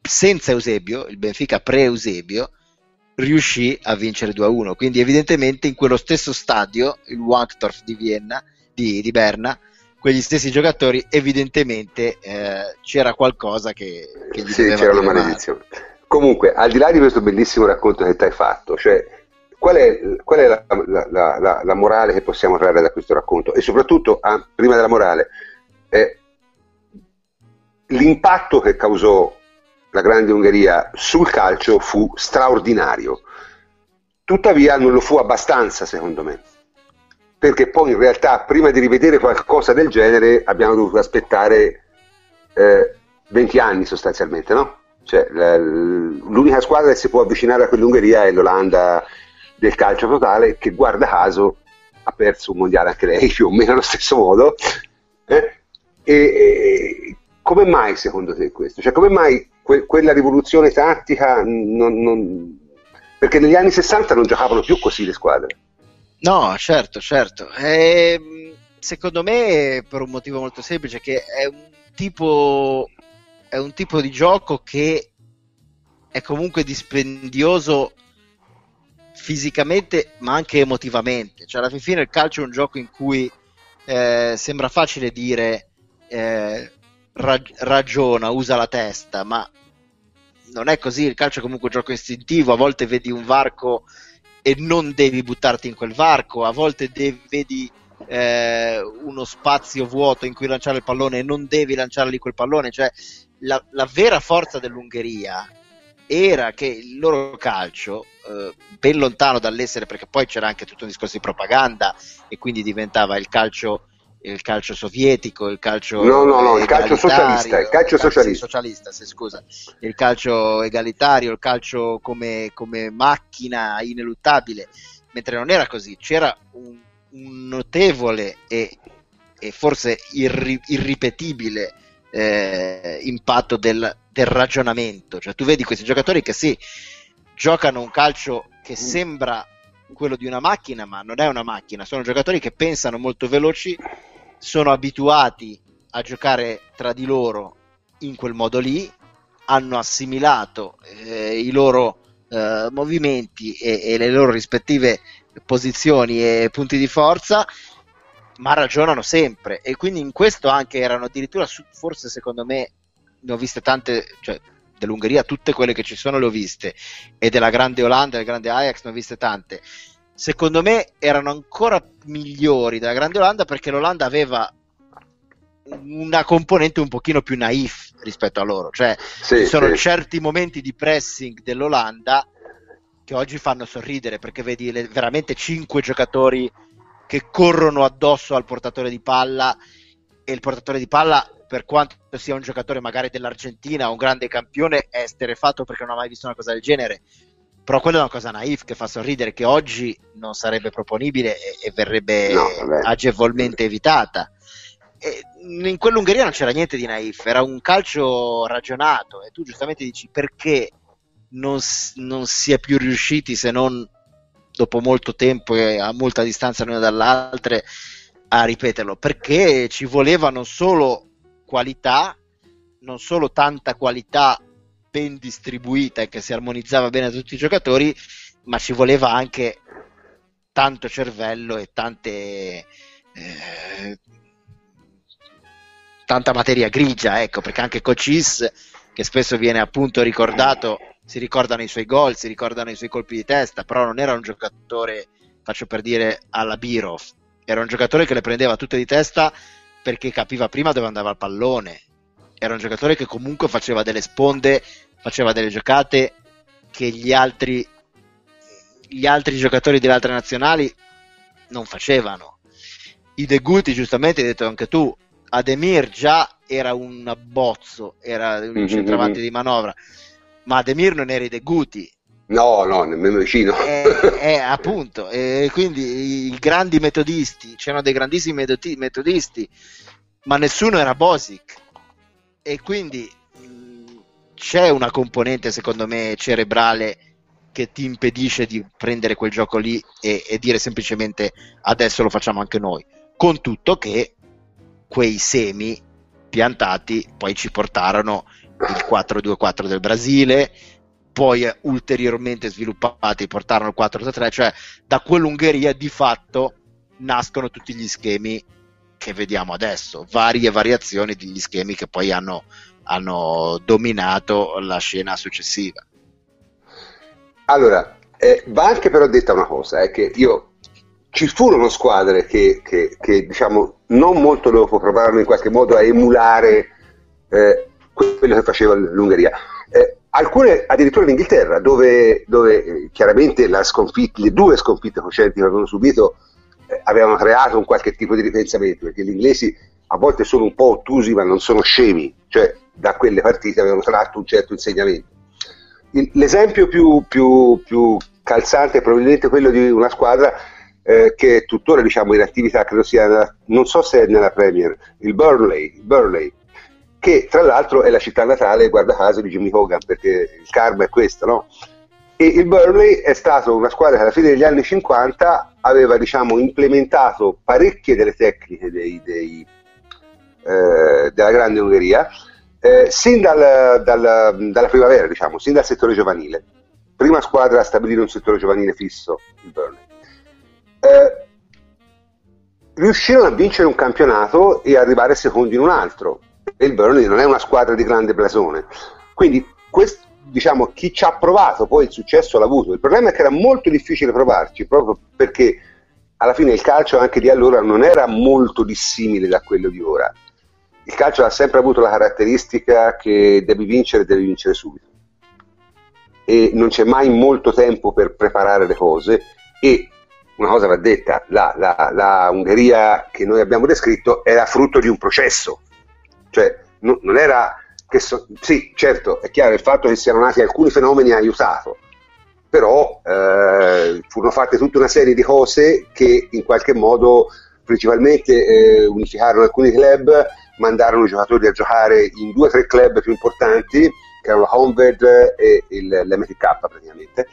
senza Eusebio, il Benfica pre-Eusebio, riuscì a vincere due a uno. Quindi evidentemente in quello stesso stadio, il Wankdorf di Vienna, Di, di Berna, quegli stessi giocatori evidentemente eh, c'era qualcosa che, che gli sì, doveva c'era una maledizione. Comunque, al di là di questo bellissimo racconto che ti hai fatto, cioè, qual è, qual è la, la, la, la morale che possiamo trarre da questo racconto? E soprattutto, ah, prima della morale, eh, l'impatto che causò la grande Ungheria sul calcio fu straordinario, tuttavia non lo fu abbastanza, secondo me, perché poi in realtà prima di rivedere qualcosa del genere abbiamo dovuto aspettare eh, venti anni sostanzialmente, no? Cioè, l'unica squadra che si può avvicinare a quell'Ungheria è l'Olanda del calcio totale, che guarda caso ha perso un mondiale anche lei più o meno allo stesso modo, eh? e, e come mai secondo te questo? Cioè come mai que quella rivoluzione tattica non, non... perché negli anni sessanta non giocavano più così le squadre? No, certo, certo. E, secondo me, per un motivo molto semplice, che è un tipo, è un tipo di gioco che è comunque dispendioso fisicamente ma anche emotivamente. Cioè alla fine il calcio è un gioco in cui eh, sembra facile dire eh, rag ragiona, usa la testa, ma non è così. Il calcio è comunque un gioco istintivo, a volte vedi un varco e non devi buttarti in quel varco, a volte vedi eh, uno spazio vuoto in cui lanciare il pallone e non devi lanciargli quel pallone. Cioè la, la vera forza dell'Ungheria era che il loro calcio, eh, ben lontano dall'essere, perché poi c'era anche tutto un discorso di propaganda e quindi diventava il calcio, il calcio sovietico, il calcio no no no il calcio socialista, il calcio socialista, socialista se scusa, il calcio egalitario, il calcio come, come macchina ineluttabile, mentre non era così. C'era un, un notevole e, e forse irri, irripetibile eh, impatto del, del ragionamento. Cioè tu vedi questi giocatori che sì, giocano un calcio che mm. sembra quello di una macchina, ma non è una macchina. Sono giocatori che pensano molto veloci, sono abituati a giocare tra di loro in quel modo lì, hanno assimilato eh, i loro eh, movimenti e, e le loro rispettive posizioni e punti di forza, ma ragionano sempre. E quindi in questo anche erano addirittura, su, forse secondo me, ne ho viste tante, cioè dell'Ungheria tutte quelle che ci sono le ho viste, e della grande Olanda, del grande Ajax ne ho viste tante. Secondo me erano ancora migliori della grande Olanda, perché l'Olanda aveva una componente un pochino più naif rispetto a loro. Cioè sì, ci sono sì. certi momenti di pressing dell'Olanda che oggi fanno sorridere, perché vedi le, veramente cinque giocatori che corrono addosso al portatore di palla, e il portatore di palla, per quanto sia un giocatore magari dell'Argentina, un grande campione, è esterrefatto perché non ha mai visto una cosa del genere. Però quella è una cosa naif che fa sorridere, che oggi non sarebbe proponibile e, e verrebbe no, agevolmente evitata. E in quell'Ungheria non c'era niente di naif, era un calcio ragionato. E tu giustamente dici perché non, non si è più riusciti, se non dopo molto tempo e a molta distanza l'una dall'altra, a ripeterlo, perché ci voleva non solo qualità, non solo tanta qualità ben distribuita e che si armonizzava bene a tutti i giocatori, ma ci voleva anche tanto cervello e tante eh, tanta materia grigia, ecco, perché anche Kocsis, che spesso viene appunto ricordato, si ricordano i suoi gol, si ricordano i suoi colpi di testa, però non era un giocatore, faccio per dire, alla Birov, era un giocatore che le prendeva tutte di testa perché capiva prima dove andava il pallone. Era un giocatore che comunque faceva delle sponde, faceva delle giocate che gli altri gli altri giocatori delle altre nazionali non facevano. Hidegkuti, giustamente hai detto anche tu, Ademir già era un abbozzo, era un mm-hmm. centravanti di manovra, ma Ademir non era Hidegkuti. No, no, nemmeno vicino. Eh, eh, appunto, eh, quindi i grandi metodisti, c'erano dei grandissimi metodisti, ma nessuno era Bozsik. E quindi c'è una componente, secondo me, cerebrale che ti impedisce di prendere quel gioco lì e, e dire semplicemente adesso lo facciamo anche noi. Con tutto che quei semi piantati poi ci portarono il quattro due quattro del Brasile, poi ulteriormente sviluppati portarono il quattro otto tre, cioè da quell'Ungheria di fatto nascono tutti gli schemi che vediamo adesso, varie variazioni degli schemi che poi hanno, hanno dominato la scena successiva. Allora, eh, va anche però detta una cosa, eh, che io, ci furono squadre che, che, che diciamo non molto dopo provarono in qualche modo a emulare eh, quello che faceva l'Ungheria. Eh, Alcune addirittura in Inghilterra, dove, dove eh, chiaramente la sconfitta, le due sconfitte cocenti che avevano subito eh, avevano creato un qualche tipo di ripensamento, perché gli inglesi a volte sono un po' ottusi ma non sono scemi, cioè da quelle partite avevano tratto un certo insegnamento. L'esempio più, più, più calzante e probabilmente quello di una squadra eh, che è tuttora, diciamo, in attività, credo sia nella, non so se è nella Premier, il Burnley, il Burnley, che tra l'altro è la città natale, guarda caso, di Jimmy Hogan, perché il karma è questo, no? E il Burnley è stato una squadra che alla fine degli anni cinquanta aveva, diciamo, implementato parecchie delle tecniche dei, dei, eh, della Grande Ungheria eh, sin dal, dal, dalla primavera, diciamo, sin dal settore giovanile. Prima squadra a stabilire un settore giovanile fisso, il Burnley. Eh, riuscirono a vincere un campionato e arrivare secondi in un altro. E il Burnley non è una squadra di grande blasone. Quindi, questo, diciamo, chi ci ha provato poi il successo l'ha avuto. Il problema è che era molto difficile provarci, proprio perché alla fine il calcio anche di allora non era molto dissimile da quello di ora. Il calcio ha sempre avuto la caratteristica che devi vincere, devi vincere subito, e non c'è mai molto tempo per preparare le cose. E una cosa va detta, la, la, la Ungheria che noi abbiamo descritto era frutto di un processo, cioè no, non era che so, sì, certo, è chiaro il fatto che siano nati alcuni fenomeni ha aiutato, però eh, furono fatte tutta una serie di cose che in qualche modo principalmente eh, unificarono alcuni club, mandarono i giocatori a giocare in due o tre club più importanti, che erano la Conved e l'M T K praticamente,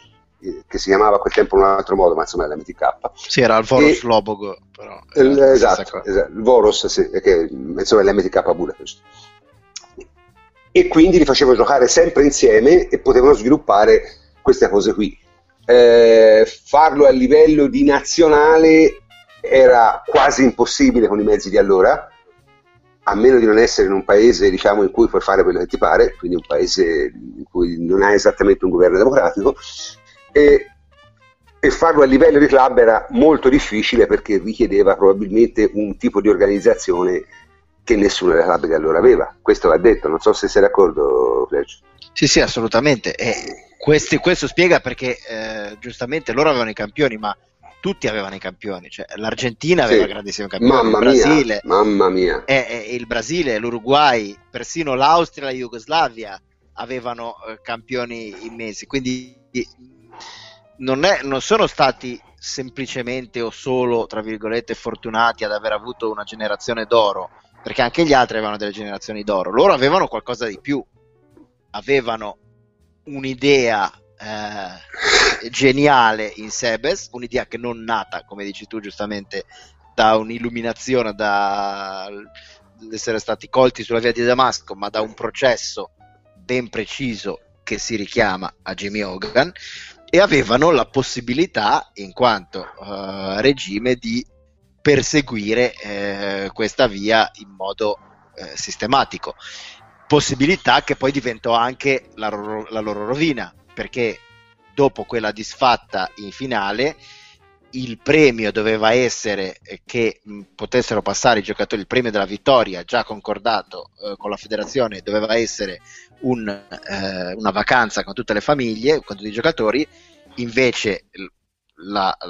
che si chiamava a quel tempo in un altro modo, ma insomma era l'M T K. Sì, era il Voros Lobog, però. Il, esatto, esatto, il Voros, sì, che insomma è l'M T K Budapest. E quindi li facevo giocare sempre insieme e potevano sviluppare queste cose qui. Eh, farlo a livello di nazionale era quasi impossibile con i mezzi di allora, a meno di non essere in un paese, diciamo, in cui puoi fare quello che ti pare, quindi un paese in cui non hai esattamente un governo democratico, e, e farlo a livello di club era molto difficile perché richiedeva probabilmente un tipo di organizzazione che nessuno della club che allora aveva. Questo va detto, non so se sei d'accordo, Fleccio. Sì, sì, assolutamente. E questi, questo spiega perché eh, giustamente loro avevano i campioni, ma tutti avevano i campioni. Cioè, l'Argentina aveva sì, grandissimi campioni, mamma il Brasile, mia, mamma mia. Eh, eh, il Brasile, l'Uruguay, persino l'Austria e la Jugoslavia avevano eh, campioni immensi. Quindi non, è, non sono stati semplicemente o solo, tra virgolette, fortunati ad aver avuto una generazione d'oro, perché anche gli altri avevano delle generazioni d'oro. Loro avevano qualcosa di più, avevano un'idea eh, geniale in Sebes, un'idea che non nata, come dici tu giustamente, da un'illuminazione, da essere stati colti sulla via di Damasco, ma da un processo ben preciso che si richiama a Jimmy Hogan, e avevano la possibilità, in quanto eh, regime, di perseguire eh, questa via in modo eh, sistematico, possibilità che poi diventò anche la, ro- la loro rovina, perché dopo quella disfatta in finale il premio doveva essere che mh, potessero passare i giocatori, il premio della vittoria già concordato eh, con la federazione doveva essere un, eh, una vacanza con tutte le famiglie, con tutti i giocatori. Invece la, la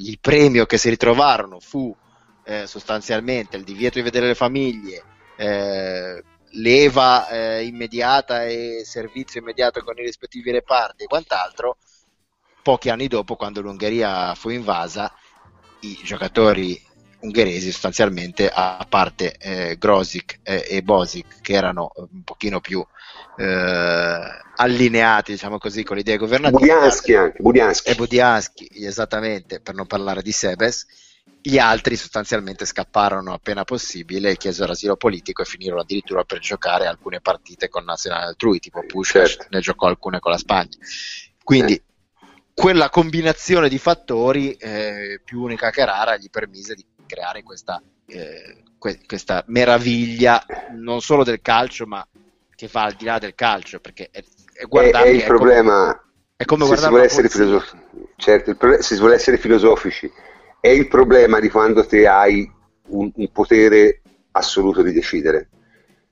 il premio che si ritrovarono fu eh, sostanzialmente il divieto di vedere le famiglie, eh, leva eh, immediata e servizio immediato con i rispettivi reparti e quant'altro. Pochi anni dopo, quando l'Ungheria fu invasa, i giocatori ungheresi sostanzialmente, a parte eh, Grosics eh, e Bozsik, che erano un pochino più eh, allineati, diciamo così, con le idee governative, Budiansky anche, Budiansky. e Budiansky esattamente, per non parlare di Sebes. Gli altri sostanzialmente scapparono appena possibile, chiesero asilo politico e finirono addirittura per giocare alcune partite con nazionali altrui, tipo Puskas, certo, ne giocò alcune con la Spagna. Quindi eh. quella combinazione di fattori eh, più unica che rara gli permise di creare questa, eh, que- questa meraviglia non solo del calcio, ma che va al di là del calcio, perché è, è guardarli, è, è il è problema come, è come se si vuole essere filosofici, certo, il pro- se si vuole essere filosofici è il problema di quando te hai un, un potere assoluto di decidere.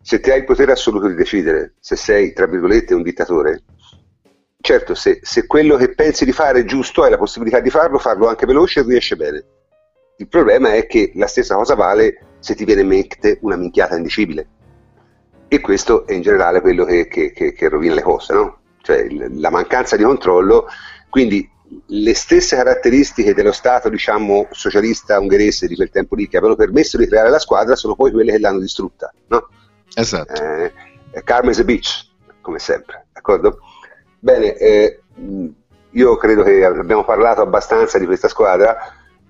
Se te hai il potere assoluto di decidere, se sei tra virgolette un dittatore, certo, se, se quello che pensi di fare è giusto, hai la possibilità di farlo, farlo anche veloce, e riesce bene. Il problema è che la stessa cosa vale se ti viene in mente una minchiata indicibile, e questo è in generale quello che, che, che, che rovina le cose, no? Cioè il, la mancanza di controllo. Quindi le stesse caratteristiche dello stato, diciamo, socialista ungherese di quel tempo lì, che avevano permesso di creare la squadra, sono poi quelle che l'hanno distrutta, no? Esatto. Eh, Karma is a bitch, come sempre, d'accordo? Bene, eh, io credo che abbiamo parlato abbastanza di questa squadra,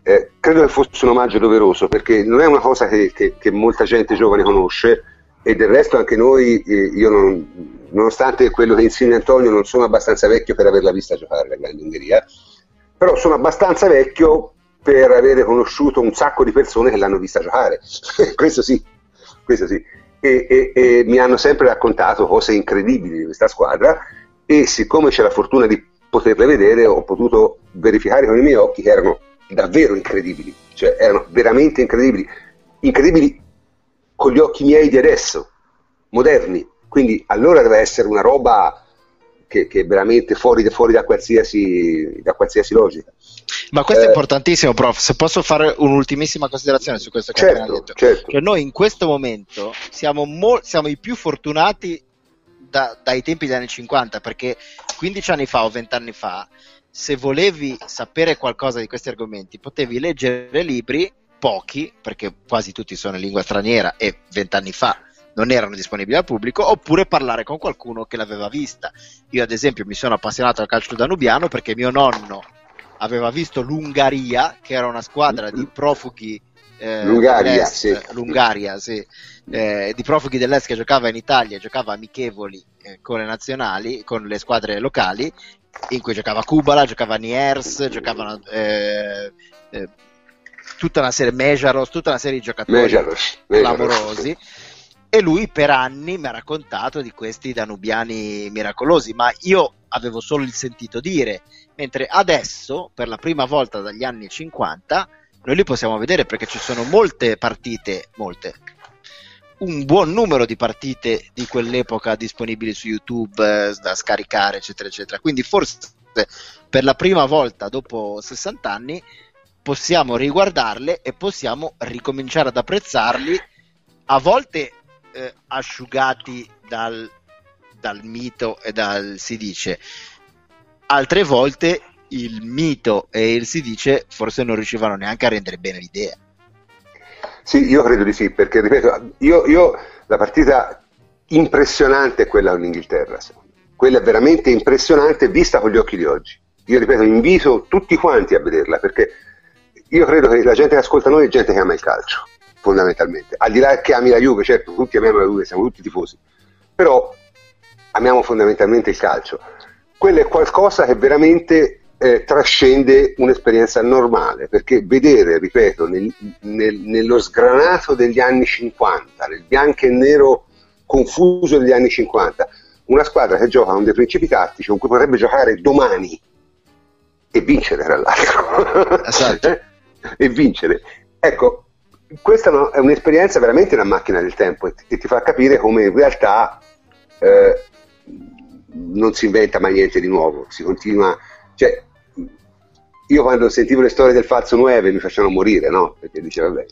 eh, credo che fosse un omaggio doveroso, perché non è una cosa che, che, che molta gente giovane conosce, e del resto anche noi, eh, io non... nonostante quello che insegna Antonio, non sono abbastanza vecchio per averla vista giocare la Grande Ungheria, però sono abbastanza vecchio per avere conosciuto un sacco di persone che l'hanno vista giocare, questo sì, questo sì. E, e, e mi hanno sempre raccontato cose incredibili di questa squadra, e siccome c'è la fortuna di poterle vedere, ho potuto verificare con i miei occhi che erano davvero incredibili, cioè erano veramente incredibili, incredibili con gli occhi miei di adesso, moderni. Quindi allora deve essere una roba che, che è veramente fuori, fuori da, qualsiasi, da qualsiasi logica. Ma questo eh, è importantissimo, prof. Se posso fare un'ultimissima considerazione su questo che certo, hai appena detto. Certo. Cioè, noi in questo momento siamo, mo- siamo i più fortunati da, dai tempi degli anni cinquanta, perché quindici anni fa o venti anni fa, se volevi sapere qualcosa di questi argomenti, potevi leggere libri, pochi, perché quasi tutti sono in lingua straniera e vent'anni fa non erano disponibili al pubblico, oppure parlare con qualcuno che l'aveva vista. Io ad esempio mi sono appassionato al calcio danubiano perché mio nonno aveva visto l'Ungheria, che era una squadra di profughi eh, L'Ungheria, sì. L'Ungheria, sì, eh, di profughi dell'est che giocava in Italia, giocava amichevoli eh, con le nazionali, con le squadre locali, in cui giocava Kubala, giocava Niers, giocavano eh, eh, tutta una serie, Mejaros, tutta una serie di giocatori Mejaros, Mejaros. clamorosi. E lui per anni mi ha raccontato di questi danubiani miracolosi, ma io avevo solo il sentito dire, mentre adesso, per la prima volta dagli anni cinquanta, noi li possiamo vedere, perché ci sono molte partite, molte, un buon numero di partite di quell'epoca disponibili su YouTube, eh, da scaricare, eccetera, eccetera. Quindi forse per la prima volta dopo sessanta anni possiamo riguardarle e possiamo ricominciare ad apprezzarli, a volte Eh, asciugati dal, dal mito e dal si dice, altre volte il mito e il si dice forse non riuscivano neanche a rendere bene l'idea. Sì, io credo di sì, perché ripeto, io, io la partita impressionante è quella con l'Inghilterra, quella è veramente impressionante vista con gli occhi di oggi. Io ripeto, invito tutti quanti a vederla, perché io credo che la gente che ascolta noi è gente che ama il calcio, fondamentalmente, al di là che ami la Juve, certo, tutti amiamo la Juve, siamo tutti tifosi, però amiamo fondamentalmente il calcio. Quello è qualcosa che veramente eh, trascende un'esperienza normale, perché vedere, ripeto, nel, nel, nello sgranato degli anni cinquanta, nel bianco e nero confuso degli anni cinquanta, una squadra che gioca con dei principi tattici con cui potrebbe giocare domani e vincere, tra l'altro, esatto. e vincere, ecco. Questa è un'esperienza veramente una macchina del tempo, che ti fa capire come in realtà eh, non si inventa mai niente di nuovo, si continua, cioè io quando sentivo le storie del falso nove mi facevano morire, no? Perché diceva, vabbè,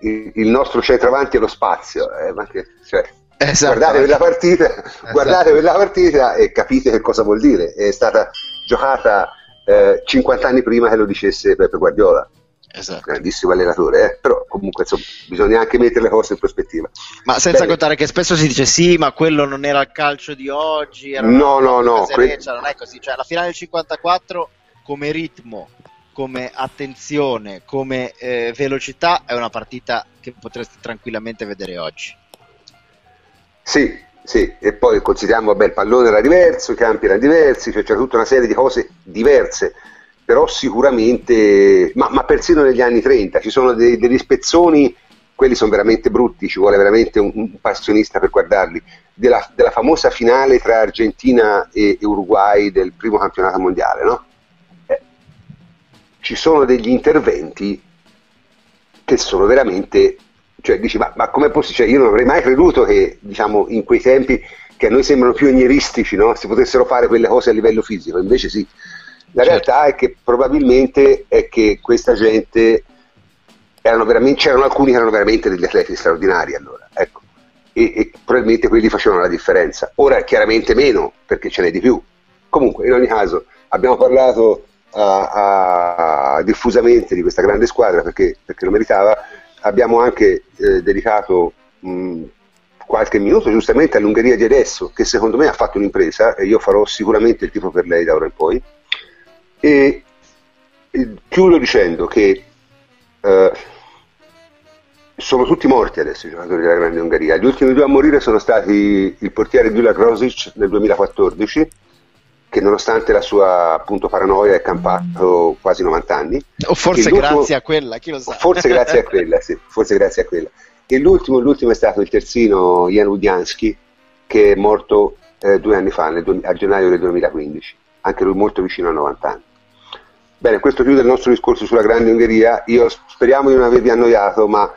il, il nostro centravanti è lo spazio, eh, ma che, cioè, esatto. guardate quella partita, esatto. guardate quella partita e capite che cosa vuol dire, è stata giocata eh, cinquanta anni prima che lo dicesse Pepe Guardiola. Esatto. Grandissimo allenatore, eh? Però comunque insomma, bisogna anche mettere le cose in prospettiva, ma senza Bene. contare che spesso si dice sì, ma quello non era il calcio di oggi, era no no no que- non è così, cioè la finale del cinquantaquattro come ritmo, come attenzione, come eh, velocità è una partita che potresti tranquillamente vedere oggi. Sì, sì, e poi consideriamo, vabbè, il pallone era diverso, i campi erano diversi, cioè c'era tutta una serie di cose diverse, però sicuramente, ma, ma persino negli anni trenta, ci sono dei, degli spezzoni, quelli sono veramente brutti, ci vuole veramente un, un passionista per guardarli, della, della famosa finale tra Argentina e, e Uruguay del primo campionato mondiale, no? Eh, ci sono degli interventi che sono veramente, cioè dici, ma, ma com'è possibile? Cioè, io non avrei mai creduto che, diciamo, in quei tempi, che a noi sembrano pionieristici, no? Si potessero fare quelle cose a livello fisico, invece sì. La realtà certo. è che probabilmente è che questa gente erano veramente, c'erano alcuni che erano veramente degli atleti straordinari allora, ecco, e, e probabilmente quelli facevano la differenza. Ora chiaramente meno, perché ce n'è di più. Comunque, in ogni caso, abbiamo parlato a, a diffusamente di questa grande squadra, perché, perché lo meritava. Abbiamo anche eh, dedicato mh, qualche minuto giustamente all'Ungheria di adesso, che secondo me ha fatto un'impresa, e io farò sicuramente il tifo per lei da ora in poi. E, e chiudo dicendo che eh, sono tutti morti adesso i giocatori della grande Ungheria. Gli ultimi due a morire sono stati il portiere Gyula Grosics nel duemilaquattordici, che nonostante la sua appunto paranoia è campato quasi novanta anni, o forse dopo, grazie a quella, chi lo sa, forse grazie a quella, sì, forse grazie a quella. E l'ultimo, l'ultimo è stato il terzino Jan Udianski, che è morto eh, due anni fa, nel, a gennaio del duemilaquindici, anche lui molto vicino a novanta anni. Bene, questo chiude il nostro discorso sulla grande Ungheria. Io speriamo di non avervi annoiato, ma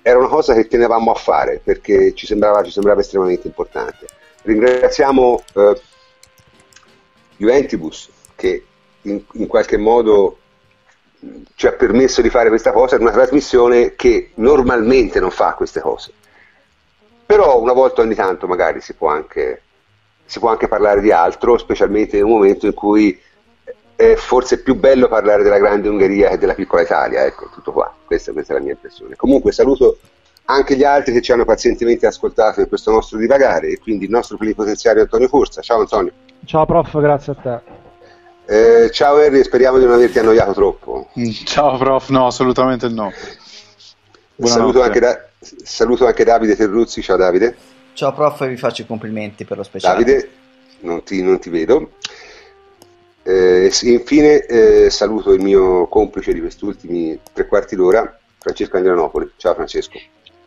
era una cosa che tenevamo a fare, perché ci sembrava, ci sembrava estremamente importante. Ringraziamo eh, Juventus, che in, in qualche modo ci ha permesso di fare questa cosa, una trasmissione che normalmente non fa queste cose, però una volta ogni tanto magari si può anche, si può anche parlare di altro, specialmente in un momento in cui è forse più bello parlare della grande Ungheria che della piccola Italia. Ecco, tutto qua, questa, questa è la mia impressione. Comunque saluto anche gli altri che ci hanno pazientemente ascoltato in questo nostro divagare, e quindi il nostro plenipotenziario Antonio Corsa. Ciao Antonio. Ciao prof, grazie a te. Eh, ciao Harry, speriamo di non averti annoiato troppo. Ciao prof, no, assolutamente no. Saluto anche, da, saluto anche Davide Teruzzi. Ciao Davide. Ciao prof, vi faccio i complimenti per lo speciale. Davide, non ti, non ti vedo. Eh, infine eh, saluto il mio complice di questi ultimi tre quarti d'ora, Francesco Andrianopoli. Ciao Francesco.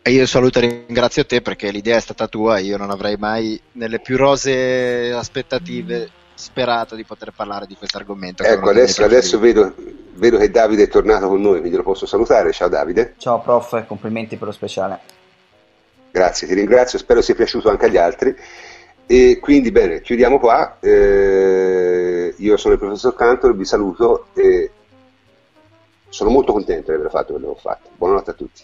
E io saluto e ringrazio te, perché l'idea è stata tua, io non avrei mai nelle più rose aspettative sperato di poter parlare di questo argomento. Ecco, adesso, adesso vedo, vedo che Davide è tornato con noi, quindi lo posso salutare. Ciao Davide. Ciao prof, complimenti per lo speciale. Grazie, ti ringrazio, spero sia piaciuto anche agli altri. E quindi bene, chiudiamo qua. Eh, io sono il professor Cantor, vi saluto e sono molto contento di aver fatto quello che ho fatto. Buonanotte a tutti.